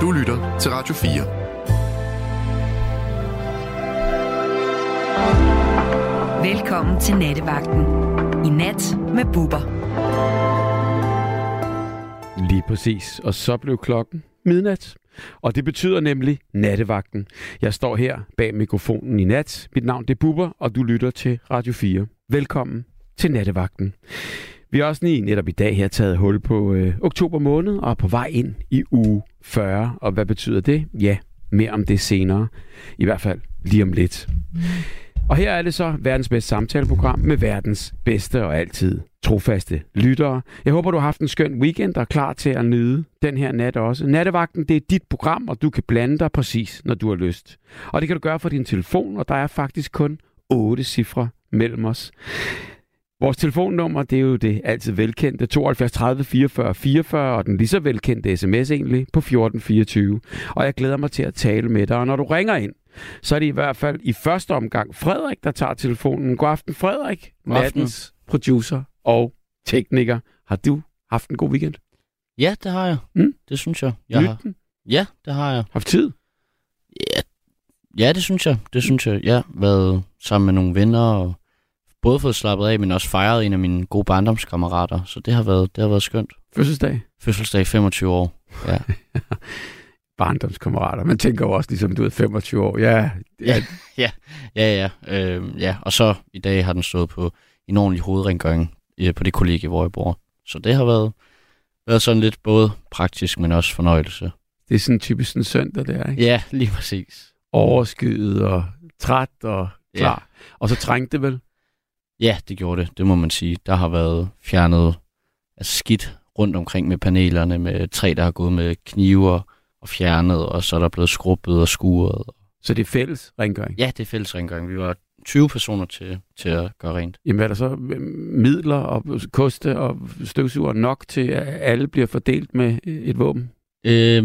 Du lytter til Radio 4. Velkommen til Nattevagten. I nat med Bubber. Lige præcis. Og så blev klokken midnat. Og det betyder nemlig Nattevagten. Jeg står her bag mikrofonen i nat. Mit navn er Bubber, og du lytter til Radio 4. Velkommen til Nattevagten. Vi har også lige netop i dag her taget hul på oktober måned og er på vej ind i uge 40. Og hvad betyder det? Ja, mere om det senere. I hvert fald lige om lidt. Og her er det så verdens bedste samtaleprogram med verdens bedste og altid trofaste lyttere. Jeg håber, du har haft en skøn weekend og er klar til at nyde den her nat også. Nattevagten, det er dit program, og du kan blande dig præcis, når du har lyst. Og det kan du gøre fra din telefon, og der er faktisk kun 8 cifre mellem os. Vores telefonnummer, det er jo det altid velkendte 72 30 44 44, og den lige så velkendte sms egentlig på 1424. Og jeg glæder mig til at tale med dig, og når du ringer ind, så er det i hvert fald i første omgang Frederik, der tager telefonen. God aften, Frederik. Nattens producer og tekniker. Har du haft en god weekend? Ja, det har jeg. Det synes jeg. Ja, det har jeg. Haft tid? Ja, det synes jeg. Jeg har været sammen med nogle venner og både fået slappet af, men også fejret en af mine gode barndomskammerater. Så det har været skønt. Fødselsdag? Fødselsdag, 25 år. Ja. Barndomskammerater. Man tænker jo også ligesom, du er 25 år. Ja. Ja. Og så i dag har den stået på en ordentlig hovedrengøring på det kollegie, hvor jeg bor. Så det har været sådan lidt både praktisk, men også fornøjelse. Det er sådan typisk en søndag, det er, ikke? Ja, lige præcis. Overskyet og træt og klar. Ja. Og så trængte det vel? Ja, det gjorde det. Det må man sige. Der har været fjernet skidt rundt omkring med panelerne, med træ, der har gået med kniver og fjernet, og så er der blevet skrubbet og skuret. Så det er fælles rengøring? Ja, det er fælles rengøring. Vi var 20 personer til at gøre rent. Jamen er der så midler og koste og støvsuger nok til, at alle bliver fordelt med et våben? Der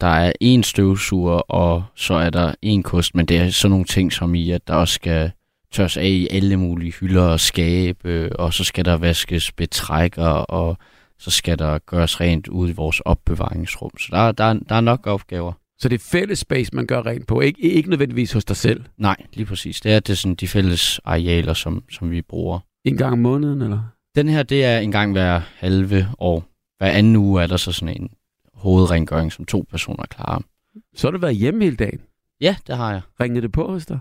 er én støvsuger, og så er der én kost, men det er sådan nogle ting som i, at der også skal tørres af i alle mulige hylder og skabe, og så skal der vaskes betrækker, og så skal der gøres rent ude i vores opbevaringsrum. Så der er nok opgaver. Så det er fælles space, man gør rent på, ikke nødvendigvis hos dig selv? Nej, lige præcis. Det er sådan de fælles arealer, som vi bruger. En gang om måneden, eller? Den her, det er en gang hver halve år. Hver anden uge er der så sådan en hovedrengøring, som 2 personer klarer. Så har du været hjemme hele dagen? Ja, det har jeg. Ringede det på hos dig?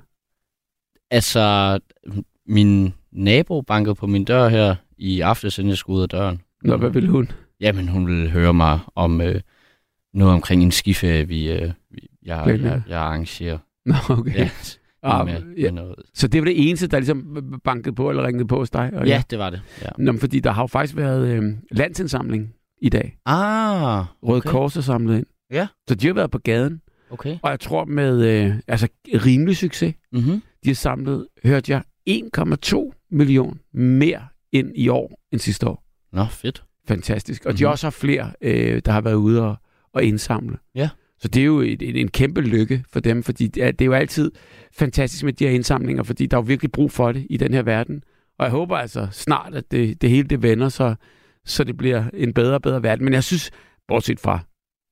Min nabo bankede på min dør her i aftes, inden jeg skulle ud af døren. Nå, hvad ville hun? Jamen, hun ville høre mig om noget omkring en skiferie, jeg arrangerer. Nå, okay. Ja, med noget. Så det var det eneste, der ligesom bankede på eller ringede på hos dig? Og ja, det var det. Ja. Nå, fordi der har jo faktisk været landsindsamling i dag. Okay. Røde Kors er samlet ind. Ja. Så de har været på gaden. Okay. Og jeg tror med rimelig succes, de har samlet, hørte jeg, 1,2 million mere ind i år end sidste år. Nå, fedt. Fantastisk. Og de også har flere, der har været ude og indsamle. Ja. Så det er jo en kæmpe lykke for dem, fordi det er jo altid fantastisk med de her indsamlinger, fordi der er jo virkelig brug for det i den her verden. Og jeg håber altså snart, at det hele det vender, så det bliver en bedre og bedre verden. Men jeg synes, bortset fra,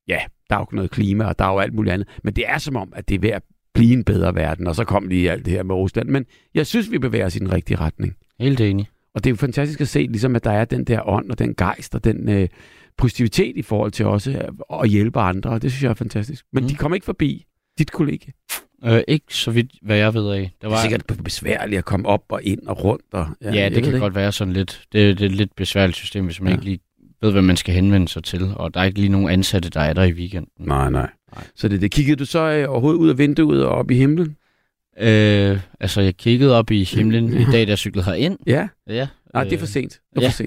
ja, der er jo noget klima, og der er jo alt muligt andet, men det er som om, at det er ved at blive en bedre verden, og så kom lige alt det her med Rusland. Men jeg synes, vi bevæger os i den rigtige retning. Helt enig. Og det er jo fantastisk at se, ligesom at der er den der ånd og den gejst og den positivitet i forhold til også at hjælpe andre, og det synes jeg er fantastisk. Men de kom ikke forbi dit kollega? Ikke så vidt, hvad jeg ved af. Det er sikkert besværligt at komme op og ind og rundt. Og, ja, det kan godt være sådan lidt. Det er et lidt besværligt system, hvis man ikke lige ved, hvad man skal henvende sig til, og der er ikke lige nogen ansatte, der er der i weekenden. Nej. Så det. Kiggede du så overhovedet ud af vinduet og op i himlen? Jeg kiggede op i himlen i dag, da jeg cyklede herind. Ja? Ja. Nej, det er for sent.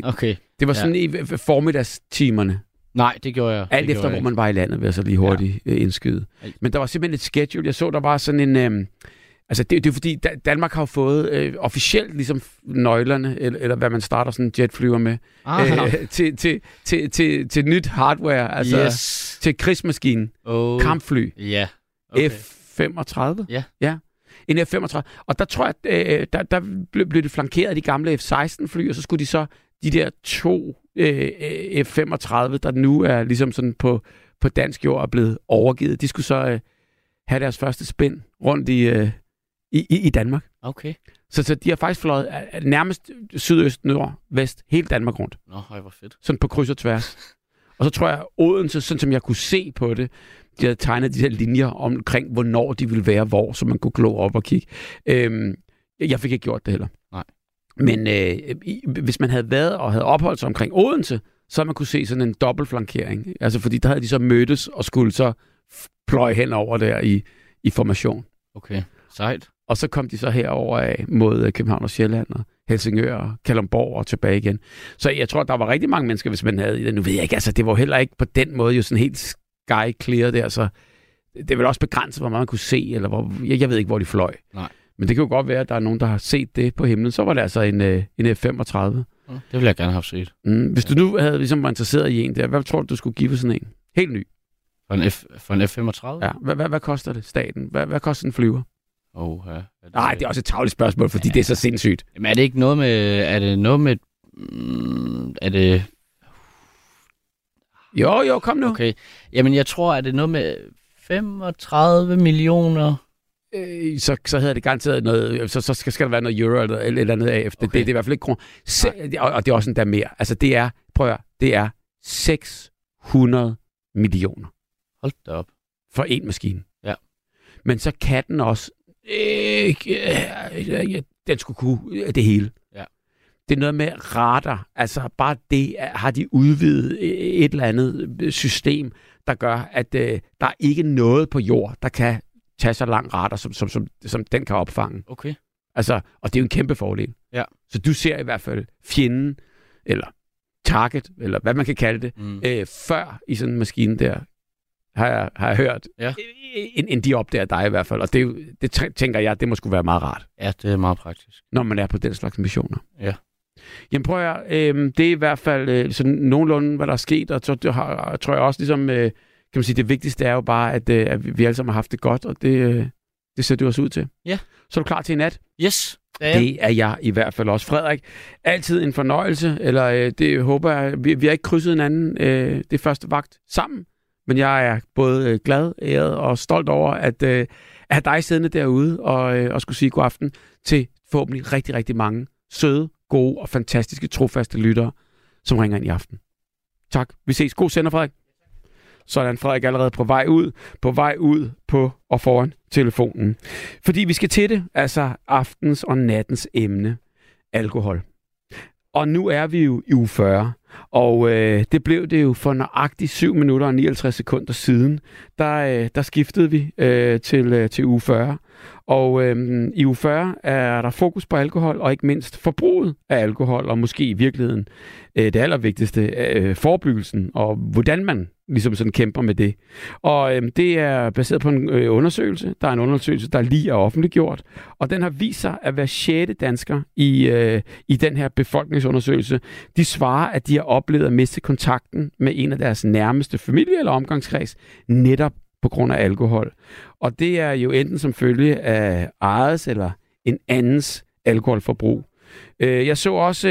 Okay. Det var sådan i formiddagstimerne. Nej, det gjorde jeg. Alt efter, hvor man var i landet, vil jeg så lige hurtigt indskyde. Men der var simpelthen et schedule. Jeg så, der var sådan en... det er fordi, Danmark har fået officielt ligesom nøglerne, eller hvad man starter sådan en jetflyver med, til nyt hardware, altså til krigsmaskinen, kampfly, okay. F-35. Ja. En F-35. Og der tror jeg, der blev det flankeret af de gamle F-16 fly, og så skulle de der to F-35, der nu er ligesom sådan på dansk jord er blevet overgivet. De skulle så have deres første spin rundt i Danmark. Okay. Så de har faktisk fløjet nærmest sydøst, nord, vest, hele Danmark rundt. Nå, hvor fedt. Sådan på kryds og tværs. Og så tror jeg, Odense, sådan som jeg kunne se på det, de havde tegnet de her linjer omkring, hvornår de ville være hvor, så man kunne glå op og kigge. Jeg fik ikke gjort det heller. Nej. Men hvis man havde været og havde opholdt sig omkring Odense, så man kunne se sådan en dobbeltflankering. Altså fordi der havde de så mødtes og skulle så pløje hen over der i formation. Okay, sejt. Og så kom de så herover af mod København og Sjælland og Helsingør og Kalundborg og tilbage igen. Så jeg tror, der var rigtig mange mennesker, hvis man havde i det. Nu ved jeg ikke, altså det var heller ikke på den måde jo sådan helt sky clear der, så det var også begrænset, hvor meget man kunne se, eller hvor, jeg ved ikke, hvor de fløj. Nej. Men det kan jo godt være, at der er nogen, der har set det på himlen. Så var det altså en F-35. Det ville jeg gerne have set. Mm. Hvis du nu havde ligesom, var interesseret i en der, hvad tror du skulle give for sådan en? Helt ny. For en F-35? Ja. Hvad koster det staten? Hvad koster en flyver? Nej, det er også et tavligt spørgsmål, fordi det er så sindssygt. Men er det ikke noget med... Jo, kom nu. Okay. Jamen, jeg tror, at det er noget med 35 millioner... Så hedder det garanteret noget, så skal der være noget euro eller et eller andet af. Okay. Det er i hvert fald ikke kroner. Og det er også endda mere. Altså det er, det er 600 millioner. Hold da op. For én maskine. Ja. Men så kan den også, den skulle kunne det hele. Ja. Det er noget med radar. Altså bare det, har de udvidet et eller andet system, der gør, at der er ikke noget på jord, der kan tage så lang radar, som den kan opfange. Okay. Altså, og det er jo en kæmpe fordel. Ja. Så du ser i hvert fald fjenden, eller target, eller hvad man kan kalde det, før i sådan en maskine der, har jeg hørt, ja. Inden de opdager dig i hvert fald. Og det tænker jeg, det må sgu være meget rart. Ja, det er meget praktisk. Når man er på den slags missioner. Ja. Jamen prøv at det er i hvert fald sådan nogenlunde, hvad der er sket, og så tror jeg også ligesom... kan man sige, det vigtigste er jo bare, at vi alle sammen har haft det godt, og det ser du også ud til. Ja. Så er du klar til i nat? Yes. Det er jeg i hvert fald også. Frederik, altid en fornøjelse, eller det håber jeg. Vi har ikke krydset hinanden det første vagt sammen, men jeg er både glad, æret og stolt over, at have dig siddende derude og skulle sige god aften til forhåbentlig rigtig, rigtig mange søde, gode og fantastiske, trofaste lyttere, som ringer ind i aften. Tak. Vi ses. God sender, Frederik. Sådan, Frederik allerede på vej ud på og foran telefonen. Fordi vi skal til det, altså aftens og nattens emne, alkohol. Og nu er vi jo i uge 40, og det blev det jo for nøjagtigt 7 minutter og 59 sekunder siden, der skiftede vi til uge 40. Og i uge 40 er der fokus på alkohol, og ikke mindst forbruget af alkohol, og måske i virkeligheden det allervigtigste, forebyggelsen, og hvordan man ligesom sådan kæmper med det. Og det er baseret på en undersøgelse. Der er en undersøgelse, der lige er offentliggjort, og den har vist sig, at hver 6. dansker i den her befolkningsundersøgelse, de svarer, at de har oplevet at miste kontakten med en af deres nærmeste familie eller omgangskreds, netop på grund af alkohol. Og det er jo enten som følge af eget eller en andens alkoholforbrug. Jeg så også,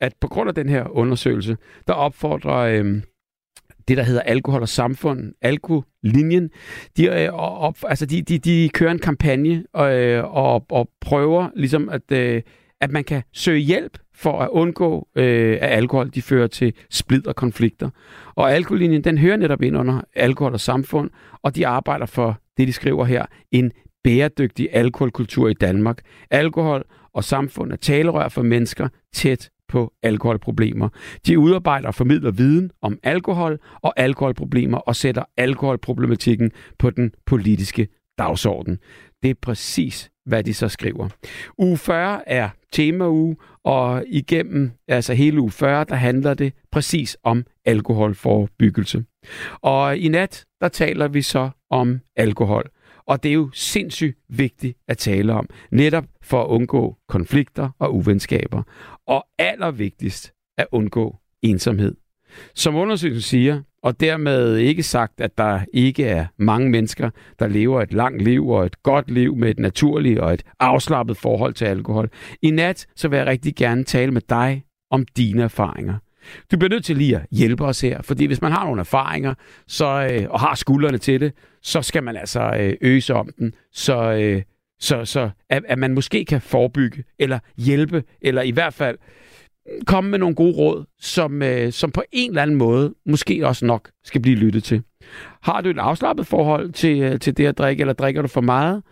at på grund af den her undersøgelse, der opfordrer det, der hedder Alkohol og Samfund, Alkoholinjen, de kører en kampagne og prøver ligesom at man kan søge hjælp for at undgå, at alkohol de fører til splid og konflikter. Og Alkoholinjen, den hører netop ind under Alkohol og Samfund, og de arbejder for det, de skriver her, en bæredygtig alkoholkultur i Danmark. Alkohol og Samfund er talerør for mennesker tæt på alkoholproblemer. De udarbejder og formidler viden om alkohol og alkoholproblemer og sætter alkoholproblematikken på den politiske dagsorden. Det er præcis, hvad de så skriver. Uge 40 er temauge, og igennem altså hele uge 40, der handler det præcis om alkoholforebyggelse. Og i nat, der taler vi så om alkohol. Og det er jo sindssygt vigtigt at tale om, netop for at undgå konflikter og uvenskaber. Og allervigtigst at undgå ensomhed. Som undersøgelsen siger, og dermed ikke sagt, at der ikke er mange mennesker, der lever et langt liv og et godt liv med et naturligt og et afslappet forhold til alkohol. I nat så vil jeg rigtig gerne tale med dig om dine erfaringer. Du bliver nødt til lige at hjælpe os her, fordi hvis man har nogle erfaringer og har skuldrene til det, så skal man altså øse om den, så at man måske kan forebygge, eller hjælpe, eller i hvert fald komme med nogle gode råd, som på en eller anden måde måske også nok skal blive lyttet til. Har du et afslappet forhold til det at drikke, eller drikker du for meget?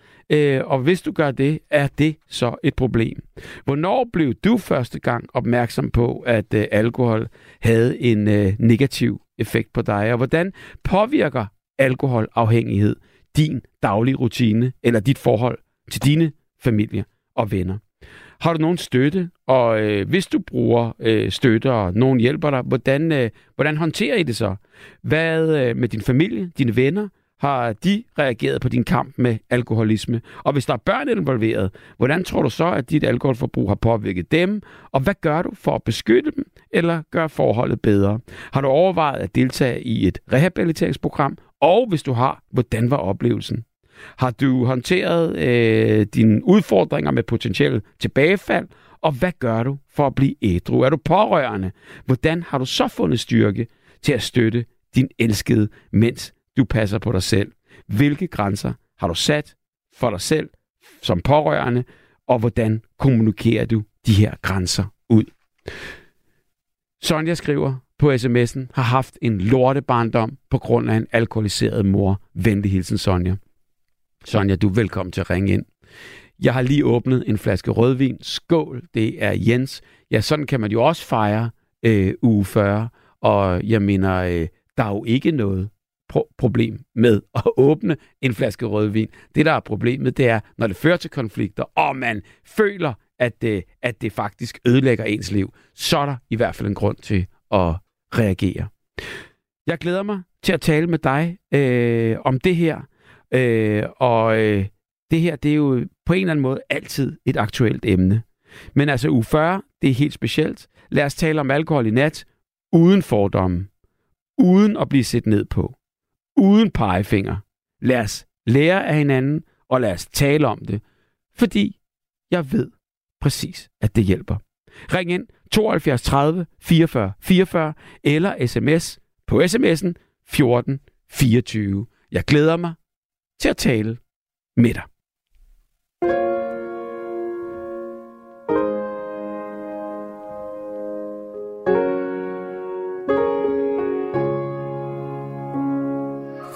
Og hvis du gør det, er det så et problem. Hvornår blev du første gang opmærksom på, at alkohol havde en negativ effekt på dig? Og hvordan påvirker alkoholafhængighed din daglige rutine eller dit forhold til dine familier og venner? Har du nogen støtte? Og hvis du bruger støtte, og nogen hjælper dig, hvordan håndterer I det så? Hvad med din familie, dine venner? Har de reageret på din kamp med alkoholisme? Og hvis der er børn involveret, hvordan tror du så, at dit alkoholforbrug har påvirket dem? Og hvad gør du for at beskytte dem, eller gøre forholdet bedre? Har du overvejet at deltage i et rehabiliteringsprogram? Og hvis du har, hvordan var oplevelsen? Har du håndteret dine udfordringer med potentielle tilbagefald? Og hvad gør du for at blive ædru? Er du pårørende? Hvordan har du så fundet styrke til at støtte din elskede, mens du passer på dig selv? Hvilke grænser har du sat for dig selv som pårørende? Og hvordan kommunikerer du de her grænser ud? Sonja skriver på sms'en, har haft en lortebarndom på grund af en alkoholiseret mor. Venlig hilsen, Sonja. Sonja, du er velkommen til at ringe ind. Jeg har lige åbnet en flaske rødvin. Skål, det er Jens. Ja, sådan kan man jo også fejre uge 40. Og jeg mener, der er jo ikke noget problem med at åbne en flaske rødvin. Det, der er problemet, det er, når det fører til konflikter, og man føler, at det faktisk ødelægger ens liv, så er der i hvert fald en grund til at reagere. Jeg glæder mig til at tale med dig om det her. Det her, det er jo på en eller anden måde altid et aktuelt emne. Men altså uge 40, det er helt specielt. Lad os tale om alkohol i nat, uden fordomme, uden at blive set ned på, uden pegefinger. Lad os lære af hinanden, og lad os tale om det, fordi jeg ved præcis, at det hjælper. Ring ind 72 30 44 44, eller sms på sms'en 14 24. Jeg glæder mig til at tale med dig.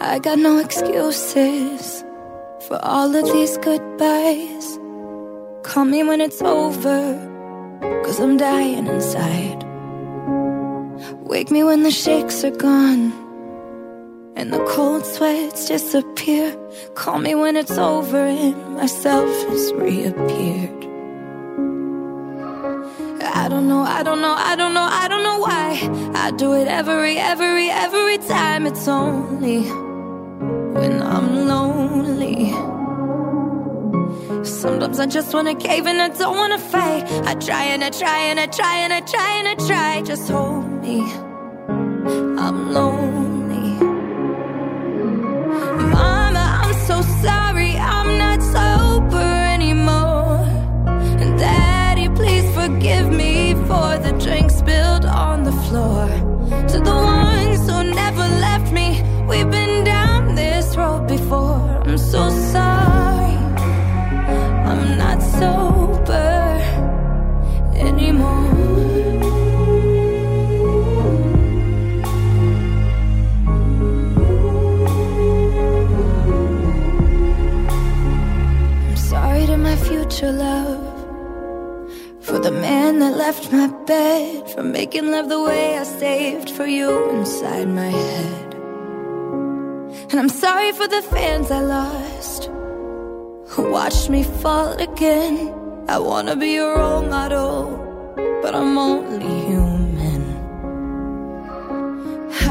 I got no excuses for all of these goodbyes. Call me when it's over, 'cause I'm dying inside. Wake me when the shakes are gone and the cold sweats disappear. Call me when it's over and myself has reappeared. I don't know why I do it every time. It's only when I'm lonely. Sometimes I just wanna cave and I don't wanna fight. I try. Just hold me, I'm lonely. Mama, I'm so sorry, I'm not sober anymore. And Daddy, please forgive me for the drink spilled on the floor. To the ones who never left me, we've been down this road before. I'm so sorry, I'm not sober anymore. I'm sorry to my future love, for the man that left my bed, for making love the way I saved for you inside my head. And I'm sorry for the fans I lost, who watched me fall again. I wanna be a role model, but I'm only human.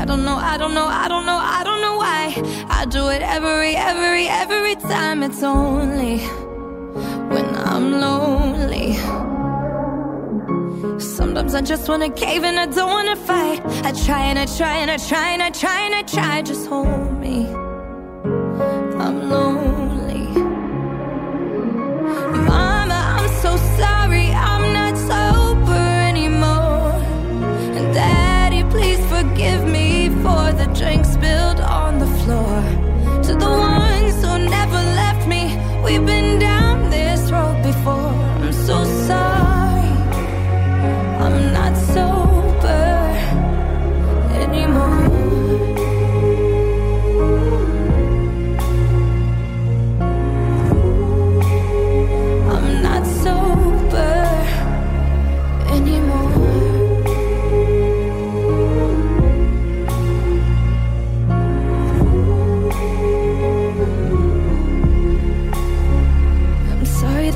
I don't know why I do it every time. It's only when I'm lonely. Sometimes I just wanna cave and I don't wanna fight. I try. Just hold me, I'm lonely. Mama, I'm so sorry, I'm not sober anymore. And that We've been down this road before. I'm so sorry. I'm not sober anymore. I'm not sober anymore.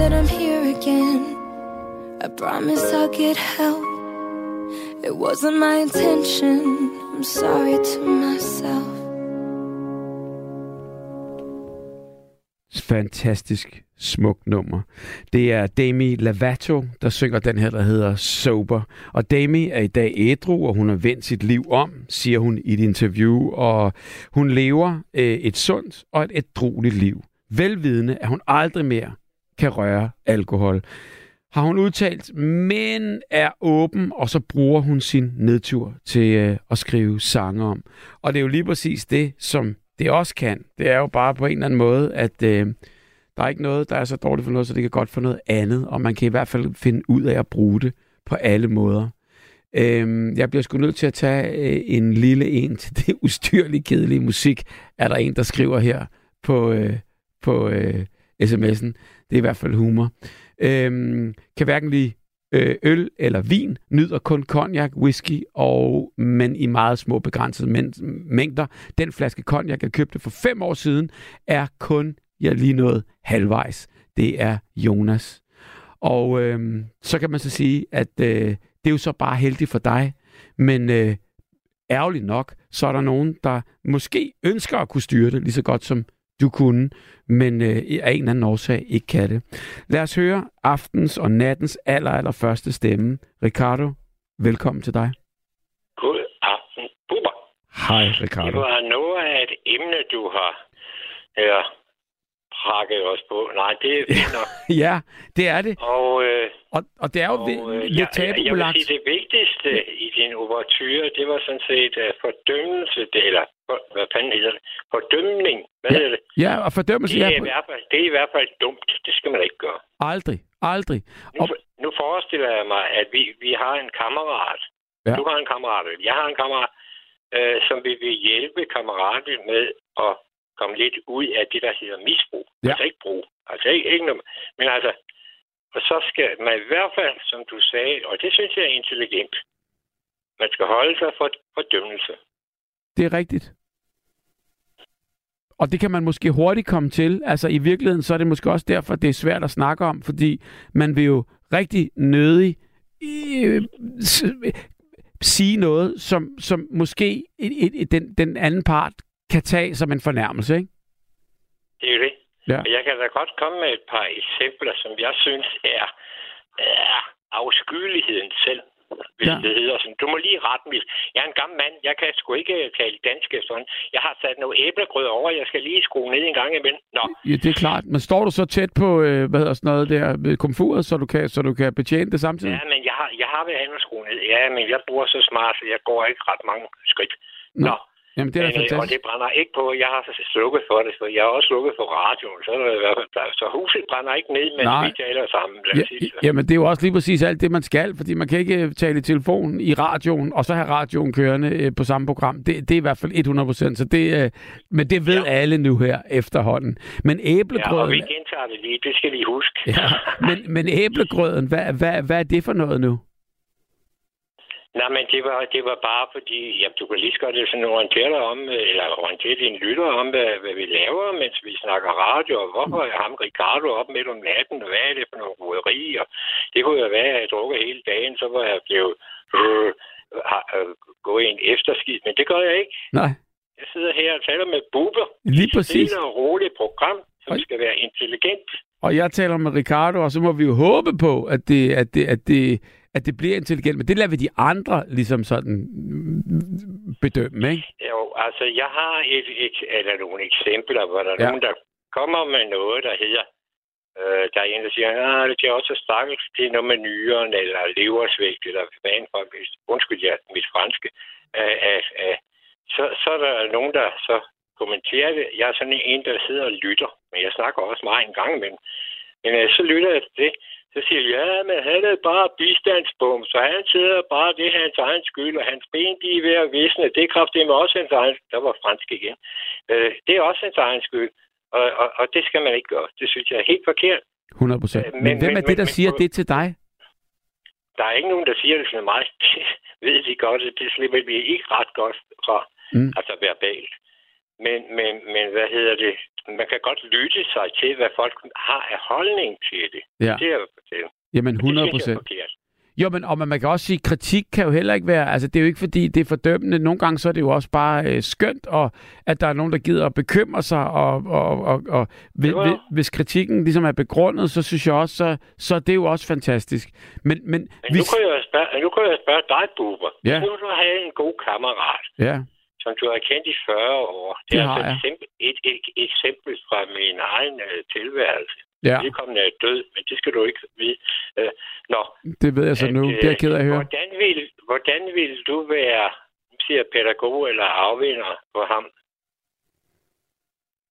That I'm here again. I promise I'll get help. It wasn't my intention. I'm sorry to myself. Fantastisk smuk nummer. Det er Demi Lovato, der synger den her, der hedder Sober. Og Demi er i dag ædru, og hun har vendt sit liv om, siger hun i et interview. Og hun lever et sundt og et ædrueligt liv. Velvidende er hun aldrig mere kan røre alkohol, har hun udtalt, men er åben, og så bruger hun sin nedtur til at skrive sange om. Og det er jo lige præcis det, som det også kan. Det er jo bare på en eller anden måde, at der er ikke noget, der er så dårligt for noget, så det kan godt for noget andet, og man kan i hvert fald finde ud af at bruge det på alle måder. Jeg bliver sgu nødt til at tage en lille en til det ustyrligt kedelige musik, er der en, der skriver her på sms'en. Det er i hvert fald humor. Kan hverken lide øl eller vin, nyder kun cognac, whisky, men i meget små begrænsede mængder. Den flaske cognac, jeg købte for 5 år siden, er kun, jeg lige nået halvvejs. Det er Jonas. Og så kan man så sige, at det er jo så bare heldigt for dig, men ærgerligt nok, så er der nogen, der måske ønsker at kunne styre det lige så godt som du kunne, men af en eller anden årsag ikke kan det. Lad os høre aftens og nattens aller første stemme. Ricardo, velkommen til dig. God aften, Bubber. Hej, Ricardo. Det var noget af et emne, du har prakket os på. Nej, det er fint nok. Ja, det er det. Og det er jo lidt tabubelagt. Jeg vil sige, det vigtigste i din overture, det var sådan set fordømmelse, eller hvad fanden hedder det? Fordømning. Hvad hedder det? Ja, og fordømmelse. Det er i hvert fald dumt. Det skal man ikke gøre. Aldrig. Nu forestiller jeg mig, at vi har en kammerat. Ja. Du har en kammerat. Jeg har en kammerat, som vil hjælpe kammeraten med at komme lidt ud af det, der hedder misbrug. Ja. Altså ikke brug. Altså ikke noget. Men altså, og så skal man i hvert fald, som du sagde, og det synes jeg er intelligent, man skal holde sig for fordømmelse. Det er rigtigt. Og det kan man måske hurtigt komme til. Altså i virkeligheden, så er det måske også derfor, det er svært at snakke om, fordi man vil jo rigtig nødig sige noget, som måske den anden part kan tage som en fornærmelse, ikke? Det er jo det. Ja. Jeg kan da godt komme med et par eksempler, som jeg synes er afskyeligheden selv. Hvis det hedder sådan. Du må lige rette mig. Jeg er en gammel mand. Jeg kan sgu ikke tale dansk sådan. Jeg har sat noget æblegrød over. Jeg skal lige skrue ned en gang imellem. Nå. Ja, det er klart. Men står du så tæt på, hvad hedder sådan noget der, komfuret, så du kan betjene det samtidig? Ja, men jeg har været hen og skrue ned. Ja, men jeg bruger så smart, så jeg går ikke ret mange skridt. Nå. Jamen, det er fantastisk. Og det brænder ikke på. Jeg har slukket for det, for jeg har også slukket for radioen. Så er det i hvert fald plads. Så huset brænder ikke ned, mens vi taler sammen. Jamen, det er jo også lige præcis alt det, man skal, fordi man kan ikke tale i telefonen i radioen, og så have radioen kørende på samme program. Det er i hvert fald 100%. Så det, men det ved alle nu her efterhånden. Men æblegrøden... Ja, og vi gentager det lige. Det skal vi huske. Ja, men æblegrøden, hvad er det for noget nu? Nej, men det var bare fordi, jamen, du kan lige så godt sådan orientere dig om, eller orientere dine lyttere om, hvad vi laver, mens vi snakker radio, og hvorfor er ham Ricardo op midt om natten, og hvad er det for nogle roderier? Det kunne jo være, at jeg drukker hele dagen, så var jeg blevet gået i en efterskid, men det gør jeg ikke. Nej. Jeg sidder her og taler med Bubber. Lige præcis. Det er et roligt program, som skal være intelligent. Og jeg taler med Ricardo, og så må vi jo håbe på, at det bliver intelligent, men det lader vi de andre ligesom sådan bedømme, ikke? Jo, altså jeg har nogle eksempler, hvor der er nogen, der kommer med noget, der hedder, der er en, der siger, at det er også stakkels, det er noget med nyren, eller leversvægt, eller vanfolk, undskyld mit franske. Så er der nogen, der så kommenterer det. Jeg er sådan en, der sidder og lytter, men jeg snakker også meget en gang imellem. Men så lytter jeg til det, så siger jeg, ja, men han er bare bistandsbom, så han sidder bare, det er hans egen skyld, og hans ben, de er ved at visne, det er kraftedeme også hans egen, der var fransk igen, det er også hans egen skyld, og det skal man ikke gøre, det synes jeg er helt forkert. 100%. Men hvem er det, der siger det til dig? Der er ikke nogen, der siger det til mig, det ved de godt, det slipper vi ikke ret godt fra, altså verbalt. Men hvad hedder det? Man kan godt lytte sig til, hvad folk har af holdning til det. Ja. Det er jo fortælle. Jamen 100%. Jo, men og man kan også sige, at kritik kan jo heller ikke være... Altså, det er jo ikke, fordi det er fordømmende. Nogle gange så er det jo også bare skønt, og at der er nogen, der gider at bekymre sig, og hvis kritikken ligesom er begrundet, så synes jeg også, så er det jo også fantastisk. Men hvis... nu kan jeg spørge dig, Bubber. Ja. Nu du have en god kammerat. Ja. Som du har kendt i 40 år. Det er altså et eksempel fra min egen tilværelse. Ja. Vedkommende er død, men det skal du ikke vide. Det ved jeg så nu. Det er jeg ked af at høre. Hvordan vil du være, siger pædagog eller afvinder på ham?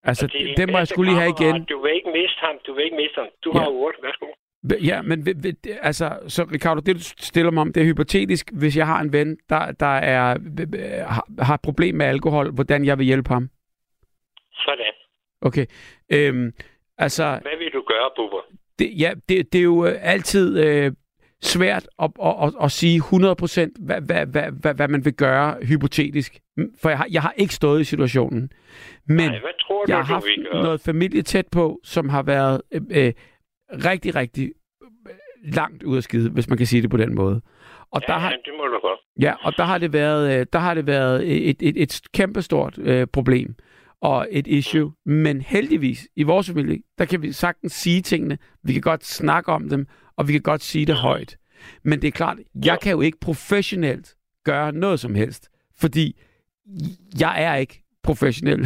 Altså, det må jeg skulle lige have igen. Du vil ikke miste ham. Du har ordet. Værsgo. Ja, men altså, så Ricardo, det du stiller mig om, det er hypotetisk. Hvis jeg har en ven, der har et problem med alkohol, hvordan jeg vil hjælpe ham? Sådan. Okay. Altså, hvad vil du gøre, Bubber? Det er jo altid svært at sige 100% hvad man vil gøre hypotetisk. For jeg har ikke stået i situationen. Men nej, hvad tror du, jeg har haft noget familie tæt på, som har været... rigtig, rigtig langt ud af skide, hvis man kan sige det på den måde. Og ja, det må du godt. Ja, og der har det været et kæmpestort problem og et issue. Men heldigvis, i vores familie, der kan vi sagtens sige tingene, vi kan godt snakke om dem, og vi kan godt sige det højt. Men det er klart, jeg kan jo ikke professionelt gøre noget som helst, fordi jeg er ikke professionel,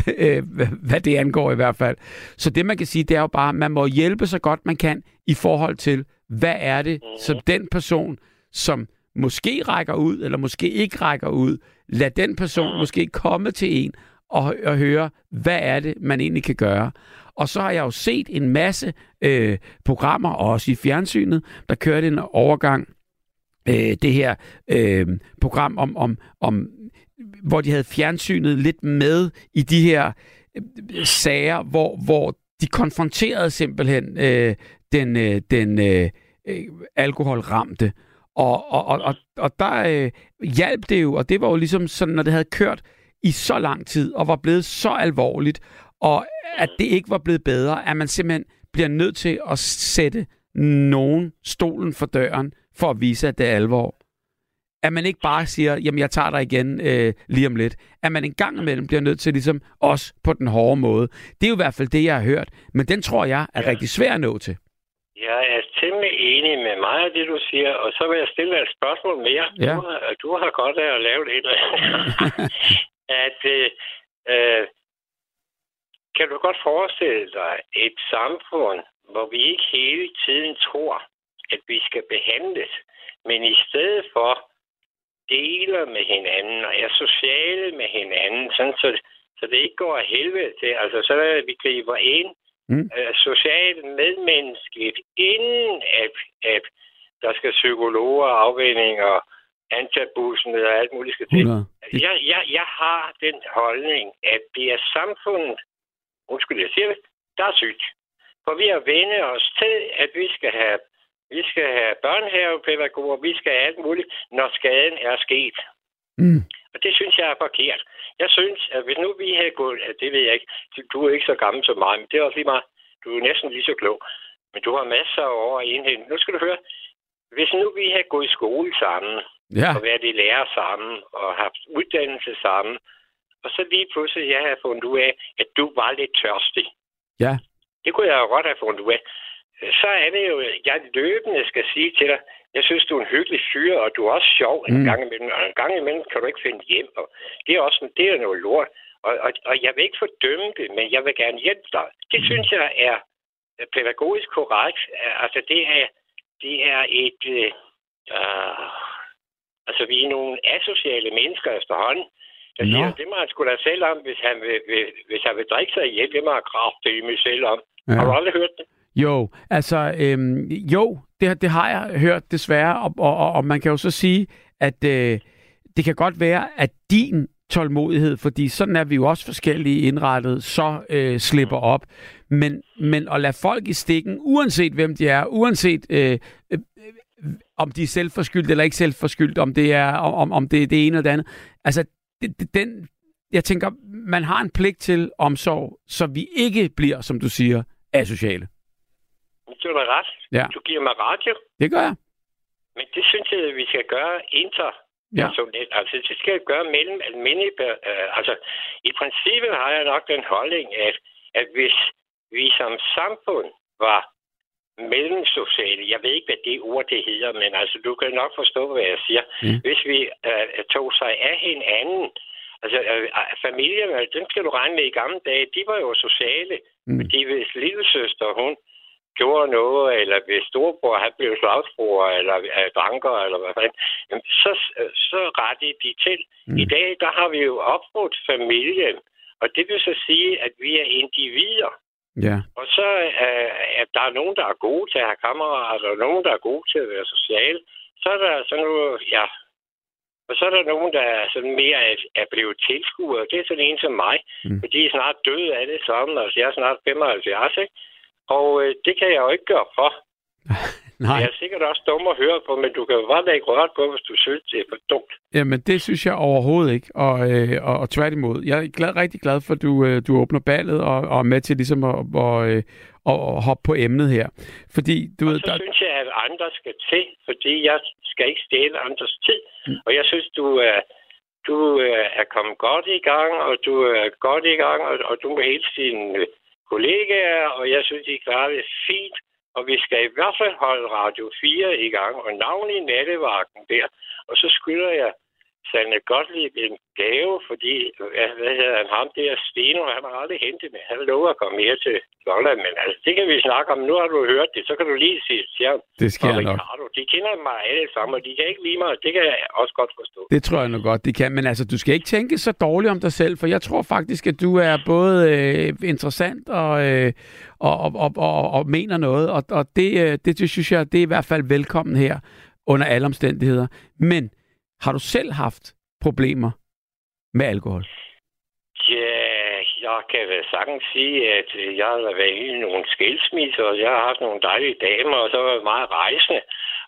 hvad det angår i hvert fald. Så det, man kan sige, det er jo bare, at man må hjælpe så godt, man kan i forhold til, hvad er det, som den person, som måske rækker ud, eller måske ikke rækker ud, lad den person måske komme til en og høre, hvad er det, man egentlig kan gøre. Og så har jeg jo set en masse programmer, også i fjernsynet, der kørte en overgang det her program om hvor de havde fjernsynet lidt med i de her sager, hvor de konfronterede simpelthen den alkoholramte. Og der hjalp det jo, og det var jo ligesom sådan, når det havde kørt i så lang tid, og var blevet så alvorligt, og at det ikke var blevet bedre, at man simpelthen bliver nødt til at sætte nogen stolen for døren, for at vise, at det er alvor. At man ikke bare siger, jamen jeg tager dig igen lige om lidt. At man en gang imellem bliver nødt til ligesom også på den hårde måde. Det er jo i hvert fald det, jeg har hørt. Men den tror jeg er rigtig svær at nå til. Jeg er temmelig enig med mig af det, du siger. Og så vil jeg stille dig et spørgsmål mere. Ja. Du har godt af at lave det et eller andet. Kan du godt forestille dig et samfund, hvor vi ikke hele tiden tror, at vi skal behandles, men i stedet for deler med hinanden, og er sociale med hinanden, sådan, så det ikke går af helvede til. Altså, så er vi griber ind socialt medmenneskeligt, inden at der skal psykologer, afvændinger, antabussen og alt muligt skal til. Jeg har den holdning, at det er samfundet, der er sygt. For vi har vendt os til, at vi skal have børnehavepædagoger, vi skal have alt muligt, når skaden er sket. Og det synes jeg er forkert. Jeg synes, at hvis nu vi havde gået, det ved jeg ikke, du er ikke så gammel som mig, men det er også lige meget, du er næsten lige så klog, men du har masser over at indhente. Nu skal du høre, hvis nu vi havde gået i skole sammen, og været i lærer sammen, og haft uddannelse sammen, og så lige pludselig, jeg havde fundet ud af, at du var lidt tørstig. Ja. Det kunne jeg jo godt have fundet ud af. Så er det jo, jeg løbende skal sige til dig, jeg synes, du er en hyggelig fyr, og du er også sjov en gang imellem, og en gang imellem kan du ikke finde hjem, og det er også det er noget lort, og jeg vil ikke fordømme det, men jeg vil gerne hjælpe dig. Det synes jeg er pædagogisk korrekt, altså det er et, altså vi er nogle asociale mennesker efterhånden, Jeg siger, det må han sgu da selv om, hvis han vil drikke sig ihjel. Det må han kraftedeme selv om. Ja. Har du aldrig hørt det? Jo, altså, det har jeg hørt desværre. Og man kan jo så sige, at det kan godt være, at din tålmodighed, fordi sådan er vi jo også forskellige indrettet, så slipper op. Men at lade folk i stikken, uanset hvem de er, uanset om de er selvforskyldt eller ikke selvforskyldt, om det er det ene eller det andet. Altså, jeg tænker, man har en pligt til omsorg, så vi ikke bliver, som du siger, asociale. Det er da ret. Ja. Du giver mig radio. Det gør jeg. Men det synes jeg, at vi skal gøre interpersonelt. Ja. Altså, det skal jeg gøre mellem almindelige... altså, i princippet har jeg nok den holdning, at hvis vi som samfund var mellemsociale... Jeg ved ikke, hvad det ord det hedder, men altså, du kan nok forstå, hvad jeg siger. Mm. Hvis vi tog sig af hinanden... Altså, familierne, dem skal du regne med i gamle dage, de var jo sociale. Fordi hvis lillesøster, hun gjorde noget, eller hvis storebror, han blev slagsbror, eller dranker, eller hvad fanden, så rettede de til. I dag, der har vi jo opbrudt familien, og det vil så sige, at vi er individer. Ja. Og så at der er nogen, der er gode til at have kammerater, og nogen, der er gode til at være sociale. Så er der sådan noget, ja... Og så er der nogen, der er sådan mere er blevet tilskuer. Det er sådan en som mig. Mm. Fordi de er snart døde af det sammen. Altså, jeg er snart 75, ikke? Og det kan jeg jo ikke gøre for. Nej. Jeg er sikkert også dum at høre på, men du kan jo bare ikke røre på, hvis du synes, det er for dumt. Jamen, det synes jeg overhovedet ikke. Og tværtimod. Jeg er rigtig glad for, at du åbner ballet og er med til ligesom at hoppe på emnet her. Fordi, synes jeg, at andre skal til, fordi jeg skal ikke stjæle andres tid. Og jeg synes, du er kommet godt i gang, og du er godt i gang, og du må hele dine kollegaer, og jeg synes, de klarer det fint. Og vi skal i hvert fald holde Radio 4 i gang, og navnet i Nattevagten der. Og så skylder jeg Sanne Gottlieb en gave, fordi ham der Steno, han har aldrig hentet med. Han lover at komme her til Lolland, men altså, det kan vi snakke om. Nu har du hørt det, så kan du lige sige, ja, det sker nok. Ricardo, de kender mig alle sammen, og de kan ikke lide mig, det kan jeg også godt forstå. Det tror jeg nu godt, de kan, men altså, du skal ikke tænke så dårligt om dig selv, for jeg tror faktisk, at du er både interessant og mener noget, og det synes jeg, det er i hvert fald velkommen her, under alle omstændigheder. Men har du selv haft problemer med alkohol? Ja, jeg kan vel sagtens sige, at jeg har været i nogle skilsmisser, og jeg har haft nogle dejlige damer, og så har jeg meget rejsende.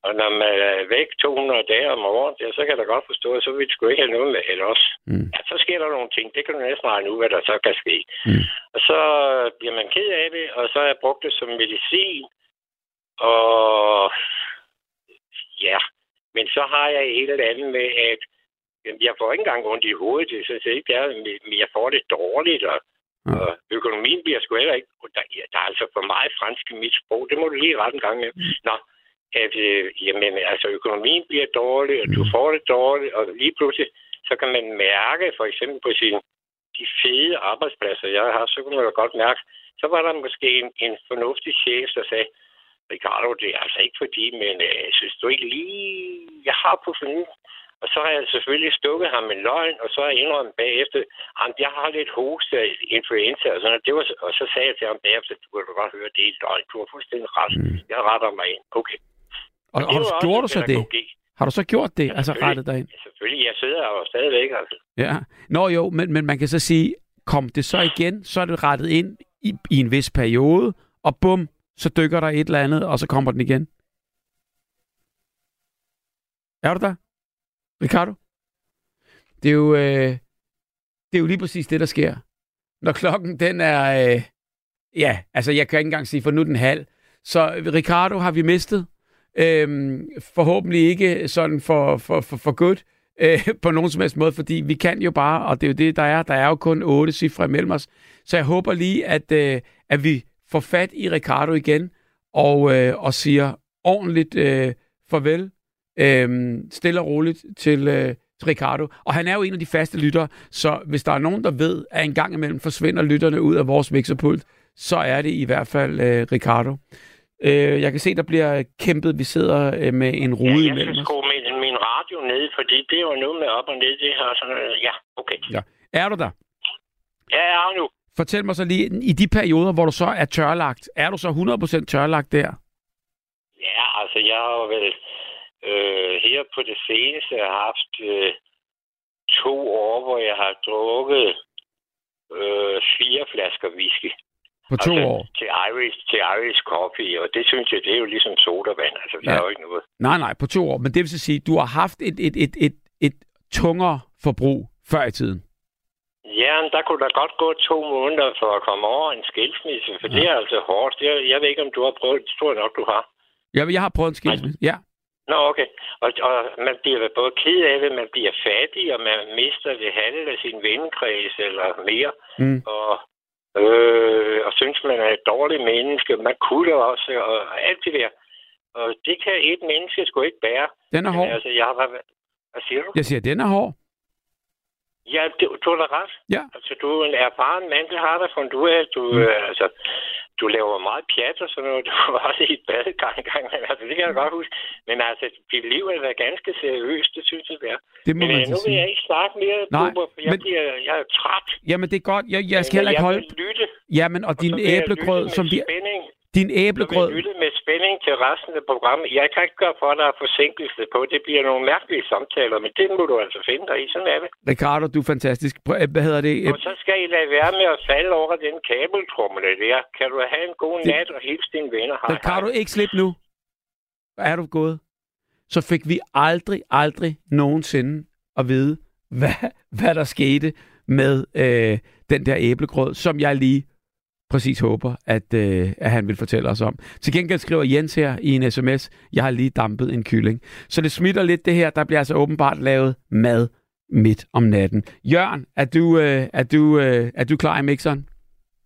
Og når man er væk 200 dage om året, ja, så kan jeg da godt forstå, at så vil det sgu ikke have noget med ellers. Ja, så sker der nogle ting. Det kan du næsten regne ud, hvad der så kan ske. Og så bliver man ked af det, og så har jeg brugt det som medicin. Og ja... Men så har jeg et eller andet med, at jeg får ikke engang rundt i hovedet. Det synes jeg ikke, men jeg får det dårligt, og økonomien bliver sgu heller ikke... Der er altså for meget fransk i mit sprog. Det må du lige rette en gang med. Nå, altså økonomien bliver dårlig, og du får det dårligt, og lige pludselig, så kan man mærke, for eksempel på de fede arbejdspladser, jeg har, så kan man jo godt mærke, så var der måske en fornuftig chef, der sagde, Ricardo, det er altså ikke fordi, men synes du ikke lige, jeg har på fornuften. Og så har jeg selvfølgelig stukket ham en løgn, og så har jeg indrømt bagefter, at jeg har lidt hoste af influenza og sådan noget. Det var, og så sagde jeg til ham bagefter, du kan godt høre, det er løgn, du har fuldstændig ret. Jeg retter mig ind. Okay. Og har du gjort så det? Har du så gjort det, altså rettet dig ind? Ja, selvfølgelig, jeg sidder jo stadigvæk. Altså. Ja. Nå jo, men man kan så sige, kom det så igen, så er det rettet ind i en vis periode, og bum, så dykker der et eller andet, og så kommer den igen. Er du der? Ricardo? Det er jo lige præcis det, der sker. Når klokken, den er... jeg kan ikke engang sige, for nu den halv. Så Ricardo har vi mistet. Forhåbentlig ikke sådan for godt. På nogen som helst måde, fordi vi kan jo bare, og det er jo det, der er. Der er jo kun 8 cifre imellem os. Så jeg håber lige, at vi... får fat i Ricardo igen, og siger ordentligt farvel, stille og roligt til Ricardo. Og han er jo en af de faste lyttere, så hvis der er nogen, der ved, at en gang imellem forsvinder lytterne ud af vores mixerpult, så er det i hvert fald Ricardo. Jeg kan se, der bliver kæmpet. Vi sidder med en rude imellem os. Jeg skal skrue min radio ned, fordi det var noget med op og ned. Det her, sådan, ja, okay. Ja. Er du der? Ja, jeg er nu. Fortæl mig så lige, i de perioder, hvor du så er tørlagt, er du så 100% tørlagt der? Ja, altså jeg har vel her på det seneste haft 2 år, hvor jeg har drukket 4 flasker whisky. På 2 år? Til Irish Coffee, og det synes jeg, det er jo ligesom sodavand. Altså, vi har jo ikke noget. Nej, på 2 år. Men det vil sige, du har haft et tungere forbrug før i tiden? Ja, men der kunne da godt gå 2 måneder for at komme over en skilsmisse, for det er altså hårdt. Jeg ved ikke, om du har prøvet det. Det tror jeg nok, du har. Ja, men jeg har prøvet en skilsmisse, ja. Nå, okay. Og man bliver både ked af det, man bliver fattig, og man mister det halve af sin vennekreds eller mere. Mm. Og synes, man er et dårligt menneske. Man kunne det også, og alt det der. Og det kan et menneske sgu ikke bære. Den er hård. Men, altså, jeg har været... Hvad siger du? Jeg siger, den er hård. Ja, du har da ret. Ja. Altså, du er en erfaren mand, det har der fundet ud af. Du laver meget pjat og sådan noget. Du var også i et badekar engang, men altså, det kan jeg godt huske. Men altså, dit liv er da ganske seriøst, det synes jeg, det er. Det må men man nu vil jeg ikke snakke mere, Bubber, for jeg er træt. Jamen, det er godt. Jeg skal heller ikke holde... Jeg vil lytte. Jamen, og din æblegrød, som vi... Din æblegrød. Jeg lytter med spænding til resten af programmet. Jeg kan ikke gøre for, at der er forsinkelse på. Det bliver nogle mærkelige samtaler, men det må du altså finde dig i. Sådan er det. Ricardo, du er fantastisk. Hvad hedder det? Og så skal I lade være med at falde over den kabeltrummel der. Kan du have en god nat og hilse dine venner? Hej, Ricardo, hej. Ikke slippe nu. Er du gået? Så fik vi aldrig nogensinde at vide, hvad der skete med den der æblegrød, som jeg lige... præcis håber, at han vil fortælle os om. Til gengæld skriver Jens her i en sms, jeg har lige dampet en kylling. Så det smitter lidt det her, der bliver altså åbenbart lavet mad midt om natten. Jørgen, er du klar i mixeren?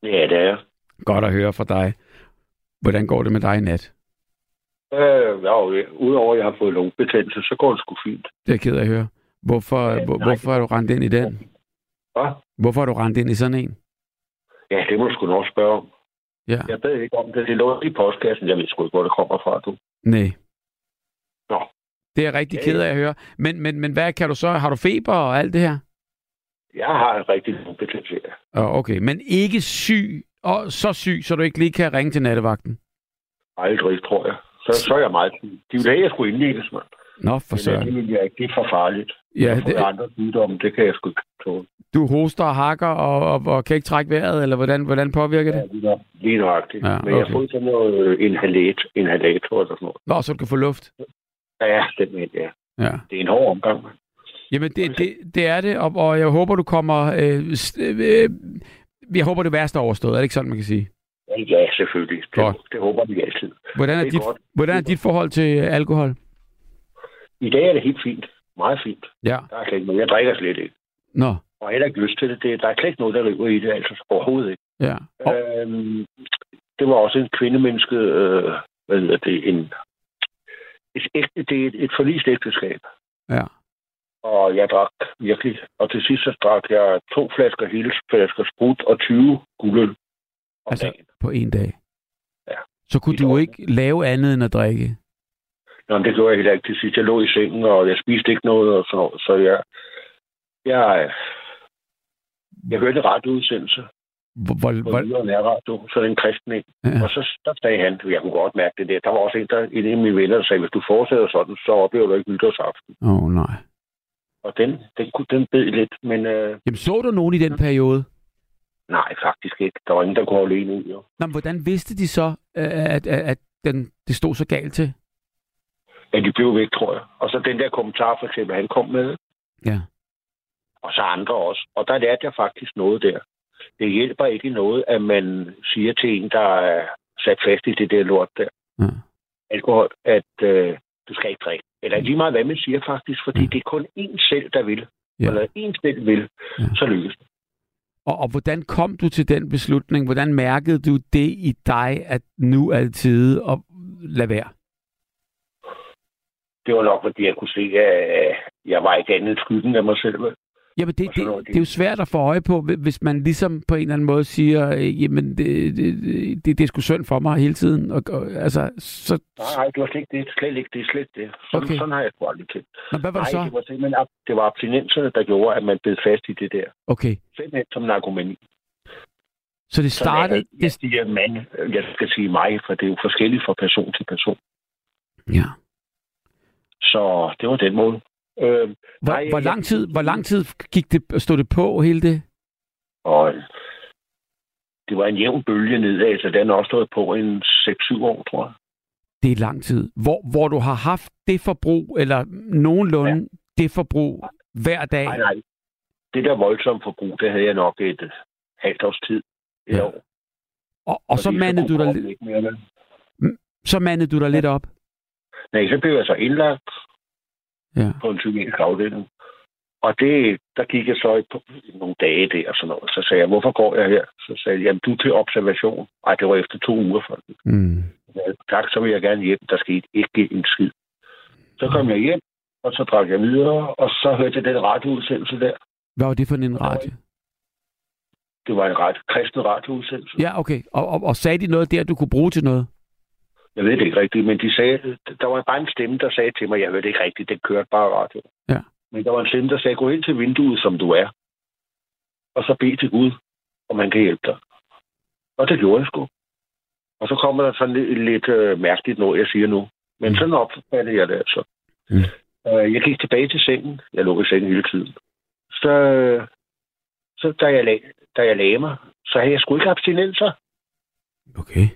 Ja, det er. Godt at høre fra dig. Hvordan går det med dig i nat? Udover at jeg har fået lungebetændelse, så går det sgu fint. Det er ked af at høre. Hvorfor har du rendt ind i den? Hvad? Hvorfor har du rendt ind i sådan en? Ja, det må du sgu nok spørge om. Ja. Jeg ved ikke om det. Det lå i postkassen. Jeg ved sgu ikke, hvor det kommer fra, du. Nej. Nå. Det er jeg rigtig ked af at høre. Men hvad kan du så? Har du feber og alt det her? Jeg har en rigtig lungebetændelse. Okay, men ikke syg. Og så syg, så du ikke lige kan ringe til nattevagten? Aldrig, tror jeg. Så er jeg meget syg. De vil have, jeg skulle indlægges, mand. Nå, for søren. Det er for farligt. Ja, det er andre sygdomme, det kan jeg sgu ikke tåle. Du hoster og hakker og kan ikke trække vejret, eller hvordan påvirker det? Ja, lige nøjagtigt. Ja, okay. Men jeg har fået sådan noget inhalator eller sådan noget. Nå, så du kan få luft? Ja, det mener jeg. Ja. Det er en hård omgang. Jamen, det er det, og jeg håber, du kommer... jeg håber, det værste er overstået. Er det ikke sådan, man kan sige? Ja, selvfølgelig. Det håber vi altid. Hvordan er dit forhold til alkohol? I dag er det helt fint. Meget fint. Ja. Der er slet ikke noget. Jeg drikker slet ikke. Nå. Og heller ikke lyst til det. Der er slet ikke noget, der river i det. Altså overhovedet ikke. Ja. Det var også en kvindemenneske. Hvad hedder det? Det er et forlist ægteskab. Ja. Og jeg drak virkelig. Og til sidst så drak jeg 2 flasker hils, flasker sprut og 20 guldøl. Altså dagen. På en dag? Ja. Så kunne du ikke lave andet end at drikke? Nå, det gjorde jeg heller ikke til sidst. Jeg lå i sengen, og jeg spiste ikke noget, og så jeg hørte ret udsendelse. Så den kristne. Ja. Og så der sagde han, jeg kunne godt mærke det der. Der var også en af mine venner, der sagde, hvis du fortsætter sådan, så oplever du ikke nytårsaften. Åh, nej. Og den bed lidt, men... Jamen, så du nogen i den periode? Nej, faktisk ikke. Der var ingen, der kunne holde en ud, jo. Nå, men hvordan vidste de så, at det stod så galt til? Ja, de blev væk, tror jeg. Og så den der kommentar, for eksempel, han kom med. Ja. Og så andre også. Og der lærte jeg faktisk noget der. Det hjælper ikke noget, at man siger til en, der er sat fast i det der lort der. Ja. Alkohol, at du skal ikke drikke. Eller lige meget, hvad man siger faktisk, fordi det er kun en selv, der vil. Ja. Eller en selv vil, så lykkes det. Og hvordan kom du til den beslutning? Hvordan mærkede du det i dig, at nu er det tide at lade være? Det var nok, fordi jeg kunne se, at jeg var ikke andet skylden af mig selv. Jamen, det er jo svært at få øje på, hvis man ligesom på en eller anden måde siger, jamen, det er sgu synd for mig hele tiden. Og, altså, så... Nej, det var slet ikke det. Det er slet ikke det. Sådan har jeg sgu aldrig kendt. Nå, hvad var det så? Det var simpelthen det var abstinenserne, der gjorde, at man blev fast i det der. Okay. Simpelthen som narkomani. Så det startede... Jeg skal sige mig, for det er jo forskelligt fra person til person. Ja. Så det var den måde. Hvor lang tid gik det, stod det på hele det? Og det var en jævn bølge nedad, så den også stod på en 6-7 år, tror jeg. Det er lang tid. Hvor du har haft det forbrug, eller nogenlunde det forbrug hver dag? Nej. Det der voldsomme forbrug, det havde jeg nok et halvt års tid. Ja. År. Og så mandede du dig lidt... Så mandede du dig lidt op? Nej, så blev jeg så indlagt på en psykiatrisk afdeling. Og der gik jeg så på nogle dage der og sådan noget. Så sagde jeg, hvorfor går jeg her? Så sagde jeg, jamen du er til observation. Ej, det var efter 2 uger for det. Tak, så vil jeg gerne hjem. Der skete ikke en skid. Så kom jeg hjem, og så drak jeg videre, og så hørte jeg den radioudsendelse der. Hvad var det for en radio? Det var en ret kristen radioudsendelse. Ja, okay. Og sagde de noget der, du kunne bruge til noget? Jeg ved det ikke rigtigt, men de sagde, der var bare en stemme, der sagde til mig, jeg ved det ikke rigtigt, den kørte bare radio. Ja. Men der var en stemme, der sagde, gå ind til vinduet, som du er, og så bed til Gud, og man kan hjælpe dig. Og det gjorde jeg sgu. Og så kommer der sådan lidt mærkeligt noget, jeg siger nu. Men sådan opfattede jeg det altså. Mm. Jeg gik tilbage til sengen. Jeg lå i sengen hele tiden. Så da jeg lagde mig, så havde jeg sgu ikke abstinenser. Okay.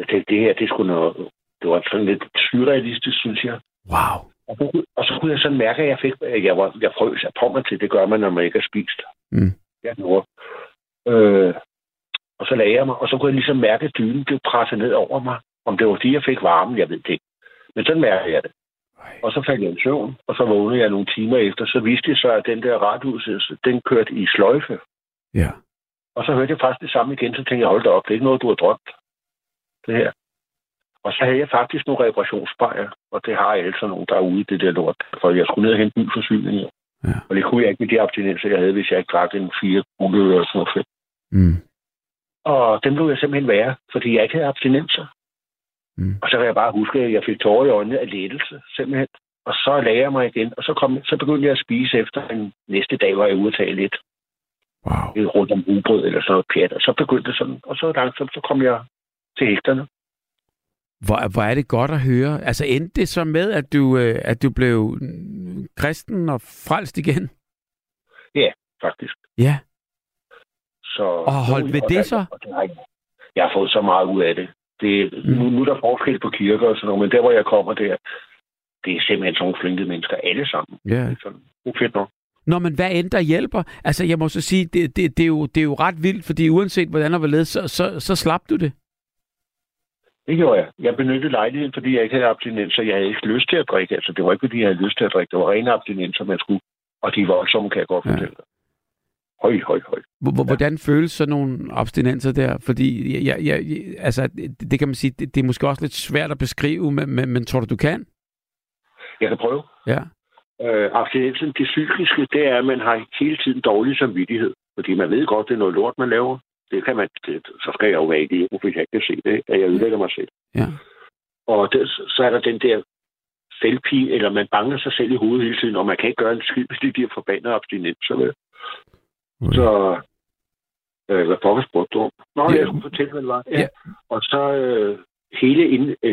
Jeg tænkte, det her, det skulle noget... Det var sådan lidt surrealistisk, synes jeg. Wow. Og så kunne jeg sådan mærke, at jeg fik... Jeg frøs af pommer til. Det gør man, når man ikke har spist. Mm. Ja, og så lagde jeg mig, og så kunne jeg ligesom mærke, at dynen blev presset ned over mig. Om det var fordi, jeg fik varmen, jeg ved det ikke. Men sådan mærkede jeg det. Og så faldt jeg i søvn, og så vågnede jeg nogle timer efter. Så viste jeg så, at den der radioudsendelse, den kørte i sløjfe. Ja. Og så hørte jeg faktisk det samme igen, så tænkte jeg, hold da op, det er ikke noget, du har drømt. Det her. Og så havde jeg faktisk nogle reparationsbejer, og det har jeg altså nogen derude, det der lort. For jeg skulle ned og hente ny forsyninger. Ja. Og det kunne jeg ikke med de abstinenser, jeg havde, hvis jeg ikke drak en 4 guldøl eller sådan noget. Mm. Og dem blev jeg simpelthen værre, fordi jeg ikke havde abstinenser. Mm. Og så kan jeg bare huske, at jeg fik tårer i øjnene af lettelse, simpelthen. Og så lagde jeg mig igen, og så begyndte jeg at spise efter en næste dag, hvor jeg ude at tage lidt. Wow. Rundt om rugbrød eller sådan noget pjat. Og så begyndte det sådan, og så langsomt, så kom jeg til hægterne. Hvor er det godt at høre. Altså endte det så med, at du blev kristen og frelst igen? Ja, faktisk. Ja. Så, og holdt ved det så? Jeg har fået så meget ud af det. Nu er der forskel på kirker og sådan noget, men der, hvor jeg kommer, det er simpelthen sådan nogle flinke mennesker, alle sammen. Ja. Det er sådan, fedt nok. Nå, men hvad end der hjælper? Altså, jeg må så sige, det er jo ret vildt, fordi uanset hvordan og hvorledes, så slap du det. Det gjorde jeg. Jeg benyttede lejligheden, fordi jeg ikke havde abstinenser. Jeg havde ikke lyst til at drikke. Altså, det var ikke, fordi jeg havde lyst til at drikke. Det var rene abstinenser, man skulle. Og de var voldsomme, kan jeg godt fortælle dig. Høj. Hvordan føles sådan nogle abstinenser der? Fordi altså, det kan man sige, det er måske også lidt svært at beskrive, men tror du kan? Jeg kan prøve. Ja. Abstinensen, det psykiske, det er, at man har hele tiden dårlig samvittighed. Fordi man ved godt, det er noget lort, man laver. Det kan man, så skal jeg jo være i det, hvis jeg kan se det, at jeg ødelægger mig selv. Ja. Og så er der den der selvpine, eller man banker sig selv i hovedet hele tiden, og man kan ikke gøre en skid, hvis de bliver forbandet abstinenser. Okay. Så, hvad pokker spurgte du om? Nå, jeg skulle fortælle, hvad det var. Ja. Og så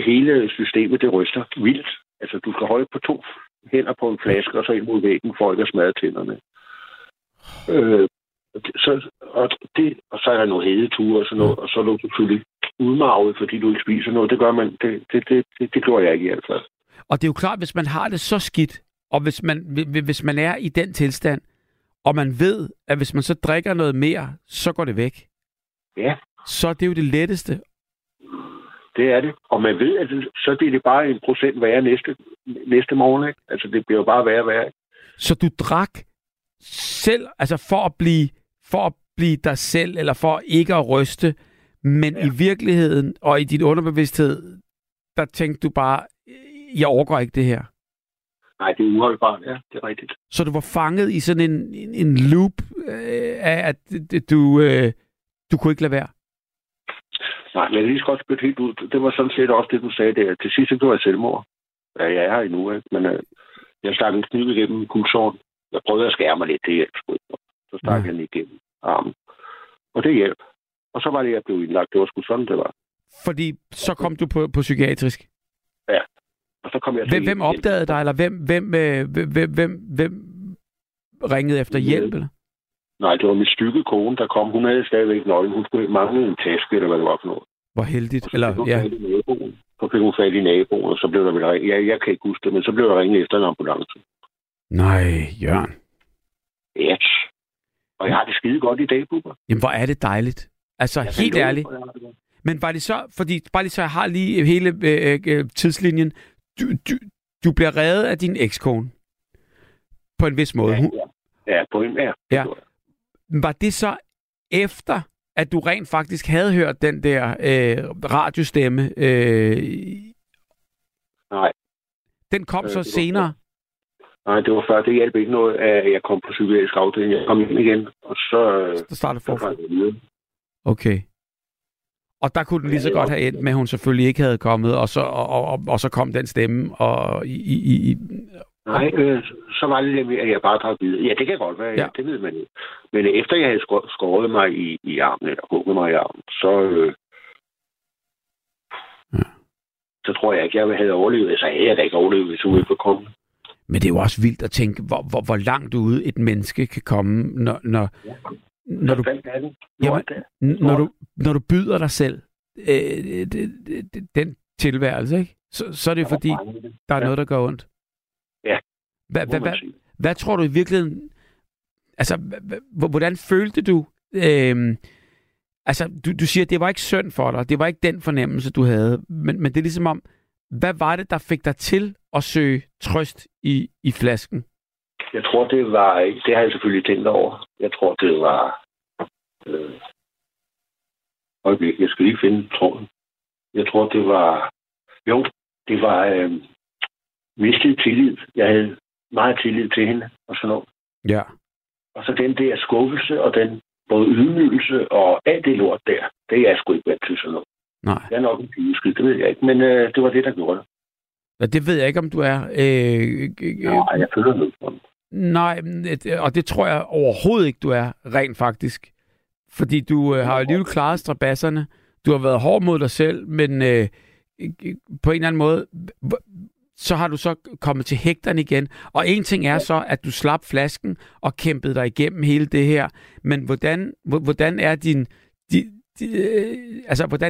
hele systemet, det ryster vildt. Altså, du skal holde på 2 hænder på en flaske, og så ind mod væggen, for ikke at smadre tænderne. Og så er der noget hedeture og sådan noget, og så lå du selvfølgelig udmarvet, fordi du ikke spiser noget. Det gør man, det gjorde jeg ikke i hvert fald. Og det er jo klart, hvis man har det så skidt, og hvis man er i den tilstand, og man ved, at hvis man så drikker noget mere, så går det væk. Ja. Så er det jo det letteste. Det er det. Og man ved, at så bliver det bare 1% værre næste morgen. Ikke? Altså, det bliver jo bare værre og værre. Så du drak selv, altså for at blive dig selv, eller for ikke at ryste, men i virkeligheden og i din underbevidsthed, der tænkte du bare, jeg overgår ikke det her. Nej, det er uholdbart, ja. Det er rigtigt. Så du var fanget i sådan en loop af, at du kunne ikke lade være? Nej, men jeg lige så godt spytte helt ud. Det var sådan set også det, du sagde der. Til sidst, det var selvmord. Ja, jeg er her endnu, ikke? Men jeg stak en kniv igennem guldsåren. Jeg prøvede at skære mig lidt, det hjalp. Så stak jeg den igennem armen. Og det hjalp. Og så var det, jeg blev indlagt. Det var sgu sådan, det var. Fordi så kom du på psykiatrisk? Ja. Og så kom jeg til hvem opdagede dig, eller hvem ringede efter hjælp? Eller? Nej, det var min stykke kone, der kom. Hun havde stadigvæk nøglen. Hun skulle mangle en taske, eller hvad det var for noget. Hvor heldigt. Så eller, ja. Så fik hun fat i naboen, og så blev der vel... Jeg kan ikke huske det, men så blev der ringet efter en ambulance. Nej, Jørgen. Ja. Yes. Og jeg har det skide godt i dag, Bubber. Jamen, hvor er det dejligt. Altså, jeg helt ærligt. Men var det så... Fordi, bare lige så, jeg har lige hele tidslinjen. Du bliver reddet af din ekskone. På en vis måde. Ja, på en mere. Ja. Var det så efter, at du rent faktisk havde hørt den der radiostemme? Nej. Den kom så senere? Nej, det var før. Det hjalp ikke noget, at jeg kom på psykiatrisk afdeling. Jeg kom ind igen, og så startede forfra. Okay. Og der kunne den lige så godt have endt med, at hun selvfølgelig ikke havde kommet, og så kom den stemme, og nej, så var det nemlig, at jeg bare drak videre. Ja, det kan godt være, ja. Det ved man ikke. Men efter jeg havde skåret mig i armen, eller hugget mig i armen, så tror jeg ikke, jeg havde overlevet. Så havde jeg da ikke overlevet, hvis hun ikke var kommet. Men det er jo også vildt at tænke, hvor langt ude et menneske kan komme, når du byder dig selv den tilværelse, ikke? Så er det fordi, der er noget, der gør ondt. Ja. Hvad tror du i virkeligheden... Altså, hvordan følte du... Altså, du siger, at det var ikke synd for dig. Det var ikke den fornemmelse, du havde. Men det er ligesom om... Hvad var det, der fik dig til at søge trøst i flasken? Jeg tror, det var... Det har jeg selvfølgelig tænkt over. Jeg tror, det var... jeg skal lige finde tråden. Jeg tror, det var... Jo, det var... mistede tillid. Jeg havde meget tillid til hende og sådan noget. Ja. Og så den der skuffelse og den både ydmygelse og alt det lort der, det er jeg sgu ikke vant til sådan noget. Nej. Jeg er nok en pigeskid, det ved jeg ikke, men det var det, der gjorde det. Ja, det ved jeg ikke, om du er... Nej, jeg føler noget for det. Nej, og det tror jeg overhovedet ikke, du er rent faktisk. Fordi du har jo alligevel klaret strabasserne. Du har været hård mod dig selv, men på en eller anden måde... Så har du så kommet til hægterne igen. Og en ting er så, at du slap flasken og kæmpede dig igennem hele det her. Men hvordan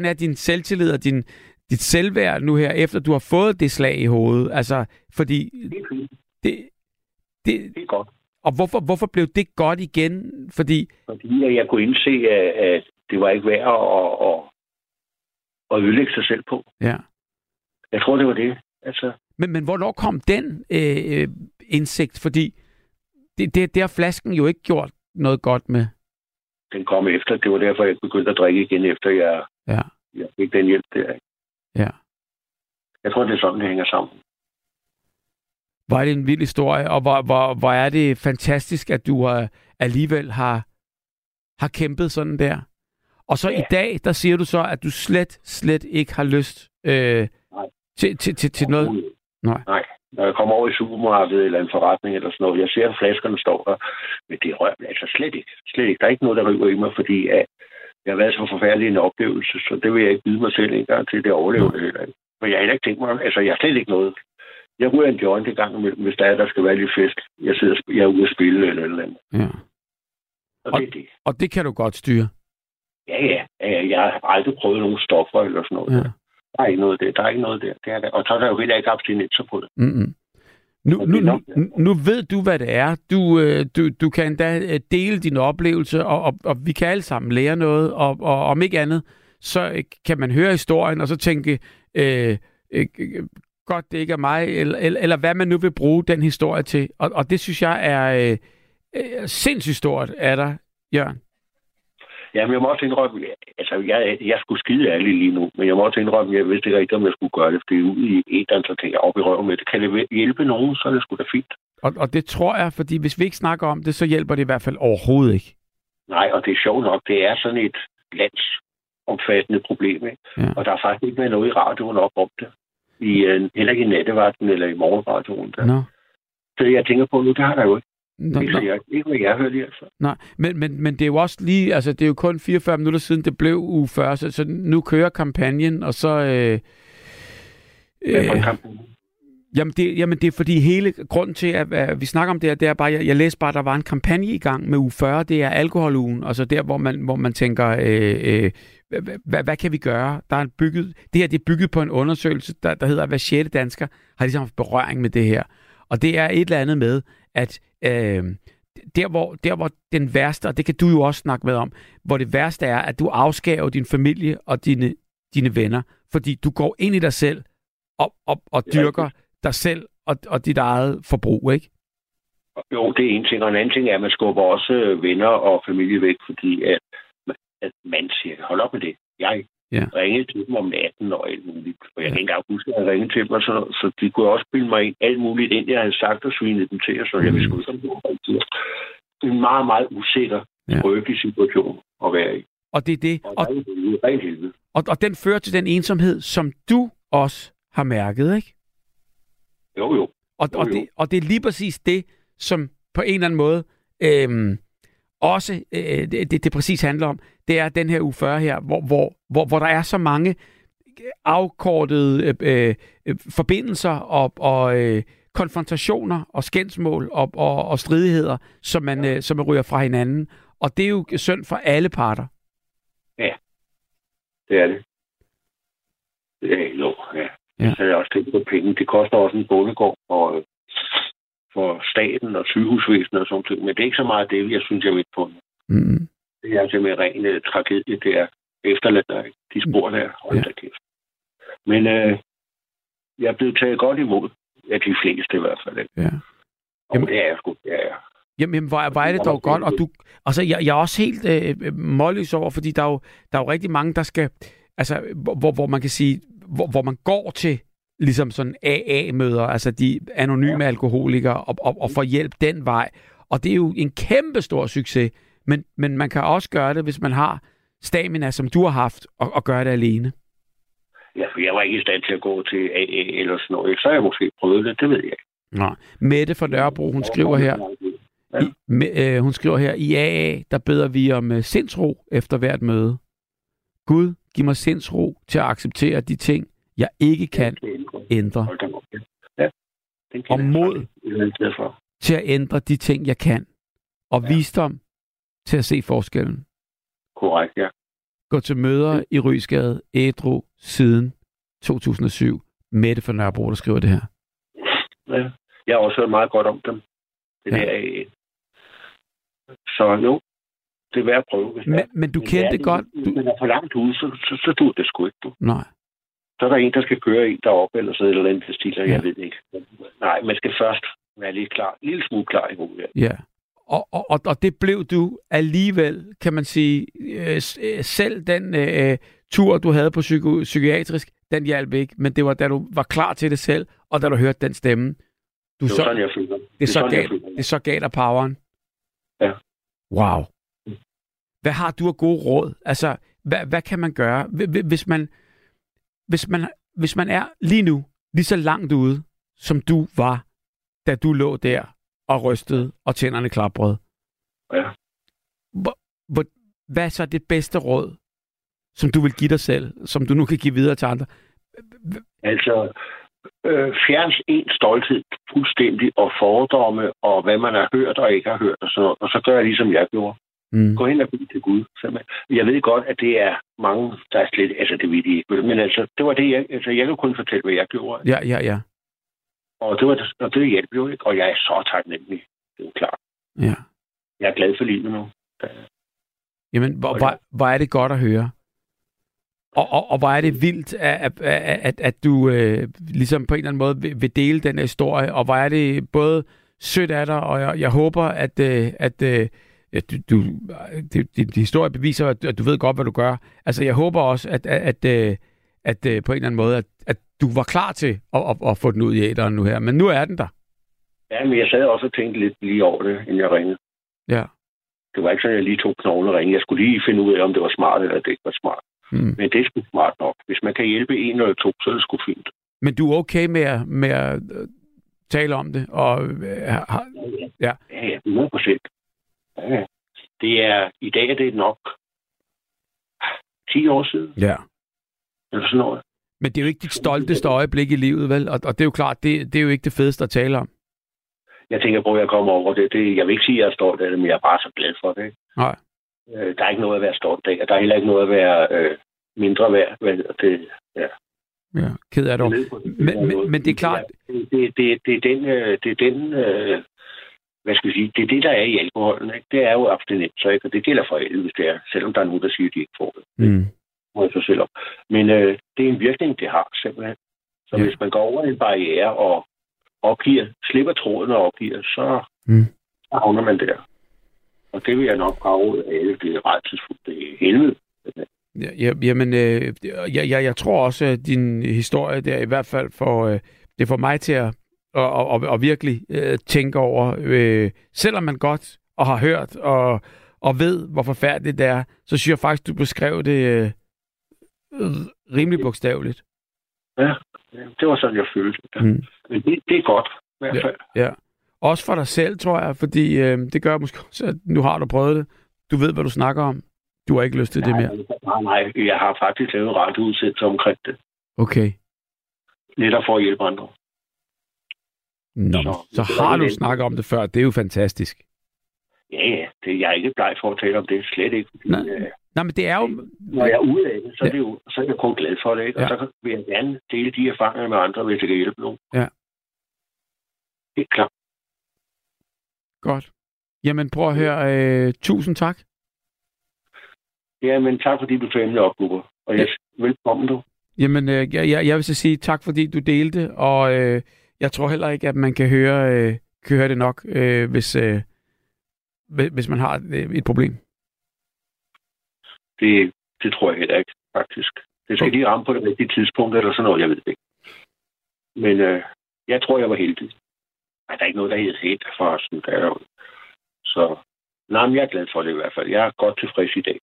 er din selvtillid og dit selvværd nu her, efter du har fået det slag i hovedet? Altså, fordi... Det er godt. Og hvorfor blev det godt igen? Fordi jeg kunne indse, at det var ikke værd at ødelægge sig selv på. Ja. Jeg tror, det var det. Altså... Men hvornår kom den indsigt? Fordi det har flasken jo ikke gjort noget godt med. Den kom efter. Det var derfor, jeg begyndte at drikke igen, efter jeg fik den hjælp der. Ja. Jeg tror, det er sådan, det hænger sammen. Var det en vild historie, og hvor er det fantastisk, at du alligevel har kæmpet sådan der. Og så i dag, der siger du så, at du slet ikke har lyst... Til noget? Nej. Når jeg kommer over i supermarkedet eller en forretning eller sådan noget, jeg ser, at flaskerne står der, men det rører mig altså slet ikke. Der er ikke noget, der ryger i mig, fordi jeg har været så forfærdelig en oplevelse, så det vil jeg ikke byde mig selv engang til, det overlever det heller ikke. Men jeg har ikke tænkt mig, altså jeg har slet ikke noget. Jeg ryger en joint i gang, hvis der skal være lidt fest. Jeg er ude at spille eller noget andet. Ja. Og det er det. Og det kan du godt styre? Ja. Jeg har aldrig prøvet nogle stoffer eller sådan noget. Ja. Der er ikke noget der. Det er der. Og så er der jo heller ikke abstinenser på det. Mm-hmm. Nu ved du, hvad det er. Du kan endda dele din oplevelse, og vi kan alle sammen lære noget, og om ikke andet, så kan man høre historien, og så tænke, godt, det ikke er mig, eller hvad man nu vil bruge den historie til. Og det synes jeg er sindssygt stort af dig, Jørgen. Jamen, jeg må også indrømme, altså, jeg skulle skide ærlig lige nu, men jeg må også indrømme, at jeg vidste ikke rigtigt, om jeg skulle gøre det, fordi ude i æderen, så tænkte jeg op i røven med det. Kan det hjælpe nogen, så er det sgu da fint. Og det tror jeg, fordi hvis vi ikke snakker om det, så hjælper det i hvert fald overhovedet ikke. Nej, og det er sjovt nok. Det er sådan et landsomfattende problem, ikke? Ja. Og der er faktisk ikke været noget i radioen op om det. Heller ikke i Nattevagten eller i morgenradioen. Der. No. Så jeg tænker på, nu det har der jo ikke. No, no. Jeg, ikke hvad jeg hører lige altså. Nej, men det er jo også lige, altså det er jo kun 44 minutter siden, det blev uge 40, så nu kører kampagnen, og så... Jamen det er fordi hele grunden til, at vi snakker om det her, det er bare, jeg læste bare, at der var en kampagne i gang med uge 40, det er alkoholugen, altså der, hvor man tænker, hvad kan vi gøre? Der er en bygget, det her det er bygget på en undersøgelse, der hedder, hver 6. dansker har ligesom haft berøring med det her. Og det er et eller andet med, at der hvor den værste, og det kan du jo også snakke med om, hvor det værste er, at du afskærer din familie og dine venner, fordi du går ind i dig selv og dyrker dig selv og dit eget forbrug, ikke? Jo, det er en ting, og en anden ting er, at man skubber også venner og familie væk, fordi at man siger, hold op med det. Jeg ringede til dem om natten og alt muligt, og jeg kan ikke engang huske, at jeg ringede til dem, og så de kunne også bilde mig ind, alt muligt, inden jeg havde sagt og svinede dem til, og så jeg ville sgu sådan noget. Det er en meget, meget usikker, røgelig situation at være i. Og det er det. Og den fører til den ensomhed, som du også har mærket, ikke? Jo. Og det er lige præcis det, som på en eller anden måde også det præcis handler om. Det er den her uge 40 her, hvor der er så mange afkortede forbindelser og konfrontationer og skændsmål og stridigheder, som man ryger fra hinanden. Og det er jo synd for alle parter. Ja, det er det. Ja. Så jeg også tænker på penge. Det koster også en bondegård for staten og sygehusvæsenet og sådan ting. Men det er ikke så meget det, jeg synes, jeg ved på. Mm. Det er altså med ren tragedie, det er efterlader, ikke? De spor der. Men jeg er blevet taget godt imod af de fleste i hvert fald. Ikke? Ja. Jamen, og det er jeg sgu. Ja. Jamen, hvor er det dog godt. Og du, altså, jeg er også helt målløs over, fordi der er jo rigtig mange, der skal... Altså, hvor man kan sige... Hvor man går til ligesom sådan AA-møder, altså de anonyme alkoholikere, og får hjælp den vej. Og det er jo en kæmpe stor succes, men man kan også gøre det, hvis man har stamina, som du har haft, og gøre det alene. Ja, for jeg var ikke i stand til at gå til AA eller sådan noget, så jeg måske prøvet det, det ved jeg ikke. Nå. Mette fra Nørrebro, hun skriver her, i AA, der beder vi om sindsro efter hvert møde. Gud, giv mig sindsro til at acceptere de ting, jeg ikke kan ændre. Og mod til at ændre de ting, jeg kan. Og visdom til at se forskellen. Korrekt, ja. Gå til møder i Rysgade, ædru, siden 2007. Mette fra Nørrebro, der skriver det her. Ja, jeg har også hørt meget godt om dem. Det der. Så jo. Det er værd at prøve. Men du kender det godt. Men er for langt ude, så dur det sgu ikke. Du. Nej. Så er der en, der skal køre en deroppe, eller sådan et eller andet pastil, og jeg ved ikke. Nej, man skal først være lidt klar. En lille smule klar i hovedet. Ja. Og det blev du alligevel, kan man sige, selv den tur, du havde på psykiatrisk, den hjalp ikke, men det var, da du var klar til det selv, og da du hørte den stemme. Det er sådan, jeg føler. Det er så galt af poweren. Ja. Wow. Hvad har du af gode råd? Altså, hvad kan man gøre, hvis man er lige nu lige så langt ude, som du var, da du lå der og rystede og tænderne klaprede? Ja. Hvad er så det bedste råd, som du vil give dig selv, som du nu kan give videre til andre? Altså, fjerns en stolthed fuldstændig og fordomme og hvad man har hørt og ikke har hørt og sådan noget, og så gør jeg ligesom jeg gjorde. Mm. Gå hen og bede til Gud. Jeg ved godt, at det er mange, der er slet... Altså, det ved de ikke. Men altså, det var det, jeg... Altså, jeg kunne kun fortælle, hvad jeg gjorde. Ja. Og det hjalp jo ikke. Og jeg er så taknemmelig. Det er jo klart. Ja. Jeg er glad for livet nu. Ja. Jamen, hvor er det godt at høre. Og hvor er det vildt, at du ligesom på en eller anden måde vil dele den historie. Og hvor er det både sødt af dig, og jeg håber, at Din historie beviser, at du ved godt, hvad du gør. Altså, jeg håber også, at på en eller anden måde, at du var klar til at få den ud i æteren nu her. Men nu er den der. Ja, men jeg sad også og tænkte lidt lige over det, inden jeg ringede. Ja. Det var ikke sådan, at jeg lige tog knoglen og ringede. Jeg skulle lige finde ud af, om det var smart eller det ikke var smart. Mm. Men det er sgu smart nok. Hvis man kan hjælpe en eller to, så er det sgu fint. Men du er okay med at tale om det? Og, ja. Ja, 100%. Ja. Det er, i dag er det nok 10 år siden. Ja. Eller sådan noget. Men det er jo ikke dit stolteste øjeblik i livet, vel? Og det er jo klart, det er jo ikke det fedeste at tale om. Jeg tænker på, at jeg kommer over det. Jeg vil ikke sige, at jeg er stolt af det, men jeg er bare så glad for det. Nej. Der er ikke noget at være stolt af, og der er heller ikke noget at være mindre værd. Det, ja. Ja, ked af det. Men det er klart... Det er den, hvad skal vi sige, det er det, der er i alkoholen, ikke? Det er jo abstinenser, ikke? Og det gælder for alle, hvis det er, selvom der er nogen, der siger, at de ikke får det. Mm. Må jeg så selv op. Men det er en virkning, det har, simpelthen. Så hvis man går over en barriere og opgiver, slipper tråden og opgiver, så havner man der. Og det vil jeg nok afråde af alle, det er rædselsfuldt, det er helvede. Jeg tror også, at din historie der i hvert fald får mig til at og virkelig tænke over, selvom man godt og har hørt og ved, hvor forfærdeligt det er, så synes jeg faktisk, du beskrev det rimelig bogstaveligt. Ja, det var sådan, jeg følte. Ja. Mm. Men det er godt, i hvert fald. Ja. Også for dig selv, tror jeg, fordi det gør måske også, at nu har du prøvet det. Du ved, hvad du snakker om. Du har ikke lyst til det mere. Nej, jeg har faktisk lavet ret udsættelse omkring det. Okay. Netop for at hjælpe andre. Nå, så har du snakket om det før. Det er jo fantastisk. Ja, jeg er ikke bleg for at tale om det. Slet ikke. Fordi, nej, men det er jo... Når jeg er ude af det, så er, det jo, så er jeg kun glad for det, ikke? Ja. Og så vil jeg gerne dele de erfaringer med andre, hvis det kan hjælpe nogen. Ja. Det er klart. Godt. Jamen, prøv at høre. Tusind tak. Jamen, tak fordi du tog emnet op, Bubber. Og velkommen du. Jamen, jeg vil så sige tak fordi du delte, og... jeg tror heller ikke, at man kan høre det nok, hvis man har et problem. Det tror jeg heller ikke, faktisk. Det skal lige ramme på det rigtige tidspunkt, eller sådan noget, jeg ved ikke. Men jeg tror, jeg var heldig. Ej, der er ikke noget, der hedder helt for sådan der. Så nej, men jeg er glad for det i hvert fald. Jeg er godt tilfreds i dag.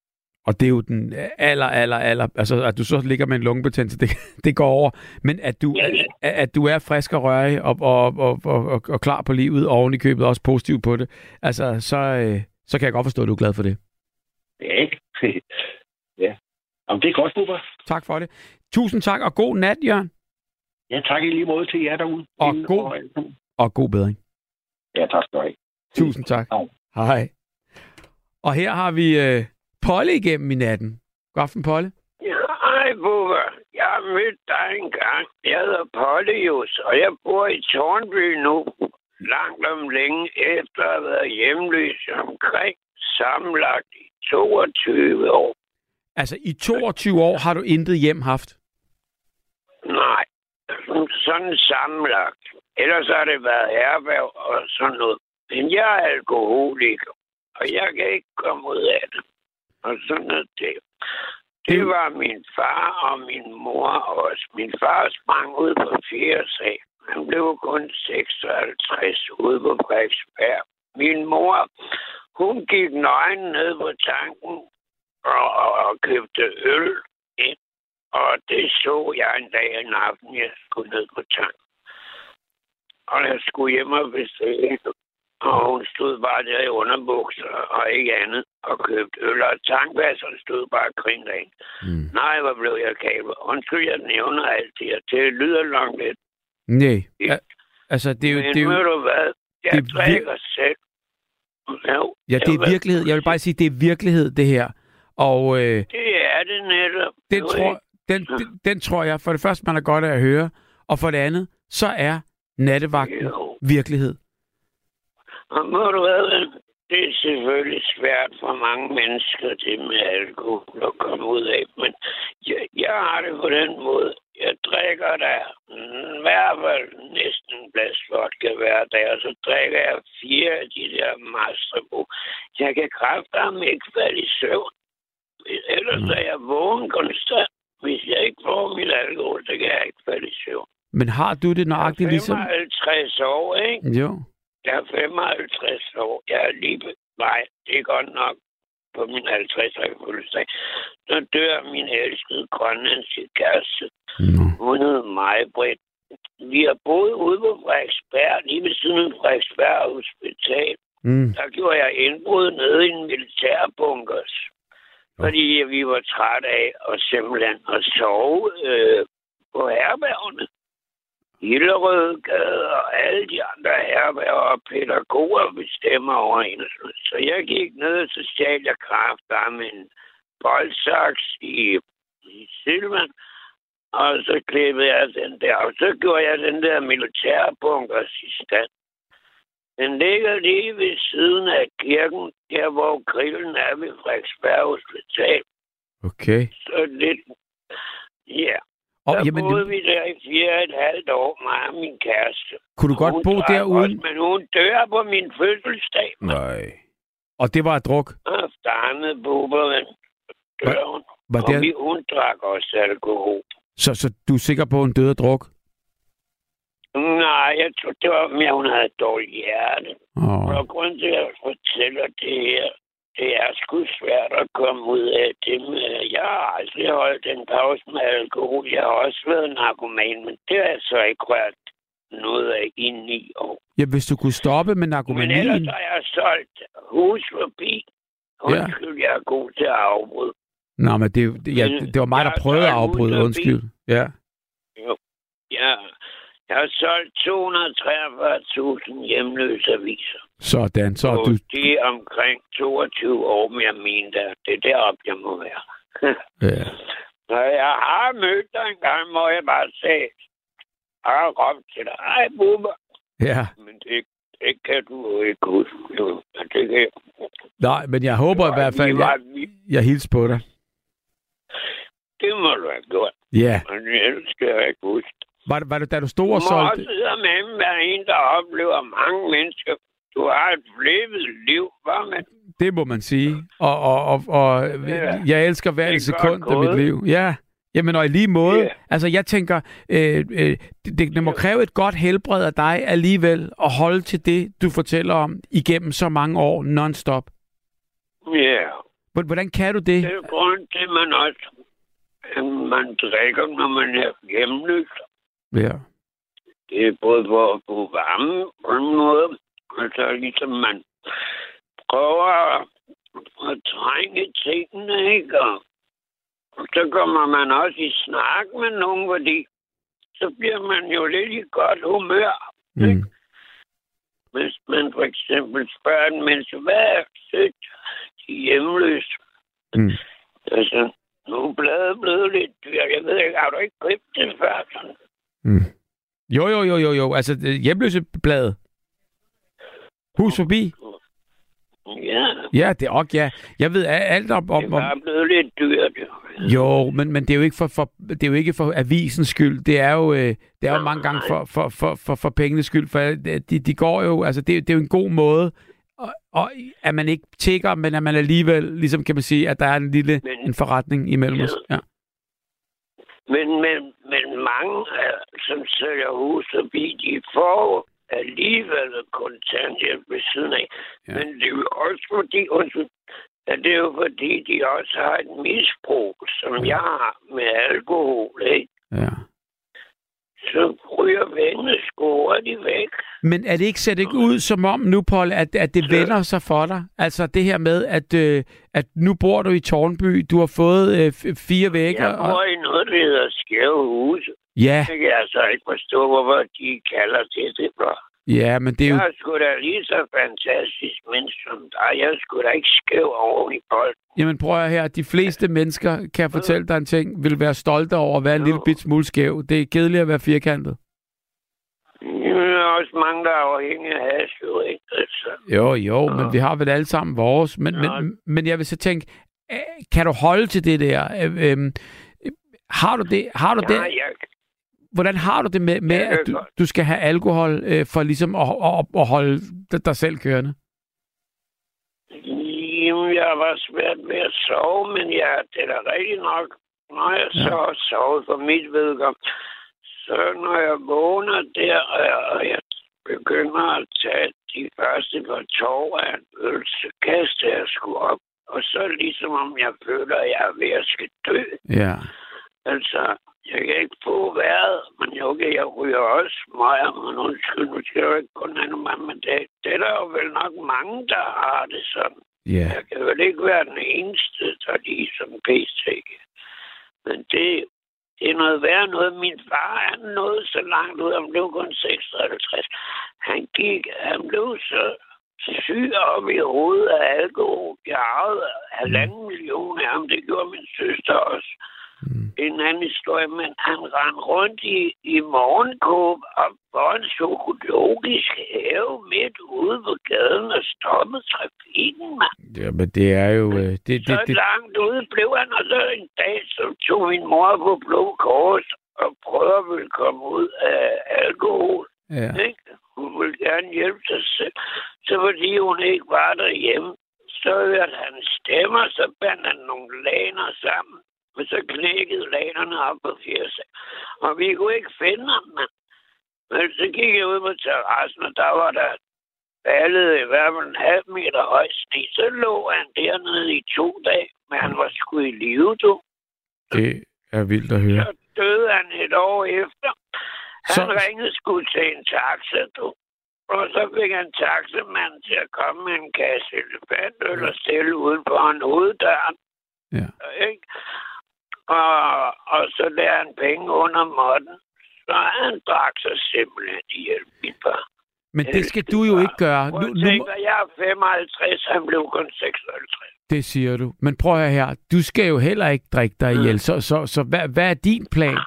Og det er jo den aller... Altså, at du så ligger med en lungebetændelse, det går over. Men at du, at du er frisk og rørig og klar på livet, og oven i købet også positiv på det, altså, så kan jeg godt forstå, at du er glad for det. Ja, ikke? Ja. Jamen, det er godt, Bubber. Tak for det. Tusind tak, og god nat, Jørgen. Ja, tak i lige måde til jer derude. Og god bedring. Ja, tak skal du have. Tusind tak. Hej. Hej. Og her har vi... Polly igennem i natten. God aften, Polly. Hej, Bubber. Jeg har mødt dig engang. Jeg hedder Pollyjus, og jeg bor i Tårnby nu. Langt om længe efter at have været hjemløs omkring sammenlagt i 22 år. Altså, i 22 år har du intet hjem haft? Nej. Sådan sammenlagt. Ellers har det været herværv og sådan noget. Men jeg er alkoholiker, og jeg kan ikke komme ud af det. Og sådan noget der. Det var min far og min mor også. Min far sprang ud på 80 af. Han blev kun 56 ude på Frederiksberg. Min mor, hun gik nøgen ned på tanken og købte øl ind. Og det så jeg en dag en aften, jeg skulle ned på tanken. Og jeg skulle hjem og bestille. Og hun stod bare der i underbukser og ikke andet og købte øl. Og tankvasseren stod bare og grinte af. Nej, hvor blev jeg kablet. Undskyld, jeg nævner alt det her. Det lyder langt lidt. Nej. Altså, det er jo... Men ved du hvad? Jeg drikker selv. Ja, det er virkelighed. Jeg vil bare sige, det er virkelighed, det her. Og... det er det netop. Den tror jeg, for det første, man er godt af at høre. Og for det andet, så er nattevagten virkelighed. Og må du have, det er selvfølgelig svært for mange mennesker, det med alkohol at komme ud af, men jeg har det på den måde. Jeg drikker da i hvert fald næsten en glas vodka hver dag, og så drikker jeg 4 af de der Mastrebo. Jeg kan kraftedeme ikke falde i søvn. Ellers er jeg vågen konstant. Hvis jeg ikke får mit alkohol, så kan jeg ikke falde i søvn. Men har du det nøjagtigt ligesom? Jeg er 55 år, ikke? Jo. Jeg er 55 år. Jeg er lige på vej. Det er godt nok på min 50-årige fødselsdag. Så dør min elskede grønlandske kæreste. Hun hed Maj-Britt. Vi har boet ude på Frederiksberg, lige ved siden af Frederiksberg Hospital. Der gjorde jeg indbrud nede i en militærbunkers. Fordi vi var trætte af at simpelthen at sove på herbergerne. Hillerøde Gade og alle de andre herberger og pædagoger bestemmer over hende. Så jeg gik ned og socialt og kraft af en boldsaks i Silvan, og så klippede jeg den der, og så gjorde jeg den der militærbunkers i stand. Den ligger lige ved siden af kirken, der hvor grillen er ved Frederiksberg Hospital. Okay. Så lidt, ja. Der boede vi der i 4,5 år, mig og min kæreste. Kunne du godt bo derude? Men hun dør på min fødselsdag. Nej. Og det var et druk? Og stammede Bubberen. Hun drak også alkohol. Så du er sikker på, at hun døde af druk? Nej, jeg tror, det var mere, hun havde et dårligt hjerte. Og grunden til, at jeg fortæller det her, det er sgu svært at komme ud af det med. Jeg har aldrig holdt en pause med alkohol. Jeg har også været narkoman, men det har jeg så ikke rørt noget af i 9 år. Ja, hvis du kunne stoppe med narkomanien... Men ellers har jeg solgt hus forbi. Undskyld, jeg er god til at afbryde. Nå, men det var mig, der prøvede at afbryde. Undskyld. Ja. Ja. Jeg har solgt 243.000 hjemløse aviser. Sådan, så du... De omkring 22 år, men jeg mener, det er deroppe, jeg må være. Ja. Når jeg har mødt dig en gang, må jeg bare sige, jeg har råbt til dig, ej, Bubber. Ja. Men det kan du ikke huske. Det kan... Nej, men jeg håber i hvert fald, jeg hilser på dig. Det må du have gjort. Ja. Men det skal jeg ikke huske. Var det da du stod og solgte? Du må også sidde med hver en, der oplever mange mennesker. Du har et flippet liv, hva' man? Det må man sige. Og jeg elsker hver en sekund af mit liv. Ja, jamen og i lige måde. Yeah. Altså jeg tænker, det må kræve et godt helbred af dig alligevel at holde til det, du fortæller om igennem så mange år non-stop. Ja. Yeah. Hvordan kan du det? Det er grunden til, man også man drikker, når man er hjemløs. Ja. Det er både for at få varme på en måde, og så ligesom man prøver at trænge tingene, ikke? Og så kommer man også i snak med nogen, fordi så bliver man jo lidt i godt humør, ikke? Hvis man for eksempel spørger en menneske, hvad er sødt de hjemløse? Altså, nu er bladet blevet lidt dyrt. Jeg ved ikke, har du ikke købt det før sådan? Jo. Altså, hjemløsebladet. Hus forbi. Ja. Ja, det er også, ja. Jeg ved alt om... Det var blevet lidt dyrt, jo. Jo, men det er jo ikke for avisens skyld. Det er jo, mange gange for pengenes skyld. For de går jo... Altså, det er jo en god måde, og at man ikke tækker, men at man alligevel, ligesom kan man sige, at der er en lille en forretning imellem os. Ja. Men mange, som sælger hus og bil, de får alligevel kontanthjælp ved siden af. Ja. Men det er jo også fordi, de også har et misbrug, som jeg har med alkohol, ikke? Ja. Så ryger vennene, skårer de væk. Men er det ikke set ikke ud som om nu, Polly, at det vender sig for dig? Altså det her med, at nu bor du i Tårnby, du har fået 4 vægge. Jeg bor i noget, der hedder Skæve Huse. Ja. Jeg kan altså ikke forstå, hvorfor de kalder det blot. Ja, men det er jo... Jeg er sgu da lige så fantastisk menneske som dig. Jeg er sgu da ikke skæv over i bolden. Jamen prøv at her. De fleste mennesker, kan jeg fortælle dig en ting, vil være stolte over at være en lille bit smule skæv. Det er kedeligt at være firkantet. Ja, også mange, der er afhængige af hash, jo ikke? Altså. Jo, men vi har vel alle sammen vores. Men jeg vil så tænke, kan du holde til det der? Har du det? Har du det? Hvordan har du det med at du skal have alkohol for ligesom at holde dig selv kørende? Jamen, jeg var svært ved at sove, men det er da rigtig nok. Når jeg så sover for mit vedkommende, så når jeg vågner der, og jeg begynder at tage de første par tår af en øl, så kaster jeg sgu op. Og så ligesom om jeg føler, at jeg er ved at skal dø. Ja. Altså, jeg kan ikke få vejret, men okay, jeg ryger også meget, men undskyld, nu skal jeg jo ikke kun anden mand, men det er der jo vel nok mange, der har det sådan. Yeah. Jeg kan vel ikke være den eneste, der ligesom pæstikker. Men det er noget værre noget. Min far, han nåede så langt ud, han blev kun 56. Han blev så syg op i hovedet af alkohol. Jeg arvede 1,5 million af ham, det gjorde min søster også. En anden historie, men han rendte rundt i morgenkåb og var en zoologisk have midt ude på gaden og stoppede trafikken, mand. Jamen, det er jo... Så langt ude blev han, og så en dag, så tog min mor på Blå Kors og prøvede at ville komme ud af alkohol. Ja. Ikke? Hun ville gerne hjælpe sig selv, så fordi hun ikke var derhjemme, så hørte han stemmer, så bandt han nogle laner sammen. Men så knækkede lanerne op på 80. Og vi kunne ikke finde ham, mand. Men så gik jeg ud på terrassen, og der var der ballede i hvert fald 0,5 meter høj sne. Så lå han dernede i 2 dage, men han var sgu i live, du. Det er vildt at høre. Så døde han 1 år efter. Han ringede sgu til en taxa, du. Og så fik han taxamanden til at komme med en kasse elefantøl og stille uden for en hoveddøren. Ja. Ikke? Og så lagde han penge under måtten. Så han drak sig simpelthen ihjel, min far. Men det skal du jo ikke gøre. Nu tænker jeg 55, han blev kun 56. Det siger du. Men prøv her. Du skal jo heller ikke drikke dig ihjel. Så hvad er din plan?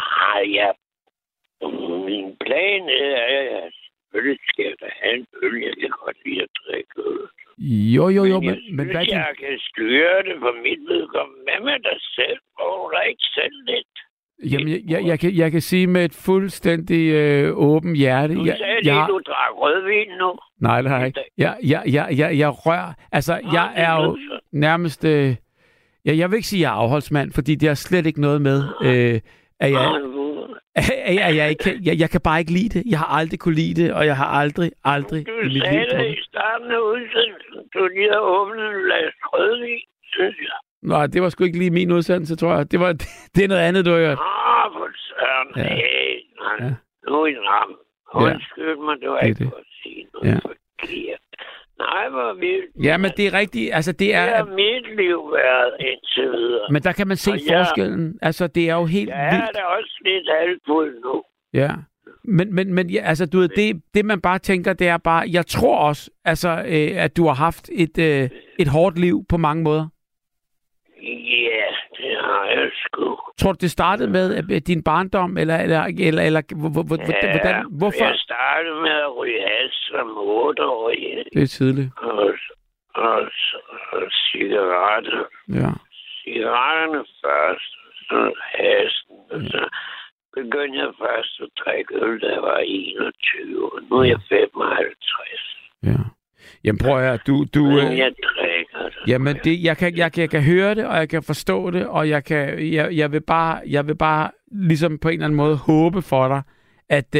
Min plan er, at selvfølgelig skal jeg da have en øl. Jeg kan godt lide at drikke øl. Jo, men hvad er det? Jeg kan styre det for mit vedkommende. Hvad med dig selv? Hvor er der ikke selv lidt? Jamen, jeg kan sige med et fuldstændig åbent hjerte... Du sagde lige, du drak rødvin nu. Nej, det har jeg ikke. Jeg rører... Altså, jeg er jo nærmest... Jeg vil ikke sige, at jeg er afholdsmand, fordi det har slet ikke noget med, at jeg... Jeg kan bare ikke lide det. Jeg har aldrig kunne lide det, og jeg har aldrig... Du sagde det i starten af udsendelsen. Du lige har åbnet en glas rødvin, synes jeg. Nej, det var sgu ikke lige min udsendelse, tror jeg. Det er noget andet, du har gjort. For søren. Ja. Hey, nej. Ja. Nu er I ramt. Undskyld mig, du har ikke det. Fået at sige noget forkert. Nej, hvor vildt. Ja, men det er rigtigt. Altså, det har mit liv været indtil videre. Men der kan man se forskellen. Altså, det er jo helt vildt. Jeg er da også lidt alkohol nu. Ja. Men ja, altså, du ved, det man bare tænker, det er bare... Jeg tror også, altså, at du har haft et hårdt liv på mange måder. Ja, det har jeg sgu. Tror du, det startede med din barndom, eller hvordan, hvorfor? Jeg startede med at ryge hash som 8-årig. Det er tidligt. Og cigaretter. Ja. Cigaretterne først, så hashen. Ja. Så begyndte jeg først at drikke øl, da jeg var 21. Nu er jeg 55. Ja. Jamen prøv at høre, jeg drikker det. Jamen det, jeg kan høre det, og jeg kan forstå det, og jeg vil bare ligesom på en eller anden måde håbe for dig, at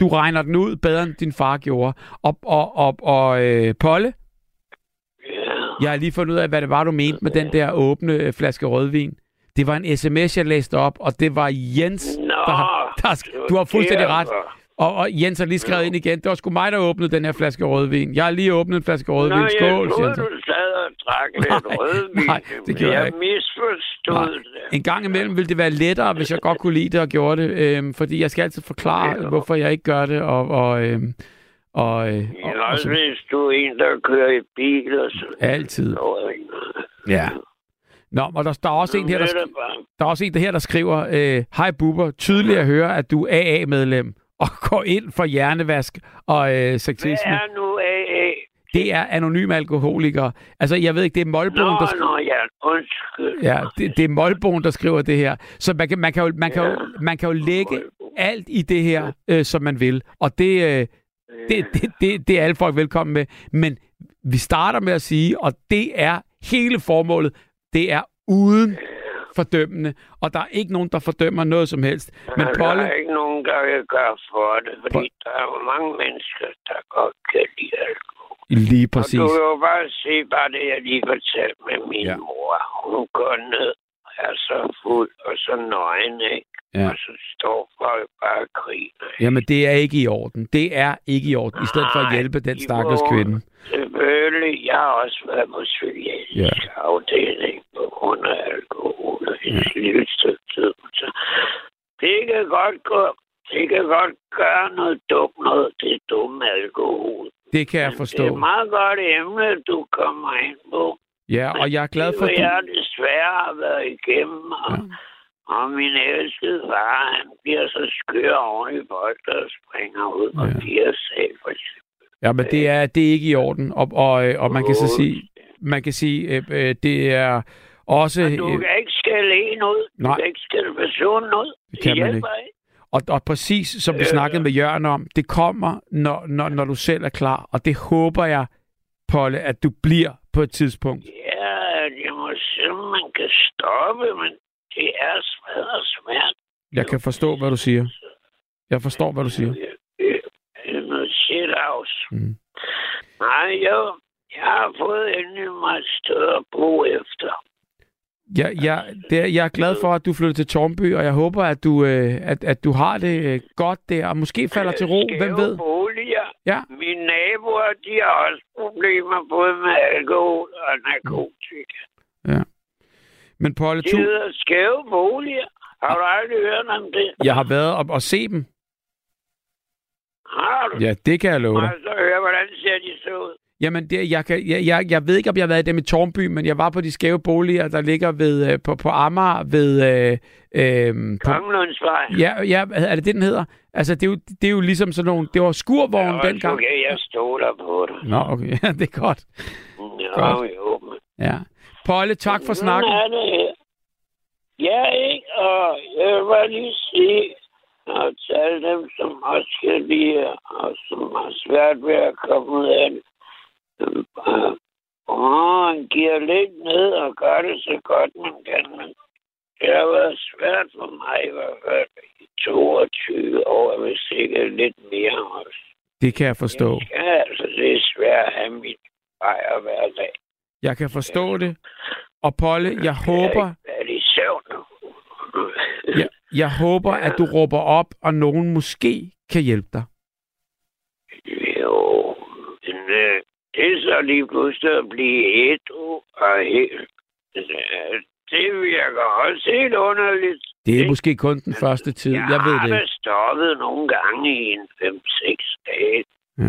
du regner den ud bedre end din far gjorde. Og Polly? Jeg har lige fundet ud af, hvad det var, du mente med den der åbne flaske rødvin. Det var en sms, jeg læste op, og det var Jens. Du har fuldstændig ret. Og Jens har lige skrevet ind igen. Det var sgu mig, der åbnede den her flaske rødvin. Jeg har lige åbnet en flaske rødvin. Nå, skål, Jens. Du sad og drak lidt rødvin. Nej, det gjorde jeg ikke. Jeg misforstod det. En gang imellem ville det være lettere, hvis jeg godt kunne lide det og gjorde det. Fordi jeg skal altid forklare, hvorfor jeg ikke gør det. Og hvis du er en, der kører i bil og sådan. Altid. Ja. Nå, og der er også en her, der skriver, hej Bubber, tydeligt at høre, at du er AA-medlem. og går ind for hjernevask og sektisme. Hvad er nu AA? Det er anonyme alkoholikere. Altså, jeg ved ikke, det er Molboen, der skriver... Ja, det er Molboen, der skriver det her. Så man kan jo lægge alt i det her, som man vil. Og det er alle folk velkommen med. Men vi starter med at sige, og det er hele formålet, det er uden fordømmende. Og der er ikke nogen, der fordømmer noget som helst. Men Polly... Der er ikke nogen, der gør for det, fordi der er jo mange mennesker, der godt kan lide alkohol. Lige præcis. Og du kan jo bare se, bare det, jeg lige fortalte med min mor. Hun går ned og er så fuld og så nøgen, ikke? Ja. Og så står folk bare og griner. Jamen, det er ikke i orden. Det er ikke i orden. I stedet for at hjælpe den stakkels kvinde. Selvfølgelig. Jeg har også været på psykiatrisk afdeling på grund af alkohol og hendes livstid. Det kan godt gå. Det kan godt gøre noget dumt noget. Det er dumme alkohol. Det kan jeg forstå. Det er meget godt emne, du kommer ind på. Ja, og jeg er glad for, at du... Jeg desværre har været igennem, og min elskede far, han bliver så skør oven i folk, der springer ud og bliver selv, for eksempel. Ja, men det er ikke i orden, og man kan så sige, det er også... Og du kan ikke skælde en ud. Du kan ikke skælde personen ud. Det kan man ikke. Og præcis som vi snakkede med Jørgen om, det kommer, når du selv er klar. Og det håber jeg, Polly, at du bliver på et tidspunkt. Ja, jeg må simpelthen, man kan stoppe, men det er svært og svært. Jeg kan forstå, hvad du siger. Jeg forstår, hvad du siger. Noget shit house. Nej, jo. Jeg har fået endelig meget større at bruge efter. Jeg er glad for, at du flytter til Tårnby, og jeg håber, at du har det godt der, og måske falder til ro. Hvem ved? Boliger. Ja. Mine naboer, de har også problemer både med alkohol og narkotika. Ja. Men Polly, det hedder skæve boliger. Har du aldrig hørt om det? Jeg har været op og se dem. Har du? Ja, det kan jeg love dig. Og så høre, hvordan ser de så ud? Jamen, jeg ved ikke, om jeg har været i dem i Tårnby, men jeg var på de skæve boliger, der ligger ved, på Amar ved... Kamlunsvej. Ja, er det den hedder? Altså, det er jo ligesom sådan nogle... Det var skurvognen dengang. Okay, jeg stoler på dig. Nå, okay. Ja, det er godt. Jo. Ja. Polly, tak for snakken. Ja, ikke? Og jeg vil bare lige sige... Og tale dem, som også skal lide, og som har svært ved at komme ud af det. Han giver lidt ned og gør det så godt, man kan. Men det har været svært for mig at være i 22 år, hvis ikke lidt mere også. Det kan jeg forstå. Ja, altså det er svært at have mit fejre hver dag. Jeg kan forstå det. Og Polly, jeg håber... Jeg håber, at du råber op, og nogen måske kan hjælpe dig. Jo, men det er så lige pludselig at blive et og helt. Det virker også helt underligt. Det er måske kun den første tid, jeg ved det. Jeg har stoppet nogle gange i en 5-6 dage. Ja.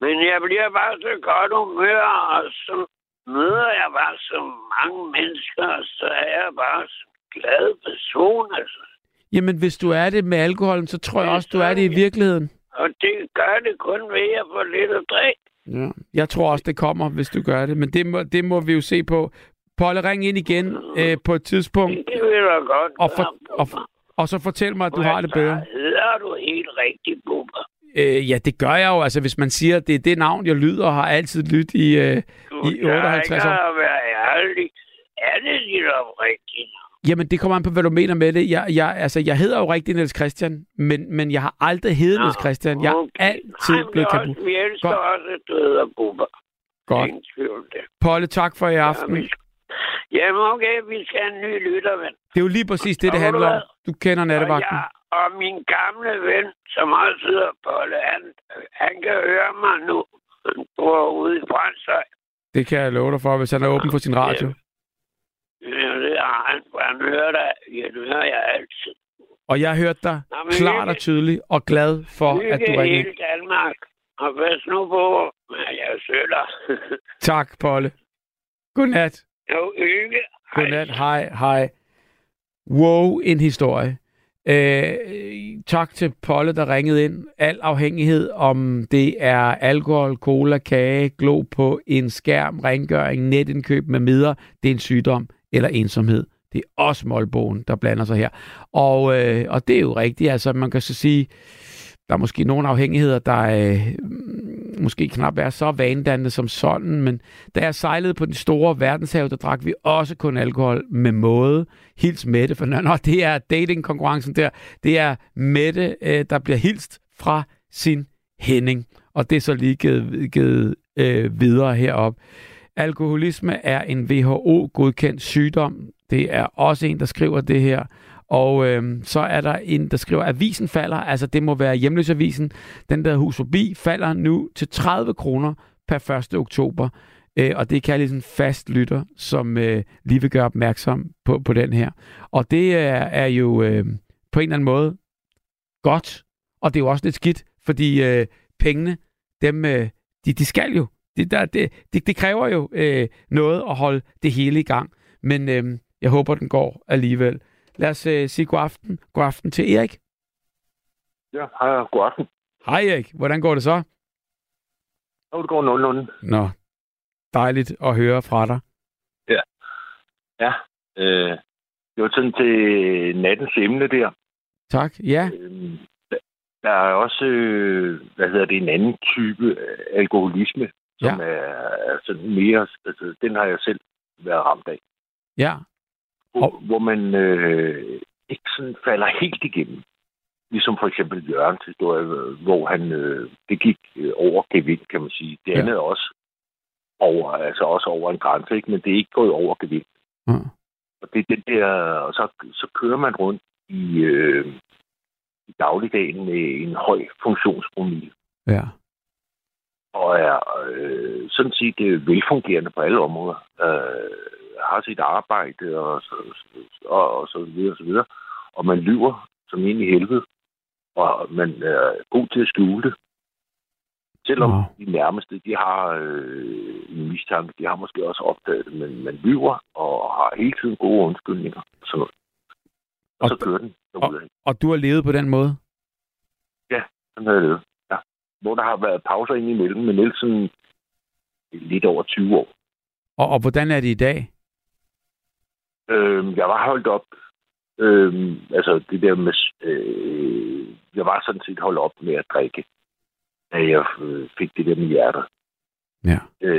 Men jeg bliver bare så godt humør, og så møder jeg bare så mange mennesker, så er jeg bare glad person, altså. Jamen, hvis du er det med alkoholen, så tror jeg også, du er det i virkeligheden. Og det gør det kun ved at få lidt at drikke. Ja. Jeg tror også, det kommer, hvis du gør det. Men det må vi jo se på. Polly, ring ind igen på et tidspunkt. Det vil jeg godt. Og så fortæl mig, at du har det bedre. Hedder du helt rigtig, Bubber? Ja, det gør jeg jo. Altså, hvis man siger, at det er det navn, jeg lyder og har altid lyttet i 58 år. Jeg være ærlig. Er det dit oprigtige navn? Jamen, det kommer an på, hvad du mener med det. Jeg hedder jo rigtig Niels Christian, men jeg har aldrig heddet Niels Christian. Jeg er altid blevet Kamlu. Vi elsker også, at du hedder Bubber. Godt. Ingen tvivl det. Polly, tak for i aften. Jamen, okay, vi skal have en ny lytter, ven. Det er jo lige præcis det handler om. Du kender Nattevagten. Og min gamle ven, som også hedder Polly, han kan høre mig nu. Han bor ude i Brøndshøj. Det kan jeg love dig for, hvis han er åben for sin radio. Han hører dig. Det hører jeg altid. Og jeg hørte dig klart og tydeligt og glad for, at du ringede. Lykke i Danmark. Og pas nu på, at jeg søger. Tak, Polly. Godnat. Jo, lykke. Godnat. Hej. Wow, en historie. Tak til Polly, der ringede ind. Al afhængighed, om det er alkohol, cola, kage, glo på en skærm, rengøring, netindkøb med midler, det er en sygdom eller ensomhed. Det er også målbogen, der blander sig her. Og det er jo rigtigt. Altså, man kan så sige, der er måske nogle afhængigheder, der måske knap er så vanedannende som sådan, men da jeg sejlede på den store verdenshav, der drak vi også kun alkohol med måde. Hils Mette, for det er datingkonkurrencen der. Det er Mette, der bliver hilst fra sin Henning. Og det er så lige givet videre herop. Alkoholisme er en WHO-godkendt sygdom. Det er også en, der skriver det her. Og så er der en, der skriver, at avisen falder, altså det må være Hjemløsavisen, den der Hus Forbi, falder nu til 30 kroner per 1. oktober. Og det kan jeg ligesom fast lytter, som lige vil gøre opmærksom på den her. Og det er jo på en eller anden måde godt, og det er jo også lidt skidt, fordi pengene, dem, de skal jo. Det kræver jo noget at holde det hele i gang. Men jeg håber, den går alligevel. Lad os sige god aften. God aften til Erik. Ja, hej. God aften. Hej Erik. Hvordan går det så? Jo, det går nogenlunde. Nå, dejligt at høre fra dig. Ja. Ja. Det var sådan til nattens emne der. Tak, ja. Der er også, en anden type alkoholisme, som er sådan mere, altså den har jeg selv været ramt af. Ja. Hvor man ikke sådan falder helt igennem. Ligesom for eksempel Jørgens historie, hvor han, det gik over gevind, kan man sige. Det andet også over, altså også over en grænse, ikke? Men det er ikke gået over gevind. Mm. Og det er den der, og så kører man rundt i dagligdagen med en høj funktionspromille. Ja. Og er sådan set velfungerende på alle områder. Har sit arbejde og så videre. Og man lyver som ind i helvede. Og man er god til at skjule det. Selvom de nærmeste, de har en mistanke, de har måske også opdaget det, men man lyver og har hele tiden gode undskyldninger. Sådan noget. Og så kører den. Og du har levet på den måde? Ja, sådan har jeg levet. Ja. Hvor der har været pauser indimellem, men ellers sådan lidt over 20 år. Og hvordan er det i dag? Jeg var holdt op. Det der med... jeg var sådan set holdt op med at drikke, da jeg fik det der med hjertet. Ja.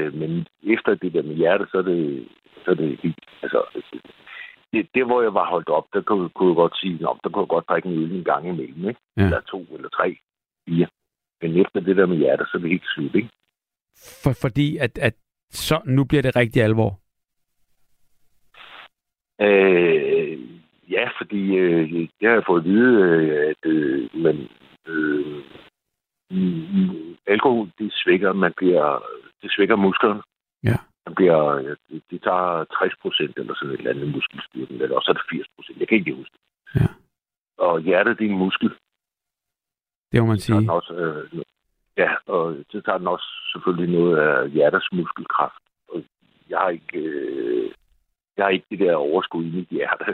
Men efter det der med hjertet, så er det helt... Altså, det, hvor jeg var holdt op, der kunne jeg godt sige, at der kunne jeg godt drikke en øl en gang imellem, ikke? Ja. Eller 2 eller 3, 4. Men efter det der med hjertet, så er det helt sygt, ikke? Fordi at så nu bliver det rigtig alvor. Ja, fordi jeg har fået at vide, at alkohol, det svækker musklerne. Ja. Man bliver, det tager 60% eller sådan et eller andet muskelstyrken, eller også er det 80%. Jeg kan ikke huske det. Ja. Og hjertet, det er en muskel. Det må man sige. Ja, og så tager den også selvfølgelig noget af hjertets muskelkraft. Og jeg har ikke det der overskud i mit hjerte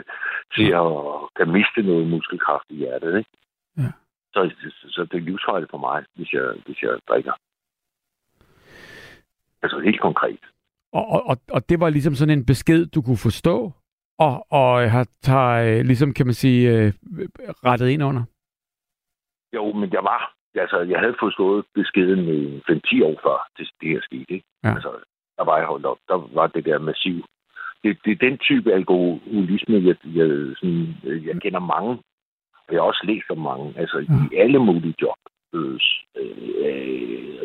til at kan miste noget muskelkraft i hjertet, ikke? Ja. Så det er livsfarligt for mig, hvis jeg drikker. Altså helt konkret. Og det var ligesom sådan en besked, du kunne forstå, og har ligesom, kan man sige, rettet ind under? Jo, men jeg havde forstået beskeden 5-10 år før, det her skete, ikke? Ja. Altså, der var jeg holdt op. Der var det der massiv. Det er den type alkoholisme, jeg kender mange. Jeg har også læst om mange. Altså, i alle mulige job.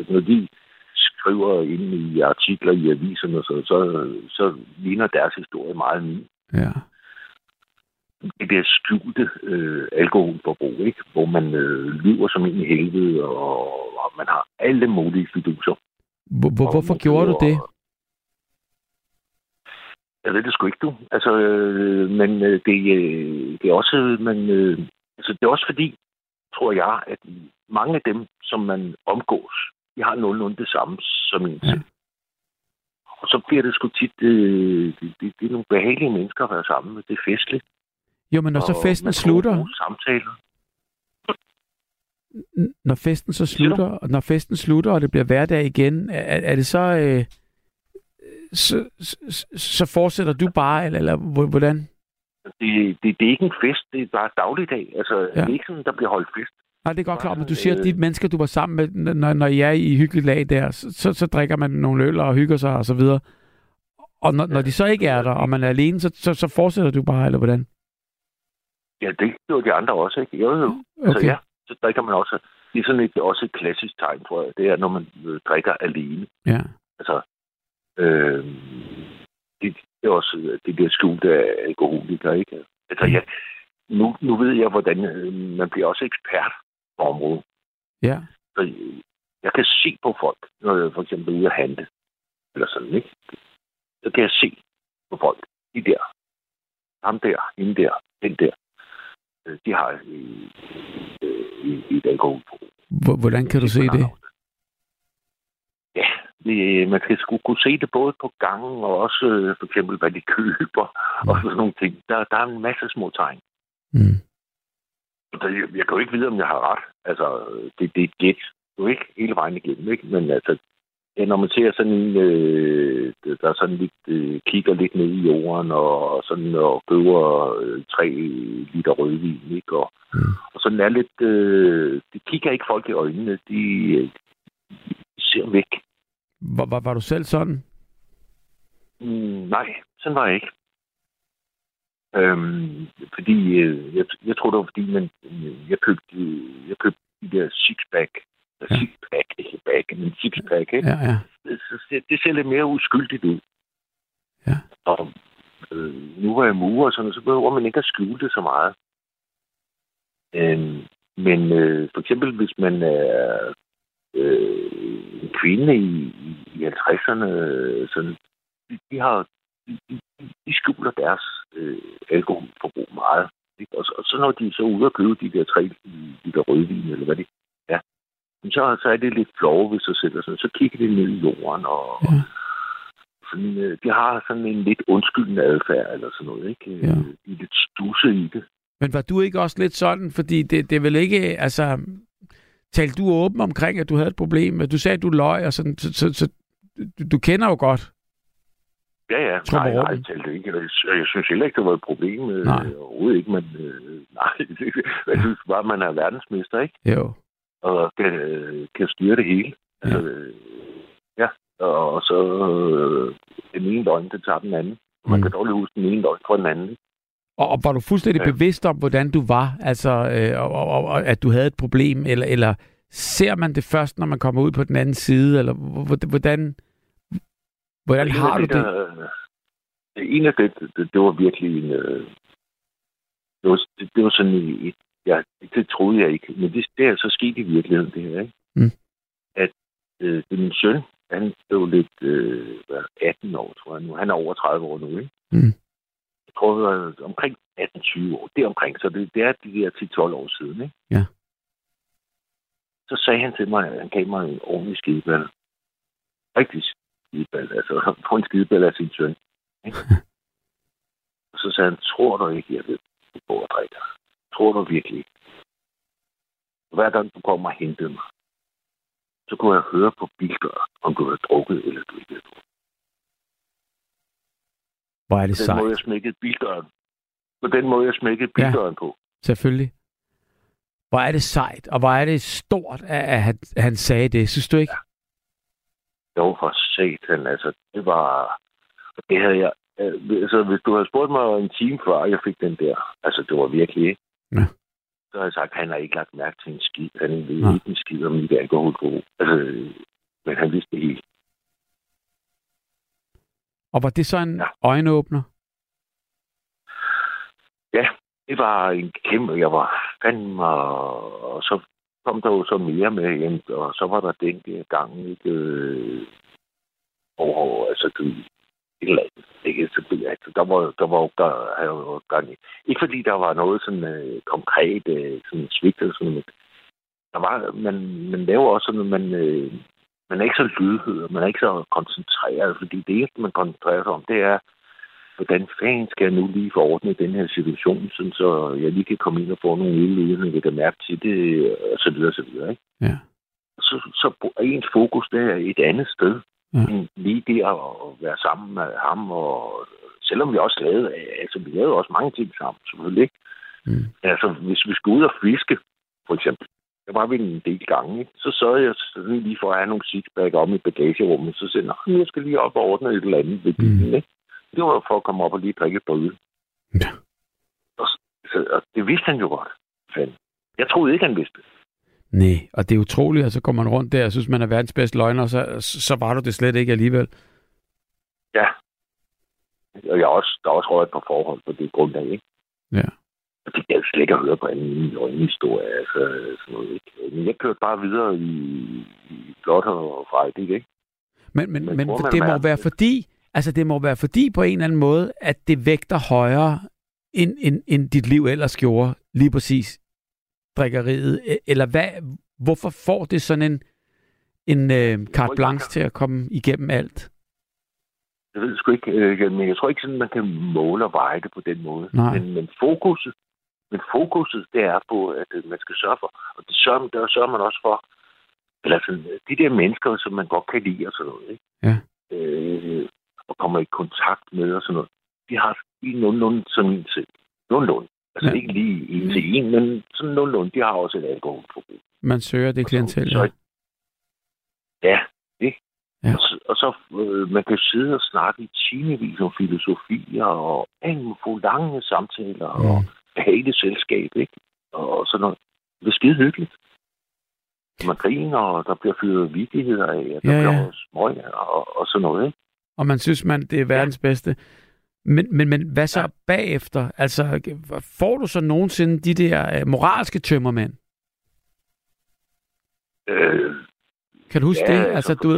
Når de skriver inde i artikler i aviserne, så ligner deres historie meget min. Ja. Det der skjulte alkoholforbrug, ikke? Hvor man lyver som en i helvede, og man har alle mulige fiduser. Hvorfor gjorde du det? Jeg ved det sgu ikke, du. Altså, men det er også, det er også fordi, tror jeg, at mange af dem, som man omgås, de har nogenlunde det samme som en selv. Og så bliver det sgu tit, det er nogle behagelige mennesker at være sammen med. Det er festligt. Jo, men når og så festen slutter... Samtaler. Når festen så slutter, og når festen slutter, og det bliver hverdag igen, er det så... Så fortsætter du bare, eller hvordan? Det er ikke en fest, det er bare dagligdag. Altså, ja. Det er ikke sådan, der bliver holdt fest. Nej, det er godt klart, men du siger, at de mennesker, du var sammen med, når I er i hyggeligt lag der, så drikker man nogle øl og hygger sig og så videre. Og når de så ikke er der, og man er alene, så fortsætter du bare, eller hvordan? Ja, det gjorde de andre også, ikke? Okay. Så ja, så drikker man også. Det er sådan også et klassisk tegn, tror jeg. Det er, når man drikker alene. Ja. Altså, det er også det bliver skjult af alkoholikere, ikke? Altså, ja, nu ved jeg, hvordan man bliver også ekspert på området. Ja. Så jeg kan se på folk, når jeg for eksempel er ude at handle, eller sådan, ikke? Så kan jeg se på folk. De der, ham der, hende der, den der. De har et alkoholforbrug. Hvordan kan du se det? Ja, man skal sgu kunne se det både på gangen og også for eksempel, hvad de køber og sådan nogle ting. Der er en masse små tegn. Mm. Jeg kan jo ikke vide, om jeg har ret. Altså, det er et gæt. Du er ikke hele vejen igennem, ikke? Men altså, når man ser sådan en, der er sådan lidt, kigger lidt ned i jorden og sådan og køber 3 liter rødvin, ikke? Og sådan er lidt... de kigger ikke folk i øjnene. De ser væk. Var du selv sådan? Nej, sådan var jeg ikke. Fordi jeg tror, det var fordi, jeg købte de der sixpack, ikke? Ja, ja. Det ser lidt mere uskyldigt ud. Ja. Og nu var jeg murer og sådan, og så behøver man ikke at skjule det så meget. Men for eksempel, hvis man er en kvinde i 50'erne, sådan, de skjuler deres alkoholforbrug meget. Ikke? Og så når de så ude og købe de der 3 liter rødvin, eller hvad det er, så er det lidt flove ved sig selv, og sådan, så kigger de ned i jorden, og sådan, de har sådan en lidt undskyldende adfærd, eller sådan noget, ikke? Ja. De er lidt stusset i det. Men var du ikke også lidt sådan, fordi det er vel ikke, altså, talte du åben omkring, at du havde et problem, at du sagde, at du løg, og sådan, så du kender jo godt. Ja, nej, jeg talte ikke. Jeg synes heller ikke, det var et problem. Overhovedet ikke, men jeg synes bare, man er verdensmester, ikke? Jo. Og kan styre det hele. Ja. Altså, ja, og så den ene løgn, det tager den anden. Man kan dårligt huske den ene løgn fra den anden, ikke? Og var du fuldstændig bevidst om, hvordan du var, altså, og at du havde et problem, eller ser man det først, når man kommer ud på den anden side, eller hvordan har du det? En af det var virkelig en... Det var sådan et... Ja, det troede jeg ikke, men det er så sket i virkeligheden, det her, ikke? At min søn, han blev lidt 18 år, tror jeg nu. Han er over 30 år nu, ikke? Jeg tror, at omkring 18-20 år, det er omkring, så det er de der 10-12 år siden, ikke? Ja. Så sagde han til mig, at han gav mig en ordentlig skideball. Rigtig skideball, altså på en skideball af sin søn. Ikke? Og så sagde han, tror du ikke, jeg ved, at du går og drikker? Tror du virkelig? Hver gang du kommer og hentede mig, så kunne jeg høre på bildøren, om du havde drukket eller du ikke havde drukket. Hvor er det sejt. På den måde, jeg smækkede bildøren på. Selvfølgelig. Hvor er det sejt, og hvor er det stort, at han sagde det, synes du ikke? Ja. Jo, for satan, altså, det var... Det havde jeg... Altså, hvis du havde spurgt mig en time før, jeg fik den der, altså, det var virkelig ikke. Ja. Så har jeg sagt, at han har ikke lagt mærke til en skid. Han ved ikke en skid om mit alkoholforbrug. Altså, men han vidste det helt. Og var det så en øjenåbner? Ja, det var en kæmpe. Jeg var fandme, og så kom der jo så mere med hjem, og så var der den der gang, ikke? Og altså, et eller andet, ikke? Så der var gang i. Ikke fordi der var noget sådan konkret sådan svigt eller sådan noget. Der var, man laver også sådan, man er ikke så lydhør, man er ikke så koncentreret, fordi det eneste, man koncentrerer sig om, det er hvordan fanden skal jeg nu lige få ordnet den her situation, sådan så jeg lige kan komme ind og få nogle øl, uden at lægge mærke til det, og så videre, og så videre, ikke? Ja. Så er ens fokus der et andet sted, end lige det at være sammen med ham, og selvom vi også lavede, altså vi lavede også mange ting sammen, selvfølgelig, ikke? Mm. Altså, hvis vi skulle ud og fiske, for eksempel, der var vi en del gange, ikke? Så sørgede jeg sådan lige for at have nogle sixpack om i bagagerummet, så sagde jeg, jeg skal lige op og ordne et eller andet ved bilen, ikke? Det var for at komme op og lige drikke et par øl. Ja. Og det vidste han jo godt. Fanden. Jeg troede ikke, han vidste det. Nej, og det er utroligt, og så kommer man rundt der, og synes, man er verdens bedste løgner, og så var du det slet ikke alligevel. Ja. Og der er også røget på forhold på det grundlag, ikke? Ja. Og det kan jeg slet ikke høre på anden løgnhistorie, altså sådan noget, ikke? Men jeg kørte bare videre i blot og frejt, ikke? Men tror, det må være fordi... Altså, det må være fordi på en eller anden måde, at det vægter højere, end dit liv ellers gjorde, lige præcis drikkeriet. Eller hvad, hvorfor får det sådan en carte blanche til at komme igennem alt? Jeg ved sgu ikke, men jeg tror ikke sådan, man kan måle og veje det på den måde. Men fokuset, det er på, at man skal sørge for, og det sørger man også for, eller sådan, de der mennesker, som man godt kan lide og sådan noget, ikke? Ja. Og kommer i kontakt med og sådan noget. De har lige nogenlunde sådan en selv. Nogenlunde. Altså ikke lige en til en, men sådan nogenlunde. De har også et alkoholforbrug. Man søger det klientel. Ja, ikke? Ja. Og så man kan sidde og snakke i timevis om filosofier og få lange samtaler og hate selskab, ikke? Og sådan noget. Det er skide hyggeligt. Man griner, og der bliver fyret vittigheder af, og der bliver smøger og sådan noget, ikke? Og man synes, det er verdens bedste. Men hvad så bagefter? Altså, får du så nogensinde de der moralske tømmermænd? Kan du huske det? Altså, du,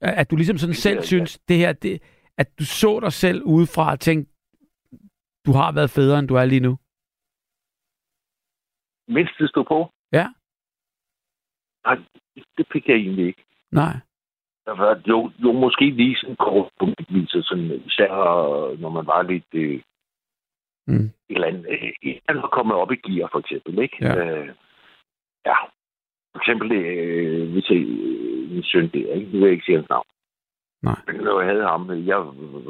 at du ligesom sådan selv synes, det her, at du så dig selv udefra og tænkte, du har været federe, end du er lige nu? Mindst det stod på? Ja. Nej, det fik jeg egentlig ikke. Nej. Jo, måske lige sådan kort på midtviser, især når man var lidt et eller andet. Et eller andet kommet op i gear, for eksempel, ikke? Ja. For eksempel, hvis jeg min søn der, ikke? Nu vil jeg ikke sige hans navn. Nej. Men når jeg havde ham, jeg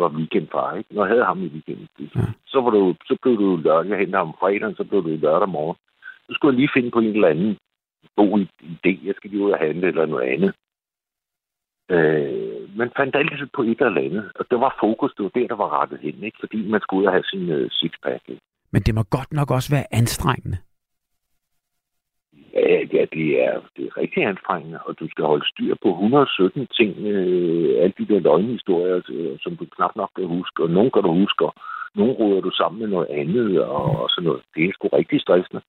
var weekendfar, ikke? Når jeg havde ham i weekenden, så blev det jo lørdag. Jeg hentede ham fredag, så blev det jo lørdag morgen. Så skulle jeg lige finde på en eller anden god idé. Jeg skal lige ud og handle eller noget andet. Man fandt altid på et eller andet, og det var fokus, det var der var rettet hen, ikke? Fordi man skulle ud og have sin sixpack. Men det må godt nok også være anstrengende. Ja, det er rigtig anstrengende, og du skal holde styr på 117 ting, alle de der løgnhistorier, som du knap nok kan huske, og nogen kan du huske, og nogen råder du sammen med noget andet, og sådan noget. Det er sgu rigtig stressende.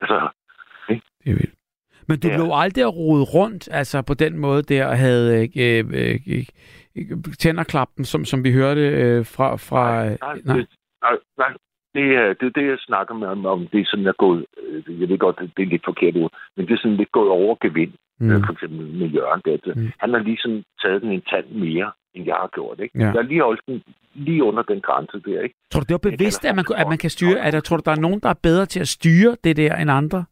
Altså, ikke? Det er vildt. Men du lå aldrig at rode rundt, altså på den måde der, og havde tænderklappen, som vi hørte fra... Nej. Det jeg snakker med om, det er sådan, jeg gået... Jeg ved godt, det er lidt forkert ord, men det er sådan lidt gået over gevind, for eksempel med Jørgen. Han har ligesom taget den en tand mere, end jeg har gjort, ikke? Ja. Jeg har lige holdt den lige under den grænse der, ikke? Tror du, det var bevidst, at man kan styre? Tror du, der er nogen, der er bedre til at styre det der end andre?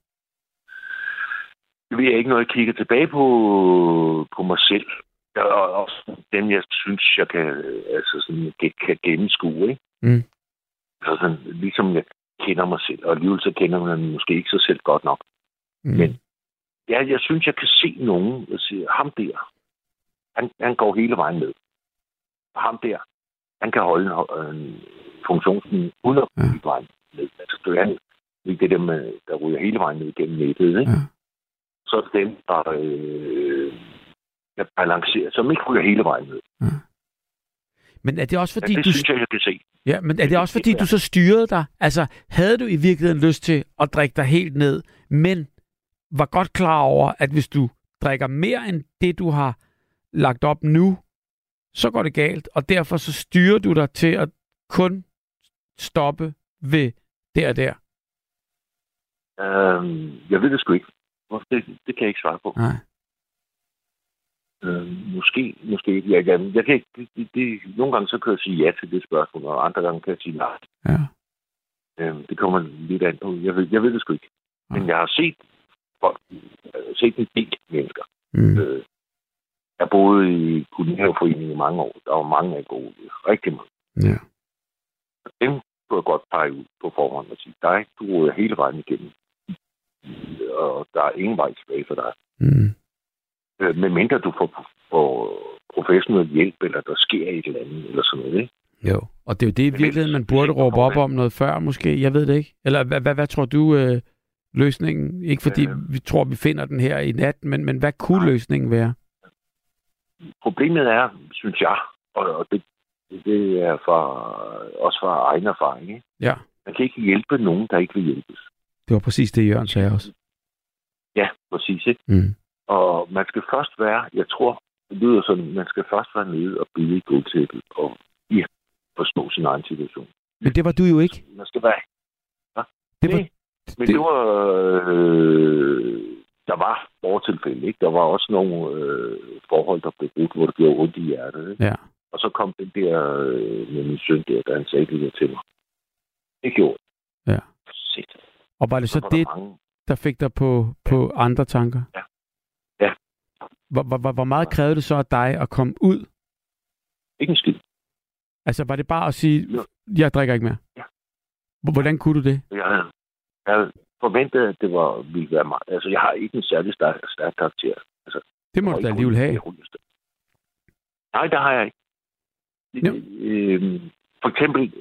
Det ved jeg ikke, når jeg kigger tilbage på mig selv. Og dem, jeg synes, jeg kan gennemskue, ikke? Mm. Altså sådan, ligesom jeg kender mig selv. Og alligevel så kender man måske ikke sig selv godt nok. Mm. Men ja, jeg synes, jeg kan se nogen, og sige, ham der, han går hele vejen med. Ham der, han kan holde en funktion uden at gå hele vejen med. Altså, det er ikke det der med, der ryger hele vejen ned gennem nettet, ikke? Ja. Så er det dem, der balancerer, som ikke ryger hele vejen ned. Ja. Men er det også fordi, det synes jeg kan se. Ja, men er det også fordi, du så styrede dig? Altså, havde du i virkeligheden lyst til at drikke dig helt ned, men var godt klar over, at hvis du drikker mere end det, du har lagt op nu, så går det galt, og derfor så styrer du dig til at kun stoppe ved det og der? Jeg ved det sgu ikke. Det kan jeg ikke svare på. Nej. Måske ikke. Jeg kan ikke. Nogle gange så kan jeg sige ja til det spørgsmål, og andre gange kan jeg sige nej. Ja. Det kommer lidt an på. Jeg ved det sgu ikke. Ja. Men jeg har set folk, en del mennesker. Jeg boede i Kulinareforeningen i mange år. Der var mange af gode. Rigtig mange. Ja. Dem kunne jeg godt pege ud på forhånd og sige, dig, du råder hele vejen igennem. Og der er ingen vej tilbage for dig. Medmindre du får professionel hjælp, eller der sker et eller andet, eller sådan noget, ikke? Jo, og det er jo det i virkeligheden, man burde råbe op om noget før, måske. Jeg ved det ikke. Eller hvad tror du løsningen? Ikke fordi vi tror, vi finder den her i nat, men hvad kunne løsningen være? Problemet er, synes jeg, og det er også fra egen erfaring, ikke? Ja. Man kan ikke hjælpe nogen, der ikke vil hjælpes. Det var præcis det, Jørgen sagde også. Ja, præcis, ikke? Og man skal først være, jeg tror, det lyder sådan, man skal først være nede og bide i gulvtæppet og forstå sin egen situation. Men det var du jo ikke. Man skal være. Ja? Der var fortilfælde, ikke? Der var også nogle forhold, der blev brudt, hvor det blev ondt i hjertet, ikke? Ja. Og så kom den der med min søn der, der han sagde det der til mig. Det gjorde det. Ja. Sæt. Og var det så det, der fik dig på andre tanker? Ja. Hvor meget krævede det så af dig at komme ud? Ikke en skid. Altså, var det bare at sige, jeg drikker ikke mere? Ja. Hvordan kunne du det? Jeg forventede, at det ville være meget. Altså, jeg har ikke en særlig stærk karakter. Altså, det må du da alligevel have. Nej, det har jeg ikke. For eksempel,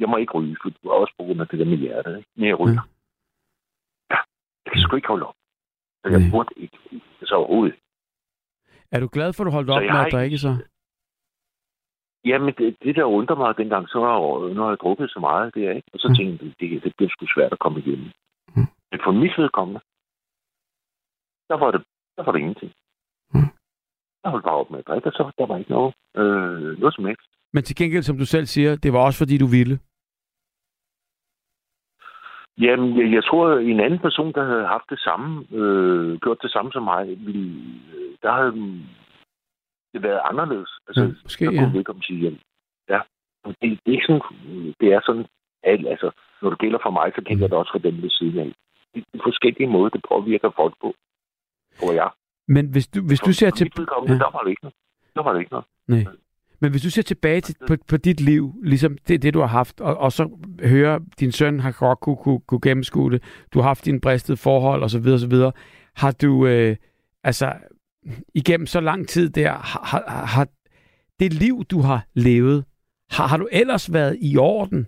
jeg må ikke ryge, for du har også på grund af det der med hjertet. Ikke? Men jeg ryger. Ja. Jeg kan sgu ikke holde op. Så jeg burde ikke. Så overhovedet. Er du glad for, at du holdt op med at drikke så? Jamen, det der undrer mig dengang, så når jeg drukket så meget, det er ikke. Og så tænkte jeg, det bliver sgu svært at komme igennem. Men for mit vedkommende, der var det ingenting. Jeg holdt bare op med at drikke, og så der var ikke noget som helst. Men til gengæld, som du selv siger, det var også fordi, du ville. Jamen, jeg tror, en anden person, der havde haft det samme, gjort det samme som mig, der havde det været anderledes. Altså, måske, der kunne vedkommende sige, det er ikke sådan, det er sådan alt. Altså, når det gælder for mig, så gælder det også for dem ved siden af. Det er forskellige måder, det påvirker folk på, tror jeg. Men hvis du ser til... Der var det ikke noget. Nej. Men hvis du ser tilbage på dit liv, ligesom det, du har haft, og så hører, din søn har godt kunne gennemskue det, du har haft dine bristede forhold, osv., osv., har du, igennem så lang tid der, har det liv, du har levet, har du ellers været i orden?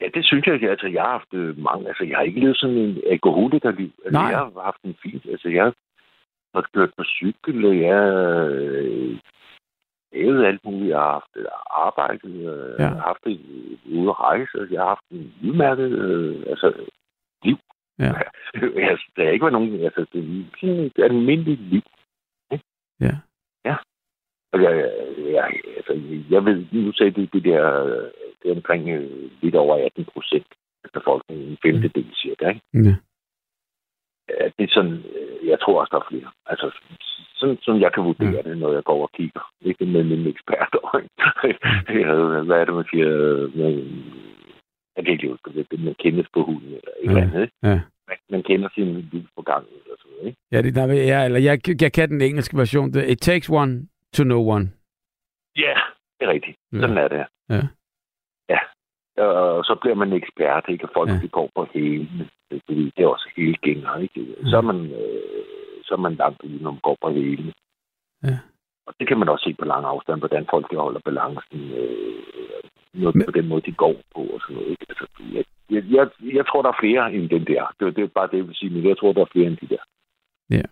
Ja, det synes jeg ikke. Altså, jeg har haft mange... Altså, jeg har ikke levet sådan en alkoholikerliv. Altså, nej. Jeg har haft en fint... Altså, jeg har kørt på cykel, og jeg lavede alt muligt. Jeg har haft arbejdet, jeg har haft det ude at rejse, og jeg har haft en udmærket liv. Ja. Altså, der har ikke været nogen... Altså, det er et almindeligt liv. Ja. Ja. Og jeg ved... Nu sagde du det der... Det er omkring lidt over 18% af befolkningen, en femtedel cirka, ikke? Ja. Det er sådan, jeg tror også, der er flere. Altså, sådan som jeg kan vurdere det, når jeg går og kigger. Ikke med mine eksperter. Hvad er det, man siger? Jeg kan ikke huske, at man kendes på huden eller et eller andet. Ja. Man kender sin liv på gangen eller sådan noget, ikke? Ja, jeg kan den engelske version. It takes one to know one. Ja, det er rigtigt. Sådan er det. Ja. Ja, og så bliver man ekspert, ikke? Og folk, de går på hælene. Det er også hælgænger, ikke? Så er man langt ude, når man går på hælene. Ja. Og det kan man også se på lang afstand, hvordan folk holder balancen. På den måde, de går på og sådan noget, ikke? Altså, jeg tror, der er flere end den der. Det er bare det, jeg vil sige, men jeg tror, der er flere end de der. Ja,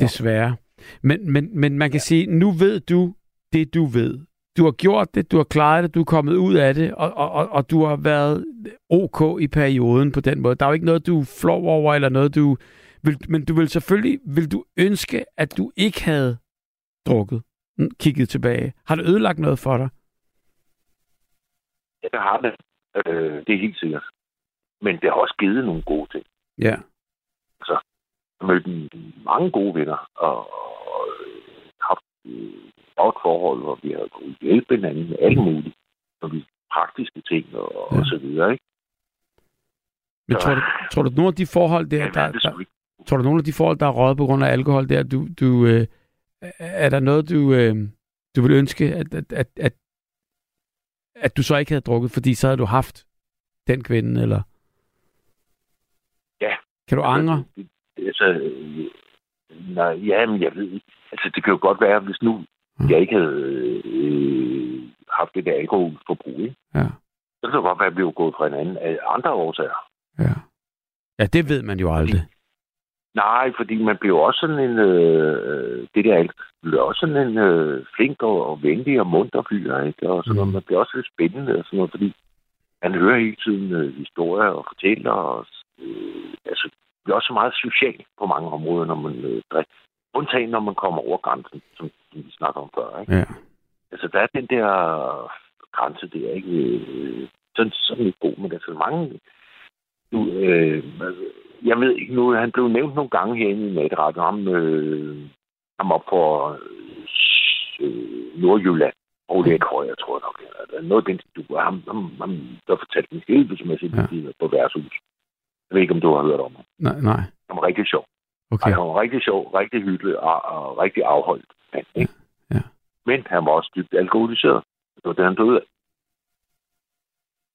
desværre. Men man kan sige, nu ved du det, du ved. Du har gjort det, du har klaret det, du er kommet ud af det, og du har været ok i perioden på den måde. Der er jo ikke noget, du flår over, eller noget, men du vil selvfølgelig, ønske, at du ikke havde drukket, kigget tilbage. Har det ødelagt noget for dig? Ja, det har det. Det er helt sikkert. Men det har også givet nogle gode ting. Ja. Altså, mødt mange gode venner og haft godt forhold, hvor vi har kunnet hjælpe hinanden med alle mulige og de praktiske ting og så videre, ikke? Men tror du nogle af de forhold der er røget på grund af alkohol der, du er der noget du vil ønske at du så ikke havde drukket, fordi så havde du haft den kvinde, eller? Ja. Kan du angre? Nej, ja, men jeg ved ikke. Altså, det kan jo godt være, hvis nu jeg ikke havde haft det der alkoholforbrug, ikke? Ja. Så kan det godt være, at vi var gået fra hinanden af andre årsager. Ja. Ja, det ved man jo aldrig. Nej, fordi man bliver også sådan en... det der bliver også sådan en flink og venlig og munter fyr, ikke? Og sådan, man bliver også lidt spændende og sådan noget, fordi man hører hele tiden historier og fortæller og... altså, det er også meget socialt på mange områder, når man drikker. Undtagen, når man kommer over grænsen, som vi snakker om før, ikke? Ja. Altså, der er den der grænse der, ikke? Sådan lidt god, men der er så mange... Nu, jeg ved ikke nu, han blev nævnt nogle gange herinde i Nattevagten, ham op på Nordjylland, og det er et højere, tror jeg nok. Eller noget af den, du var ham der fortalte en helvedsmæssigt på værtshus. Jeg ved ikke, om du har hørt om ham. Nej. Han var rigtig sjov. Okay. Han var rigtig sjov, rigtig hyggelig og rigtig afholdt. Ikke? Ja. Men han var også dybt alkoholiseret. Det var det, han døde af.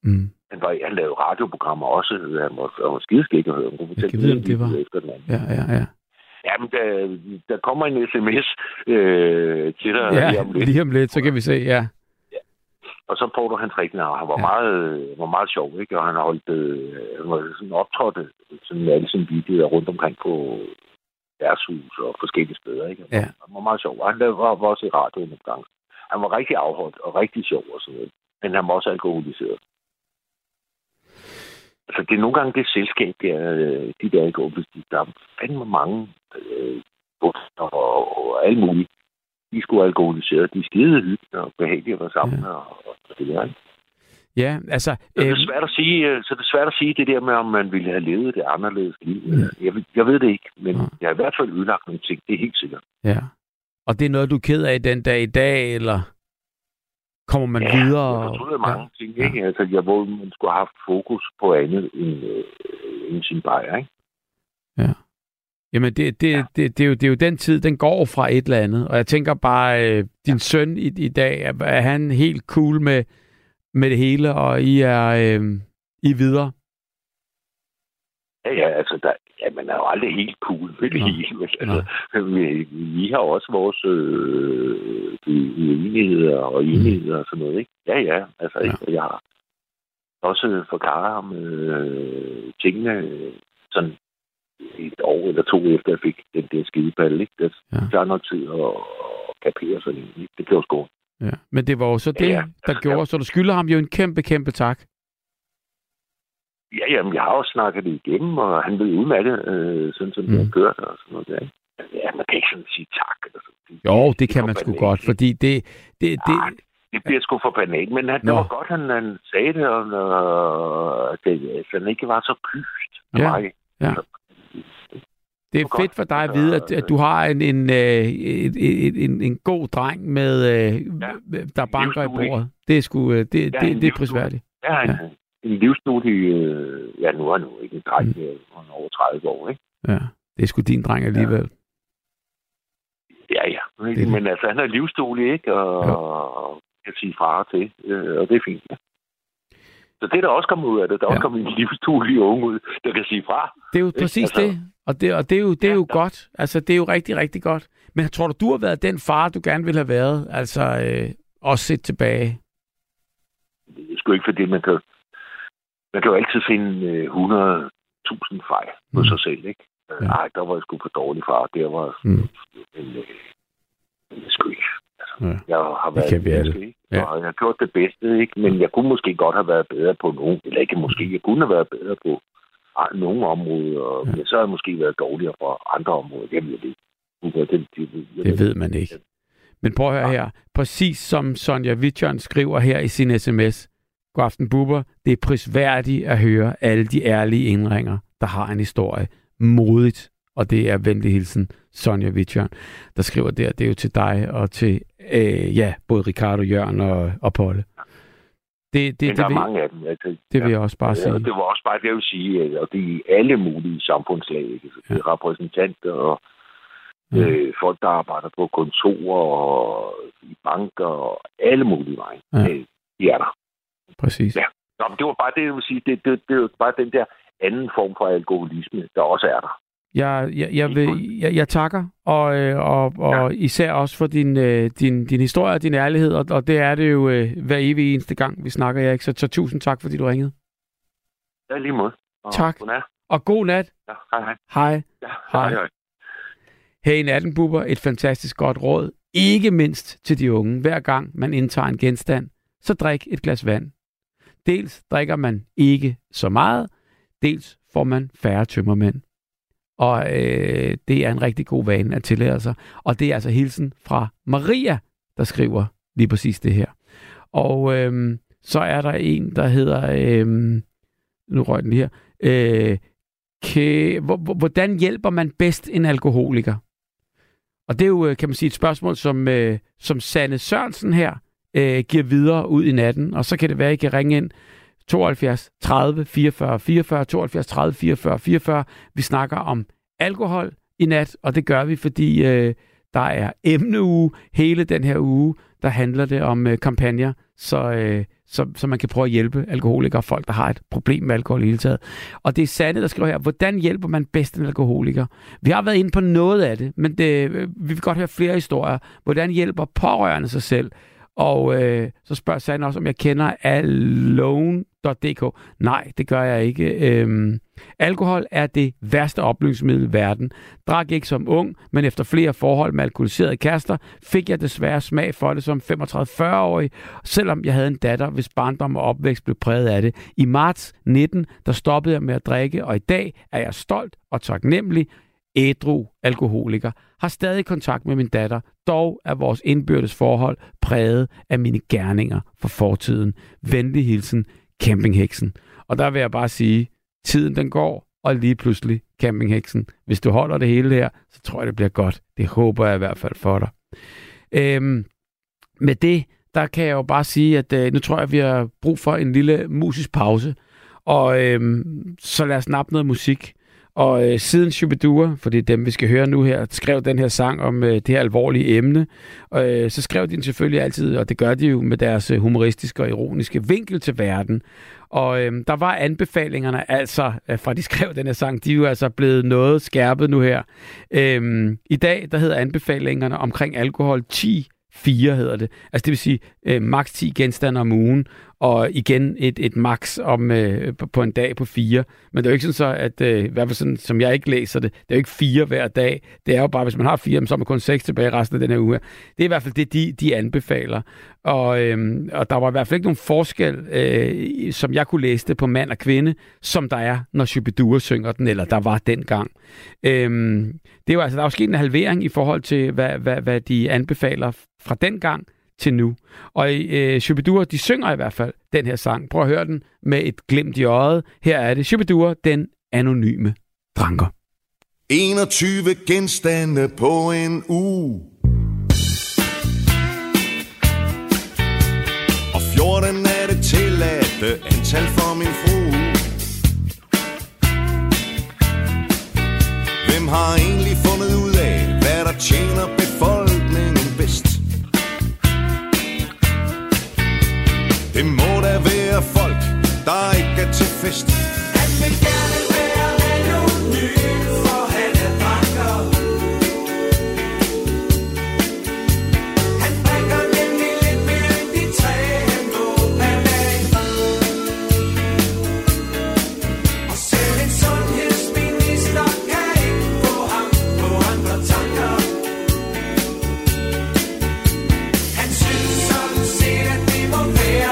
Mm. Han lavede radioprogrammer også. Han var skideskæg at høre. Jeg ved, om det var. Efter den anden. Ja. Jamen, der kommer en sms til dig. Ja, lige om lidt, så kan vi se, ja. Og så får du hans rigtige navn. Han var meget sjov, ikke? Og han har holdt sådan optrådte sådan alle sine videoer rundt omkring på værtshus og forskellige steder, ikke? Ja. Han var meget sjov. Og han var også i radioen nogle gange. Han var rigtig afholdt og rigtig sjov og sådan noget. Men han var også alkoholiseret. Altså, det er nogle gange det selskab, de der alkoholiseret, der er fandme mange og alle mulige. De skulle alkoholisere, de skide hyggelige og behagelige at være sammen og det der. Ja, altså... Så det er svært at sige det der med, om man ville have levet det anderledes liv. Ja. Jeg ved det ikke, men jeg har i hvert fald udlagt nogle ting, det er helt sikkert. Ja, og det er noget, du er ked af den dag i dag, eller kommer man videre? Ja, jeg fortryder mange ting, ikke? Ja. Altså, hvor man skulle have haft fokus på andet end sin bajer, ikke? Ja. Jamen, det er jo den tid, den går fra et eller andet. Og jeg tænker bare, din søn i dag, er han helt cool med det hele, og I er videre? Ja, altså, man er jo aldrig helt cool med det hele. Altså, vi har også vores uenigheder og enigheder og sådan noget, ikke? Ja, altså, ikke? Jeg har også forklaret ham tingene sådan et år eller to efter, jeg fik den der skidepalle, ikke? Det tager nok tid at kapere sådan en, ikke? Det blev sgu. Ja, men det var jo så det, der gjorde, så du skylder ham jo en kæmpe, kæmpe tak. Ja, jamen, jeg har også snakket det igennem, og han ved udmattet, sådan som det har kørt og sådan noget der, ikke? Ja, man kan ikke sådan sige tak. Altså, det kan man sgu godt, fordi det... Nej, det bliver sgu for banalt, men det var godt, han sagde det, og det, han ikke var så kyst. Ja. Det er fedt for dig at vide, at du har en god dreng med der banker i bordet. Det er sgu det er prisværdigt. Ja, en livsduelig nu er nu ikke en dreng over 30 år, ikke? Ja, det er sgu din dreng alligevel. Ja. Men altså han er livsduelig, ikke? Og kan sige fra til, og det er fint. Ja. Så det, der også kommer ud af det, der også kommer en livsduelig unge ud, der kan sige fra. Det er jo præcis altså, det. Og det er jo godt. Altså, det er jo rigtig, rigtig godt. Men tror du har været den far, du gerne ville have været? Altså, også set tilbage? Det er sgu ikke, fordi man kan jo altid finde 100.000 fejl på sig selv, ikke? Nej, der var jeg sgu for dårlig far. Der var en skyld. Ja. Jeg har været det. Ja. Og jeg har gjort det bedste, ikke? Men jeg kunne måske godt have været bedre på nogen, eller ikke måske, jeg kunne have været bedre på nogle områder, og så har jeg måske været dårligere på andre områder. Det ved man ikke. Men prøv at høre her, præcis som Sonja Wittjørn skriver her i sin sms, god aften Bubber, det er prisværdigt at høre alle de ærlige indringer, der har en historie, modigt Og det er venlig hilsen Sonja Vitjørn, der skriver der. Det er jo til dig og til både Ricardo, Jørgen og Polly. Men der er mange af dem. Altså, det vil jeg også bare sige. Det var også bare det, jeg vil sige. Og det er i alle mulige samfundslag. Ikke? Det er repræsentanter og folk, der arbejder på kontorer og i banker og alle mulige veje. De er der. Præcis. Ja. Nå, men det var bare det, jeg vil sige. Det var bare den der anden form for alkoholisme, der også er der. Jeg takker, og især også for din historie og din ærlighed, og det er det jo hver evig eneste gang, vi snakker, Erik. Så tusind tak, fordi du ringede. Ja, lige måde. Tak. Og god nat. Ja, hej. Hej. Ja, hej. Her i natten, Bubber, et fantastisk godt råd. Ikke mindst til de unge. Hver gang man indtager en genstand, så drik et glas vand. Dels drikker man ikke så meget, dels får man færre tømmermænd. Og det er en rigtig god vane at tillære sig. Og det er altså hilsen fra Maria, der skriver lige præcis det her. Og så er der en, der hedder... nu røg den her. Hvordan hjælper man bedst en alkoholiker? Og det er jo, kan man sige, et spørgsmål, som Sanne Sørensen her giver videre ud i natten. Og så kan det være, at I kan ringe ind 72 30 44 44, 72 30 44 44. Vi snakker om alkohol i nat, og det gør vi, fordi der er emneuge hele den her uge, der handler det om kampagner, så man kan prøve at hjælpe alkoholikere og folk, der har et problem med alkohol i hele taget. Og det er Sanne, der skriver her, hvordan hjælper man bedst en alkoholiker? Vi har været inde på noget af det, men vi vil godt høre flere historier. Hvordan hjælper pårørende sig selv? Og så spørger Sanne også, om jeg kender alone.dk. Nej, det gør jeg ikke. Alkohol er det værste oplysningsmiddel i verden. Drak ikke som ung, men efter flere forhold med alkoholiserede kærester, fik jeg desværre smag for det som 35-40-årig, selvom jeg havde en datter, hvis barndom og opvækst blev præget af det. I marts 19, der stoppede jeg med at drikke, og i dag er jeg stolt og taknemmelig. Ædru alkoholiker, har stadig kontakt med min datter, dog er vores indbyrdes forhold præget af mine gerninger fra fortiden. Venlig hilsen, campingheksen. Og der vil jeg bare sige, tiden den går, og lige pludselig campingheksen. Hvis du holder det hele her, så tror jeg, det bliver godt. Det håber jeg i hvert fald for dig. Med det, der kan jeg jo bare sige, at nu tror jeg, vi har brug for en lille musisk pause. Og så lad os nappe noget musik. Og siden Shubidua, for det er dem, vi skal høre nu her, skrev den her sang om det her alvorlige emne, så skrev de den selvfølgelig altid, og det gør de jo med deres humoristiske og ironiske vinkel til verden. Og der var anbefalingerne altså, fra de skrev den her sang, de er jo altså blevet noget skærpet nu her. I dag, der hedder anbefalingerne omkring alkohol 10-4 hedder det. Altså det vil sige maks 10 genstande om ugen. Og igen et max om, på en dag på 4. Men det er jo ikke sådan så, at i hvert fald sådan, som jeg ikke læser det, det er jo ikke 4 hver dag. Det er jo bare, hvis man har 4, så er man kun 6 tilbage resten af den her uge. Det er i hvert fald det, de anbefaler. Og der var i hvert fald ikke nogen forskel, som jeg kunne læse det, på mand og kvinde, som der er, når Shubidua synger den, eller der var dengang. Det er jo altså, der er jo sket en halvering i forhold til, hvad de anbefaler fra dengang til nu. Og Shubidua, de synger i hvert fald den her sang. Prøv at høre den med et glimt i øjet. Her er det Shubidua, den anonyme dranker. 21 genstande på en uge. Og 14 er det tilladte antal for min frue. Hvem har egentlig fundet ud af, hvad der tjener befolkningen bedst? Det må da være folk, der ikke er til fest. Han vil gerne være anonym, for han er dranker. Han drikker nemlig lidt mere end de 3, han går per dag. Og selv en sundhedsminister kan ikke få ham på andre tanker. Han synes sådan set, at det må være.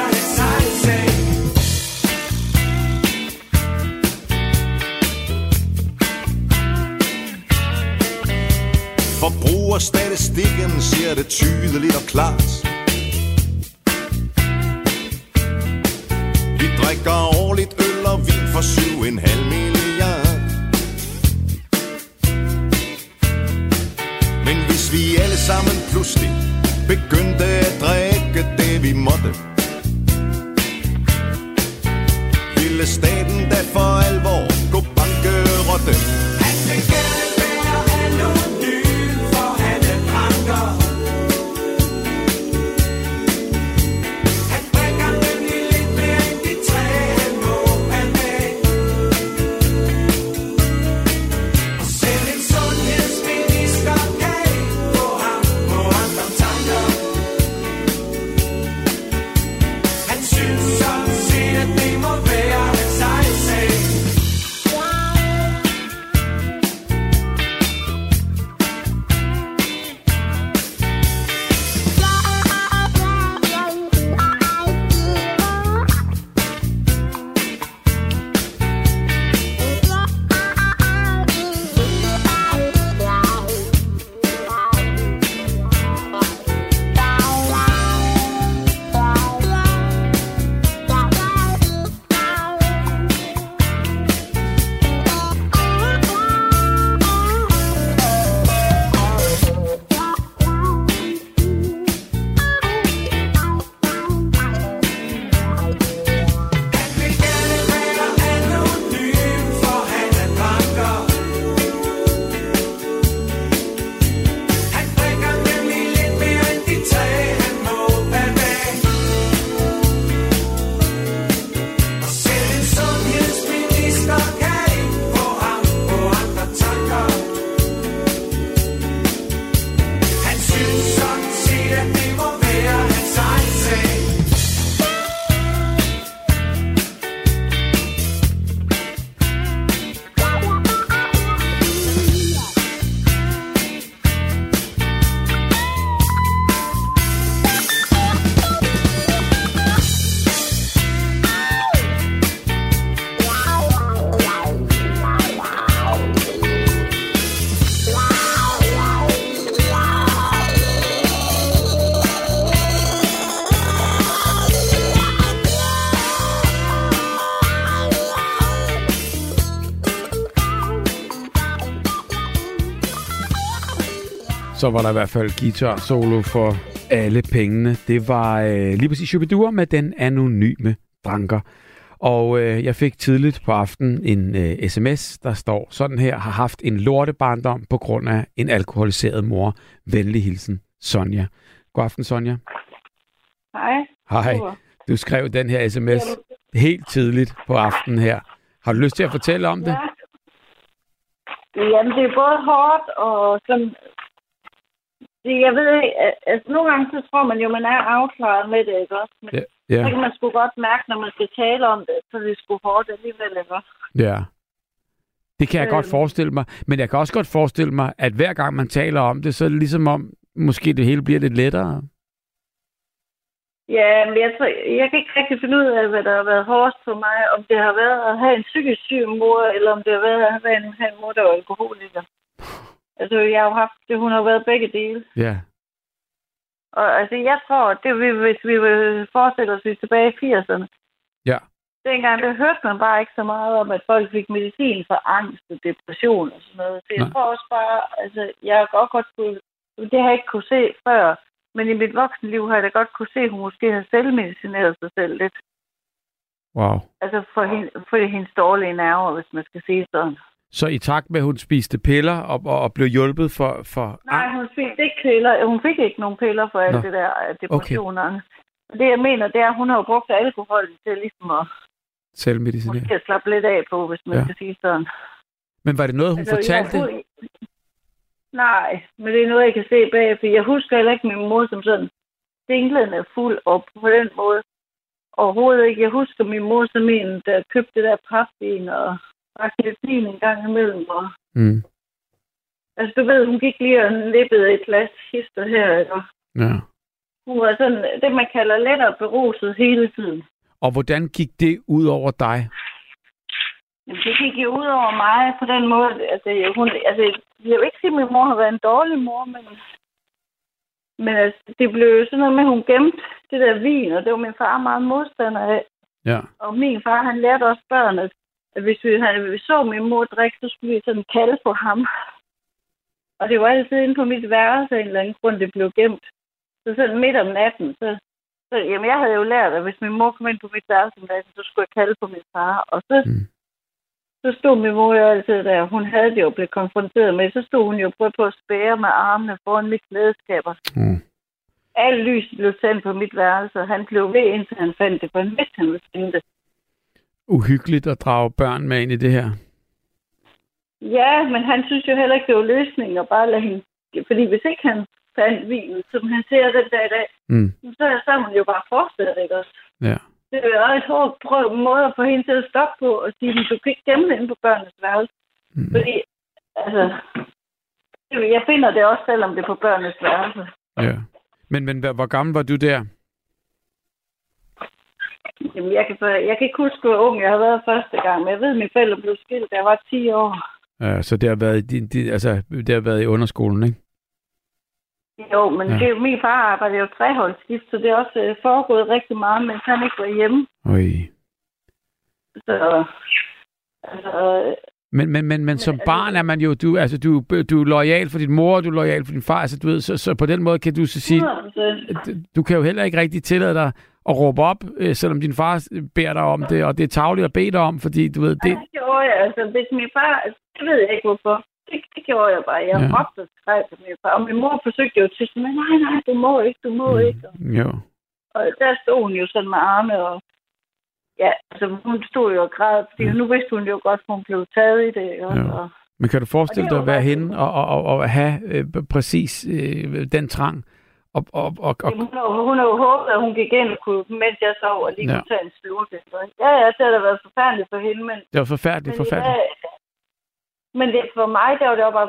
Forbrugerstatistikken siger det tydeligt og klart. Vi drikker årligt øl og vin for 7,5 milliarder. pludselig begyndte at drikke det vi måtte. Ville staten da for alvor gå bankerotte? Han vil gerne være anonym, for han er banker. Han drikker nemlig lidt mere end de tre, han må have med. Og selv en sundhedsminister kan ikke få ham på andre tanker. Han synes sådan set, at det må være hans egen sag. Så var der i hvert fald guitar-solo for alle pengene. Det var lige præcis Shubidua med den anonyme dranker. Og jeg fik tidligt på aftenen en sms, der står sådan her: har haft en lortebarndom på grund af en alkoholiseret mor. Venlig hilsen, Sonja. God aften, Sonja. Hej. Hej. Du skrev den her sms helt tidligt på aftenen her. Har du lyst til at fortælle om det? Jamen, det er både hårdt og sådan... Jeg ved ikke, altså nogle gange så tror man jo, man er afklaret med det, ikke også? Men så kan man sgu godt mærke, når man skal tale om det, så det er sgu hårdt alligevel, ikke også? Ja, det kan jeg godt forestille mig. Men jeg kan også godt forestille mig, at hver gang man taler om det, så er det ligesom om, måske det hele bliver lidt lettere. Ja, men jeg kan ikke rigtig finde ud af, hvad der har været hårdest for mig. Om det har været at have en psykisk syg mor, eller om det har været at have en mor, der var alkoholiker. Altså, jeg har jo haft det. Hun har været begge dele. Ja. Yeah. Og altså, jeg tror, det hvis vi forestiller os, vi tilbage i 80'erne. Ja. Yeah. Dengang, der hørte man bare ikke så meget om, at folk fik medicin for angst og depression og sådan noget. Så jeg tror også bare, altså, jeg har godt kunne... Det har jeg ikke kunne se før, men i mit voksenliv har jeg da godt kunne se, at hun måske har selvmedicineret sig selv lidt. Wow. Altså, for hendes dårlige nerver, hvis man skal sige sådan. Så i takt med, at hun spiste piller og blev hjulpet for... Nej, hun spiste ikke piller. Hun fik ikke nogen piller for alt det der depressionerne. Okay. Det, jeg mener, det er, at hun har brugt alkohol til ligesom at... selvmedicinere. Hun skal slappe lidt af på, hvis man skal sige sådan. Men var det noget, hun fortalte? Nej, men det er noget, jeg kan se bag, for jeg husker heller ikke min mor som sådan dinglende fuld op på den måde. Overhovedet ikke. Jeg husker min mor som en, der købte det der papvin og... aktiviteten en gang imellem. Altså, du ved, hun gik lige og nippede et glas hister her, eller? Ja. Hun var sådan, det man kalder lettere beruset hele tiden. Og hvordan gik det ud over dig? Jamen, det gik jo ud over mig på den måde, altså, jeg vil ikke sige, at min mor har været en dårlig mor, men altså, det blev jo sådan noget med, at hun gemte det der vin, og det var min far meget modstander af. Ja. Og min far, han lærte også børnene, hvis vi så min mor drikke, så skulle vi sådan kalde på ham. Og det var altid inde på mit værelse af en eller anden grund, det blev gemt. Så sådan midt om natten, så jamen jeg havde jo lært, at hvis min mor kom ind på mit værelse om natten, så skulle jeg kalde på min far. Og så stod min mor jo altid der, hun havde det jo blevet konfronteret med, så stod hun jo prøvet på at spære med armene foran mit klædeskaber. Al lys blev tændt på mit værelse, og han blev ved, indtil han fandt det, for han vidste, han ville finde det. Uhyggeligt at drage børn med ind i det her. Ja, men han synes jo heller ikke, det var løsningen at bare lade hende. Fordi hvis ikke han fandt vinen, som han ser den dag i dag, så har hun jo bare fortsat, ikke også? Ja. Det er jo et hårdt måde at få hende til at stoppe på og sige, at du kan ikke gemme det inde på børnenes værelse. Fordi, altså, jeg finder det også, selvom det er på børnenes værelse. Ja. Men hvor gammel var du der? Jamen, jeg kan ikke huske, hvor ung jeg har været første gang, men jeg ved, at mine forældre blev skilt, da jeg var 10 år. Ja, så det har været, i underskolen, ikke? Jo, men ja. Det, min far arbejdede jo treholdsskift, så det er også foregået rigtig meget, mens han ikke var hjemme. Oi. Så, altså... Men som barn er man jo, du er loyal for din mor, du er loyal for din far, altså du ved, så på den måde kan du så sige, du kan jo heller ikke rigtig tillade dig at råbe op, selvom din far beder dig om det, og det er tarveligt at bede dig om, fordi du ved, det... Det gjorde jeg, altså hvis min far, det ved jeg ikke hvorfor, det gjorde jeg bare, jeg råbte og skrev til min far, og min mor forsøgte jo til sådan, nej, du må ikke. Og der stod hun jo sådan med arme og... Ja, altså hun stod jo og græd, fordi nu vidste hun jo godt, at hun blev taget i det. Også, ja. Og... Men kan du forestille dig at være henne og have præcis den trang? Hun har jo håbet, at hun gik ind, mens jeg sov, og lige kunne tage en slurk. Ja, det har da været forfærdeligt for hende. Men, det var forfærdeligt. Men det, for mig, der var det jo bare,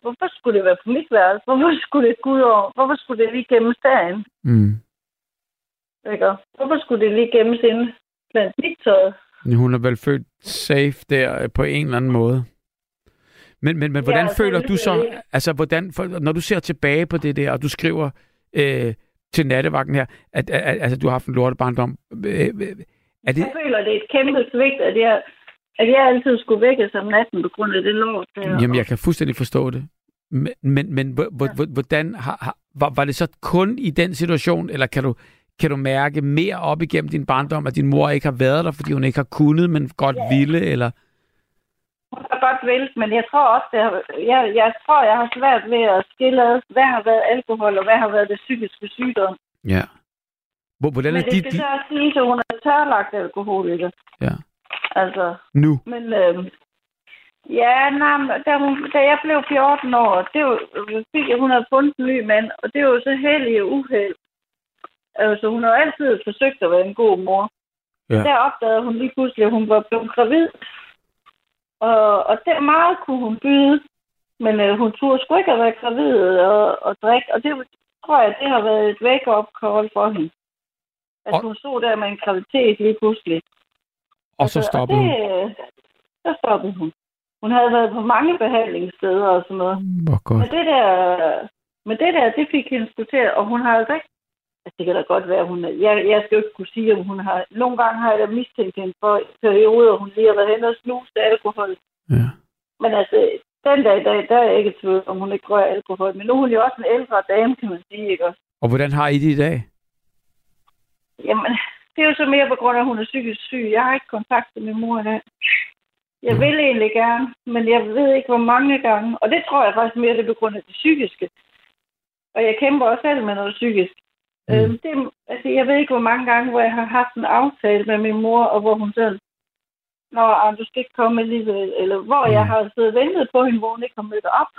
hvorfor skulle det være på mit værelse? Hvorfor skulle det gå ud over? Hvorfor skulle det lige gemmes derinde? Ikke? Hvorfor skulle det lige gemmes inde? Hun er vel følt safe der på en eller anden måde. Men hvordan føler du så, altså hvordan, når du ser tilbage på det der, og du skriver til Nattevagten her, at altså, du har haft en lortebarndom. Er det... Jeg føler, det er et kæmpe svigt, at jeg altid skulle vækkes om natten på grund af det lort. Jamen, jeg kan fuldstændig forstå det. Men hvordan, var det så kun i den situation, eller kan du mærke mere op igennem din barndom, at din mor ikke har været der, fordi hun ikke har kunnet, men godt ville, eller? Hun har godt vildt, men jeg tror også, jeg har svært ved at skille, hvad har været alkohol, og hvad har været det psykiske sygdom. Ja. Hvordan er men det skal så sige, at hun er tørlagt alkoholiker. Ja. Altså. Nu? Men, da jeg blev 14 år, det var, fik jeg 100 pund en ny mand, og det var jo så heldig og uheld. Altså, hun har altid forsøgt at være en god mor. Ja. Der opdagede hun lige pludselig, at hun var blevet gravid. Og der meget kunne hun byde. Men hun turde sgu ikke at være gravid og drikke. Og det tror jeg, det har været et wake-up call for hende. Altså, hun så der med en graviditet lige pludselig. Og så stoppede hun. Så stoppede hun. Hun havde været på mange behandlingssteder og sådan noget. Men det der, det fik hende sgu til. Og hun har altså ikke... Det kan da godt være, hun... Jeg skal jo ikke kunne sige, om hun har... Nogle gange har jeg da mistænkt hende for perioder, hun lige har været henne og snust alkohol. Ja. Men altså, den dag i dag, der er jeg ikke i tvivl, om hun ikke rører alkohol. Men nu er hun jo også en ældre dame, kan man sige, ikke også? Og hvordan har I det i dag? Jamen, det er jo så mere på grund af, at hun er psykisk syg. Jeg har ikke kontakt med min mor i dag. Jeg vil egentlig gerne, men jeg ved ikke, hvor mange gange. Og det tror jeg faktisk mere, det er på grund af det psykiske. Og jeg kæmper også selv med noget psykisk. Altså, jeg ved ikke, hvor mange gange, hvor jeg har haft en aftale med min mor, og hvor hun selv, når du skal ikke komme alligevel, eller hvor jeg har siddet og ventet på hende, hvor hun ikke har mødt op.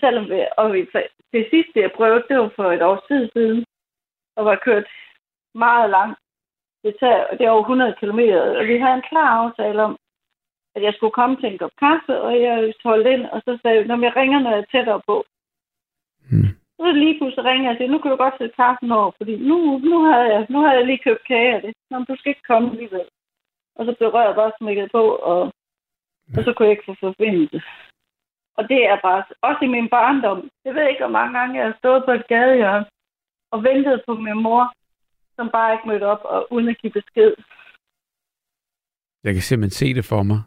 Selvom vi, det sidste, jeg prøvede, det var for et års tid siden, og var kørt meget langt. Det er over 100 kilometer, og vi havde en klar aftale om, at jeg skulle komme til en kop kaffe, og jeg holdt ind, og så sagde jeg, jeg ringer, når jeg er tættere på. Så lige pludselig ringer jeg og siger, nu kan du godt sætte kaffen over, fordi nu havde jeg lige købt kage af det. Nå, du skal ikke komme alligevel. Og så blev røret bare smækket på, og så kunne jeg ikke få forbindelse. Og det er bare, også i min barndom, jeg ved ikke, hvor mange gange jeg har stået på et gadehjørne og ventet på min mor, som bare ikke mødte op, og uden at give besked. Jeg kan simpelthen se det for mig.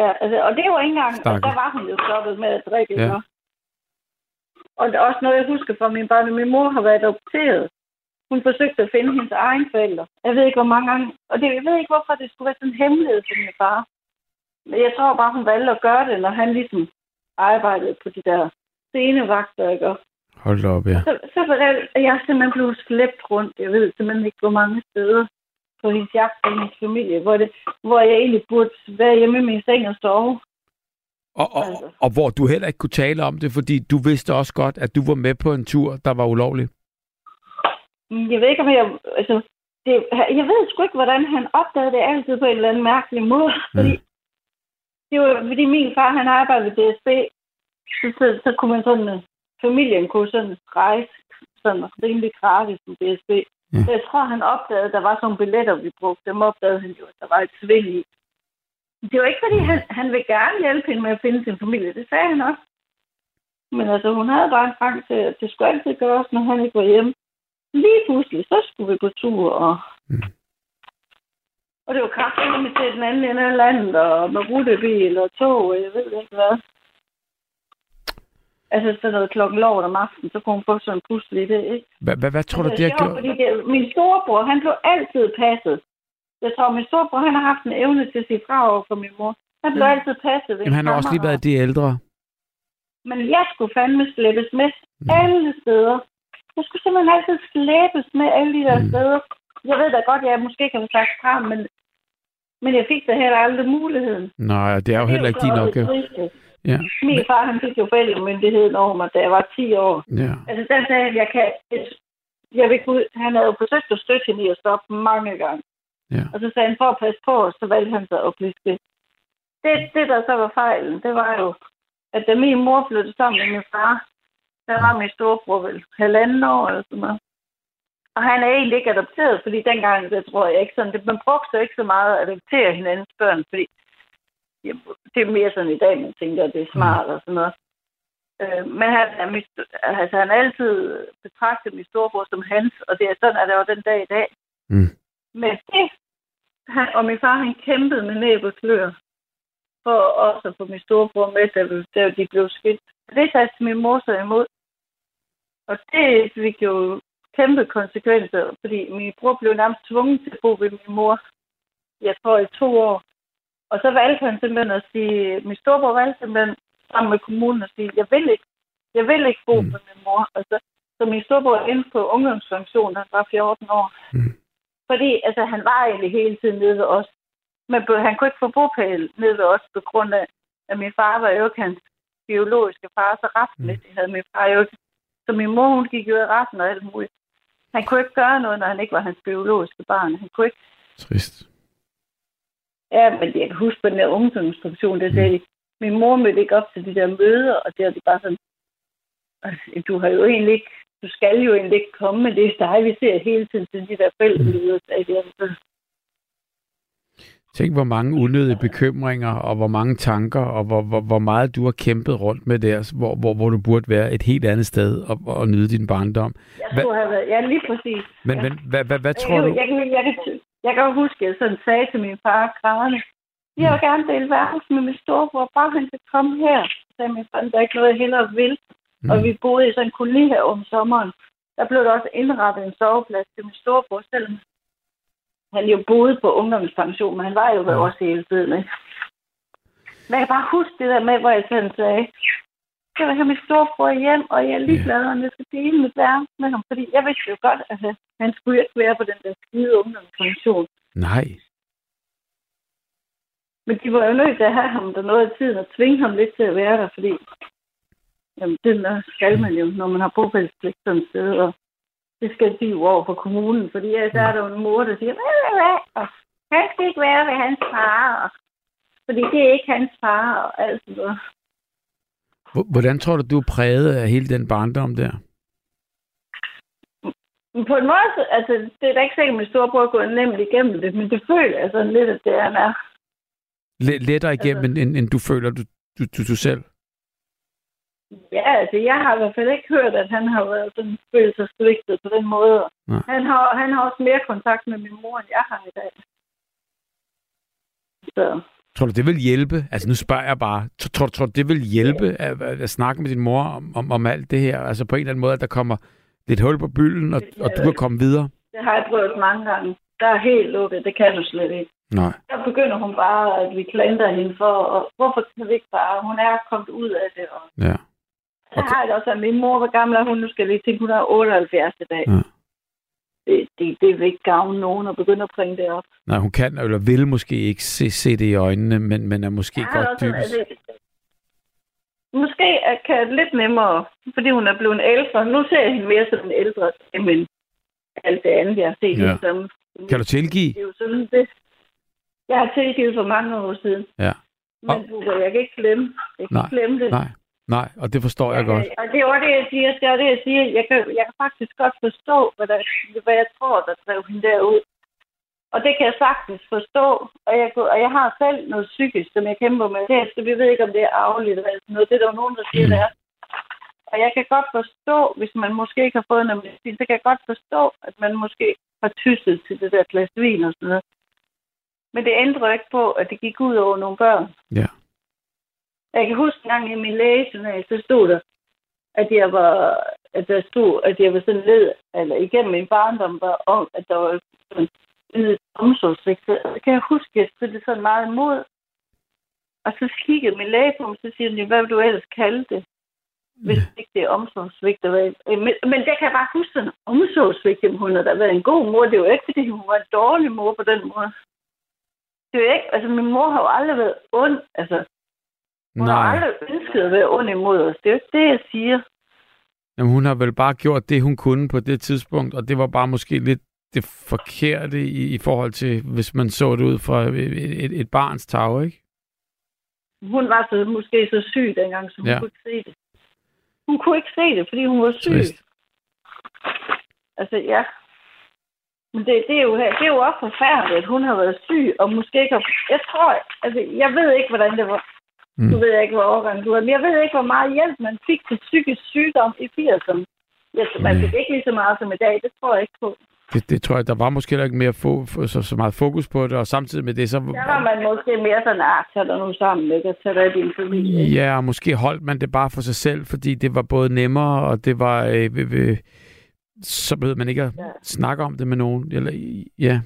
Ja, altså, og det var ikke engang, der var hun jo stoppet med at drikke. Ja. Og det er også noget, jeg husker fra min barn. Min mor har været adopteret. Hun forsøgte at finde hendes egen forældre. Jeg ved ikke, hvor mange gange. Og det, jeg ved ikke, hvorfor det skulle være sådan en hemmelighed for min far. Men jeg tror bare, hun valgte at gøre det, når han ligesom arbejdede på de der scenevagter, ikke? Hold da op, ja. Så jeg er simpelthen blevet slæbt rundt. Jeg ved simpelthen ikke, hvor mange steder på hendes jagt og hendes familie, hvor jeg egentlig burde være hjemme i min seng og sove. Og hvor du heller ikke kunne tale om det, fordi du vidste også godt, at du var med på en tur, der var ulovlig. Jeg ved ikke, om jeg... Altså, jeg ved sgu ikke, hvordan han opdagede det altid på en eller anden mærkelig måde. Mm. Fordi min far, han arbejdede ved DSB, så kunne man sådan... Familien kunne sådan rejse sådan rimelig gratis med DSB. Mm. Så jeg tror, han opdagede, at der var sådan billetter, vi brugte. Dem opdagede han jo, at der var et svindel i. Det var ikke, fordi han ville gerne hjælpe hende med at finde sin familie. Det sagde han også. Men altså, hun havde bare en trang til, at det skulle altid gøres, når han ikke var hjemme. Lige pludselig, så skulle vi på tur. Og det var kraftigt til den anden ende af landet, og med rutebil og tog, og jeg ved ikke hvad. Altså, sådan noget klokken lort om aftenen, så kunne hun få sådan en pludselig idé, ikke? Hvad tror du, det har gjort? Min storebror, han blev altid passet. Jeg tror, min storebror, han har haft en evne til at sige fra over for min mor. Han blev altid passet. Jamen, han har også lige været de ældre. Men jeg skulle fandme slæbes med alle steder. Jeg skulle simpelthen altid slæbes med alle de der steder. Jeg ved da godt, jeg måske kan sagt fra, men jeg fik da heller aldrig muligheden. Nej, det er jo heller ikke din opgave. Ja. Min far, han fik jo forældremyndigheden over mig, da jeg var 10 år. Ja. Altså, der sagde han, jeg vil ud. Han havde jo forsøgt at støtte hende i at stoppe mange gange. Ja. Og så sagde han, for at passe på os, så valgte han sig at blive skilt. Det, der så var fejlen, det var jo, at da min mor flyttede sammen med min far, der var min storebror vel 1,5 år eller sådan noget. Og han er egentlig ikke adopteret, fordi dengang, det tror jeg ikke sådan, man brugte så ikke så meget at adoptere hinandens børn, fordi det er mere sådan i dag, man tænker, at det er smart og sådan noget. Men han altid betragtet min storebror som hans, og det er sådan, at det var den dag i dag. Mm. Men det, og min far, han kæmpede med næb og klør for også at få min storebror med, da de blev skidt. Det satte min mor så imod. Og det fik jo kæmpe konsekvenser, fordi min bror blev nærmest tvunget til at bo ved min mor, jeg tror, i 2 år. Og så valgte han simpelthen at sige, min storebror valgte simpelthen sammen med kommunen at sige, jeg vil ikke bo med min mor. Og så min storebror er inde på ungdomsfunktion, da han var 14 år. Mm. Fordi altså, han var egentlig hele tiden nede ved os. Men han kunne ikke få bopæl nede ved os, på grund af, at min far var jo ikke hans biologiske far, så retsmæssigt havde min far jo ikke. Så min mor, hun gik jo i retten og alt muligt. Han kunne ikke gøre noget, når han ikke var hans biologiske barn. Han kunne ikke... Trist. Ja, men jeg kan huske på den der ungdomsfunktion, der sagde de, min mor mødte ikke op til de der møder, og der er det bare sådan, altså, du skal jo egentlig ikke komme med det dig, vi ser hele tiden til de der forældremøder. Tænk, hvor mange unødige bekymringer, og hvor mange tanker, og hvor meget du har kæmpet rundt med der, hvor du burde være et helt andet sted og nyde din barndom. Jeg skulle have været, ja, lige præcis. Men, ja. Hvad tror du? Jeg kan jo huske, at jeg sådan sagde til min far og grædende, jeg vil gerne dele værelse med min storebror, bare han kan komme her. Så sagde min far, der er ikke noget, jeg hellere vil. Og vi boede i sådan en kolonihave om sommeren. Der blev der også indrettet en soveplads til min storebror, selvom han jo boede på ungdomspension, men han var jo ved os hele tiden. Ikke? Men jeg kan bare huske det der med, hvor jeg sådan sagde, jeg vil have min storebror hjem, og jeg er ligeglad, og jeg skal dele mit værelse med ham. Fordi jeg vidste jo godt, at han skulle ikke være på den der skide ungdomsfunktion. Nej. Men de var jo nødt til at have ham der noget af tiden og tvinge ham lidt til at være der, fordi jamen, det skal man jo, når man har bopælspligt sådan et sted, og det skal de jo over på kommunen, fordi så er der jo en mor, der siger, og han skal ikke være ved hans far, og, fordi det er ikke hans far, og alt sådan noget. Hvordan tror du er præget af hele den barndom der? På en måde, altså, det er da ikke sikkert, at min storebror er gået nemt igennem det, men det føler jeg sådan lidt, at det han er. Lettere igennem, altså, end du føler du selv? Ja, altså, jeg har i hvert fald ikke hørt, at han har været sådan følt sig svigtet på den måde. Han har også mere kontakt med min mor, end jeg har i dag. Så Tror du, det vil hjælpe? Altså, nu spørger jeg bare. Tror du, det vil hjælpe at snakke med din mor om alt det her? Altså, på en eller anden måde, at der kommer lidt hul på bylden, og du kan komme videre? Det har jeg prøvet mange gange. Der er helt lukket. Det kan du slet ikke. Nej. Der begynder hun bare, at vi klandrer hende for, og hvorfor kan vi ikke bare? Hun er kommet ud af det. Og... Ja. Okay. Der har jeg også, at min mor, hvor gammel er hun? Nu skal vi tænke, hun er 78 i dag. Ja. Det vil ikke gavne nogen at begynde at bringe det op. Nej, hun kan eller vil måske ikke se det i øjnene, men er måske godt dybest. Måske kan det lidt nemmere, fordi hun er blevet ældre. Nu ser jeg hende mere som en ældre, men alt det andet, jeg har set hende som. Kan du tilgive? Det er jo sådan, det. Jeg har tilgivet for mange år siden. Ja. Men jeg kan ikke glemme. Jeg kan ikke glemme det. Nej, og det forstår jeg godt. Og det er også det, jeg siger. Jeg kan faktisk godt forstå, hvad jeg tror, der drev hende derud. Og det kan jeg sagtens forstå. Og jeg har selv noget psykisk, som jeg kæmper med. Vi ved ikke, om det er afledt eller sådan noget. Det er der nogen, der siger, det er. Og jeg kan godt forstå, hvis man måske ikke har fået noget medicin, så kan jeg godt forstå, at man måske har tysset til det der glas vin og sådan noget. Men det ændrer ikke på, at det gik ud over nogle børn. Ja. Jeg kan huske en gang i min lægejournal, så stod der, at jeg var sådan led, eller igennem min barndom, om, at der var sådan en omsorgsvigt. Så kan jeg huske, at jeg stillede sådan meget imod. Og så kiggede min læge på mig, så siger hun, hvad vil du ellers kalde det, hvis ikke det er omsorgsvigt? Men der kan jeg bare huske sådan omsorgsvigt, at hun har da været en god mor. Det er jo ikke, fordi hun var en dårlig mor på den måde. Det er jo ikke, altså min mor har jo aldrig været ond, altså. Hun har aldrig ønsket at være ond imod os. Det er jo ikke det, jeg siger. Jamen, hun har vel bare gjort det, hun kunne på det tidspunkt, og det var bare måske lidt det forkerte i forhold til, hvis man så det ud fra et barns tag, ikke? Hun var så måske så syg dengang, så hun kunne ikke se det. Hun kunne ikke se det, fordi hun var syg. Trist. Altså, ja. Men det er jo også forfærdeligt, at hun har været syg, og måske ikke har... Jeg tror... Altså, jeg ved ikke, hvordan det var... Du ved ikke, hvor overgang du har. Men jeg ved ikke, hvor meget hjælp man fik til psykisk sygdom i 80'erne. Man fik ikke lige så meget som i dag. Det tror jeg ikke på. Det tror jeg, der var måske ikke mere så meget fokus på det, og samtidig med det, så... Der var man måske mere sådan, tag dig nu sammen, ikke? Og tag dig af din familie. Ikke? Ja, og måske holdt man det bare for sig selv, fordi det var både nemmere, og det var... så behøvede man ikke at snakke om det med nogen. Eller, ja.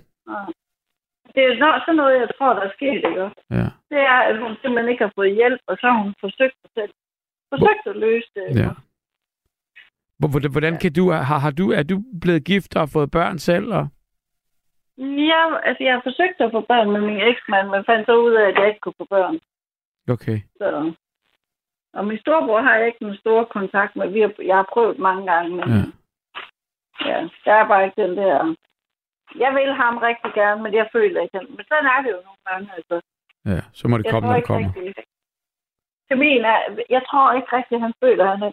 Det er jo sådan noget, jeg tror, der er sket, ikke? Ja. Det er, at hun simpelthen ikke har fået hjælp, og så har hun forsøgt sig selv. Forsøgt at løse det, ikke? Ja. Hvordan kan du... Er du blevet gift og fået børn selv? Og... Ja, altså jeg har forsøgt at få børn med min eksmand, men fandt så ud af, at jeg ikke kunne få børn. Okay. Så. Og min storebror har jeg ikke nogen stor kontakt med. Jeg har prøvet mange gange, men... Ja, der er bare ikke den der... Jeg vil ham rigtig gerne, men jeg føler ikke. Men sådan er det jo nogle gange, altså. Ja, så må det komme, når det kommer. Jeg tror ikke rigtigt, at han føler, at han er...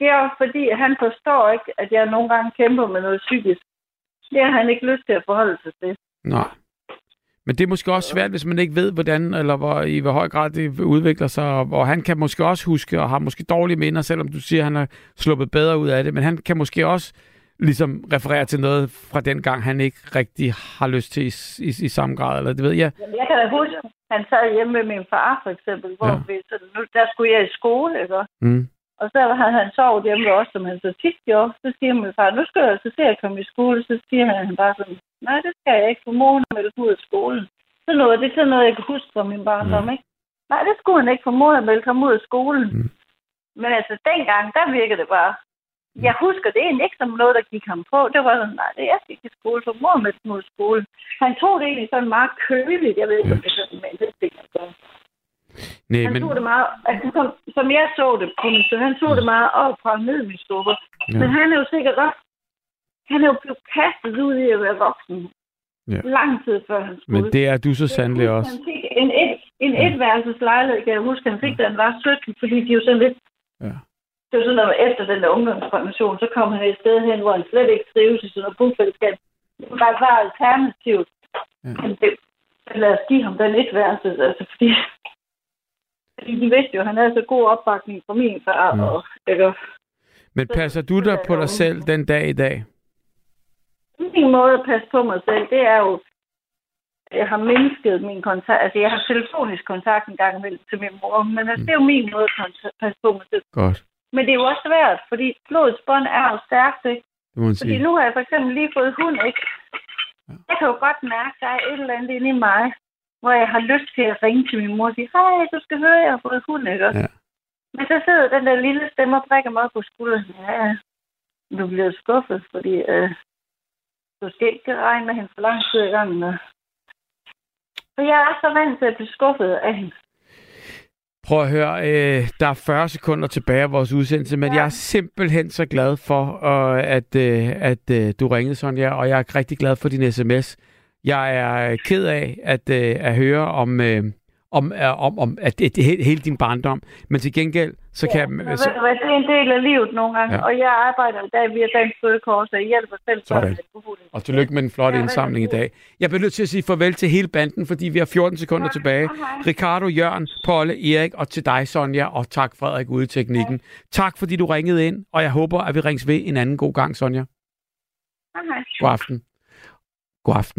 Det er fordi, at han forstår ikke, at jeg nogle gange kæmper med noget psykisk. Det har han ikke lyst til at forholde sig til. Nej. Men det er måske også svært, hvis man ikke ved, hvordan eller hvor høj grad det udvikler sig. Og han kan måske også huske og har måske dårlige minder, selvom du siger, at han har sluppet bedre ud af det. Men han kan måske også... ligesom refererer til noget fra den gang, han ikke rigtig har lyst til i samme grad, eller det ved jeg. Jamen, jeg kan da huske, han sad hjemme med min far, for eksempel, hvor vi, så nu, der skulle jeg i skole, ikke? Og så havde han sovet hjemme ved os, som han så tit gjorde. Så siger min far, nu skal jeg så se at komme i skole, så siger han bare sådan, nej, det skal jeg ikke, for mor har meldt ud af skolen. Det er sådan noget, jeg kan huske fra min barndom, ikke? Nej, det skulle han ikke, for mor har meldt ham ud af skolen. Men altså, dengang, der virkede det bare. Jeg husker det egentlig ikke som noget, der gik ham på. Det var sådan, nej, jeg skal ikke i skole, for mor med små skole. Han tog det egentlig sådan meget køligt. Jeg ved ikke, om det er sådan, men det ting, han gør. Han tog det meget, altså, som jeg så det, så han tog det meget op fra ned, min storebror. Ja. Men han er jo sikkert også, han er jo blevet kastet ud i at være voksen. Ja. Lang tid før han skulle. Men det er du så sandelig også. Han fik en etværelses lejlighed, kan jeg huske, han fik, da han var 17, fordi de jo sådan lidt... Ja. Det var sådan, at efter den der ungdomskonvention, så kom han et sted hen, hvor han slet ikke trives i sådan noget bofællesskab. Det var bare et alternativt. Men lad os give ham den etværelse, altså, fordi de vidste jo, at han havde så god opbakning fra min far. Og, ikke? Men passer du der på dig selv den dag i dag? Min måde at passe på mig selv, det er jo jeg har mindsket min kontakt. Altså, jeg har telefonisk kontakt en gang imellem til min mor, men altså, det er jo min måde at passe på mig selv. Godt. Men det er jo også svært, fordi blodets bånd er jo stærkt, ikke? Det må man sige. Fordi nu har jeg for eksempel lige fået hund, ikke? Ja. Jeg kan jo godt mærke, at der er et eller andet inde i mig, hvor jeg har lyst til at ringe til min mor og sige, hej, du skal høre, jeg har fået hund, ikke? Ja. Men så sidder den der lille stemme og prikker mig op på skulderen. Ja, du bliver skuffet, fordi du skal ikke regne med hende for lang tid i gangen. For jeg er så vant til at blive skuffet af hende. Prøv at høre, der er 40 sekunder tilbage af vores udsendelse, men ja. Jeg er simpelthen så glad for, at du ringede, Sonja, og jeg er rigtig glad for din sms. Jeg er ked af at høre om at det er hele din barndom, men til gengæld, så kan jeg... Så... Det er en del af livet nogle gange, ja. Og jeg arbejder i dag via Dansk Røde Kors, og jeg hjælper selv. Sådan. Og tillykke med den flotte indsamling i dag. Jeg bliver nødt til at sige farvel til hele banden, fordi vi har 14 sekunder tilbage. Ricardo, Jørgen, Polly, Erik, og til dig, Sonja, og tak, Frederik, ude i teknikken. Tak, fordi du ringede ind, og jeg håber, at vi rings ved en anden god gang, Sonja. God aften. God aften.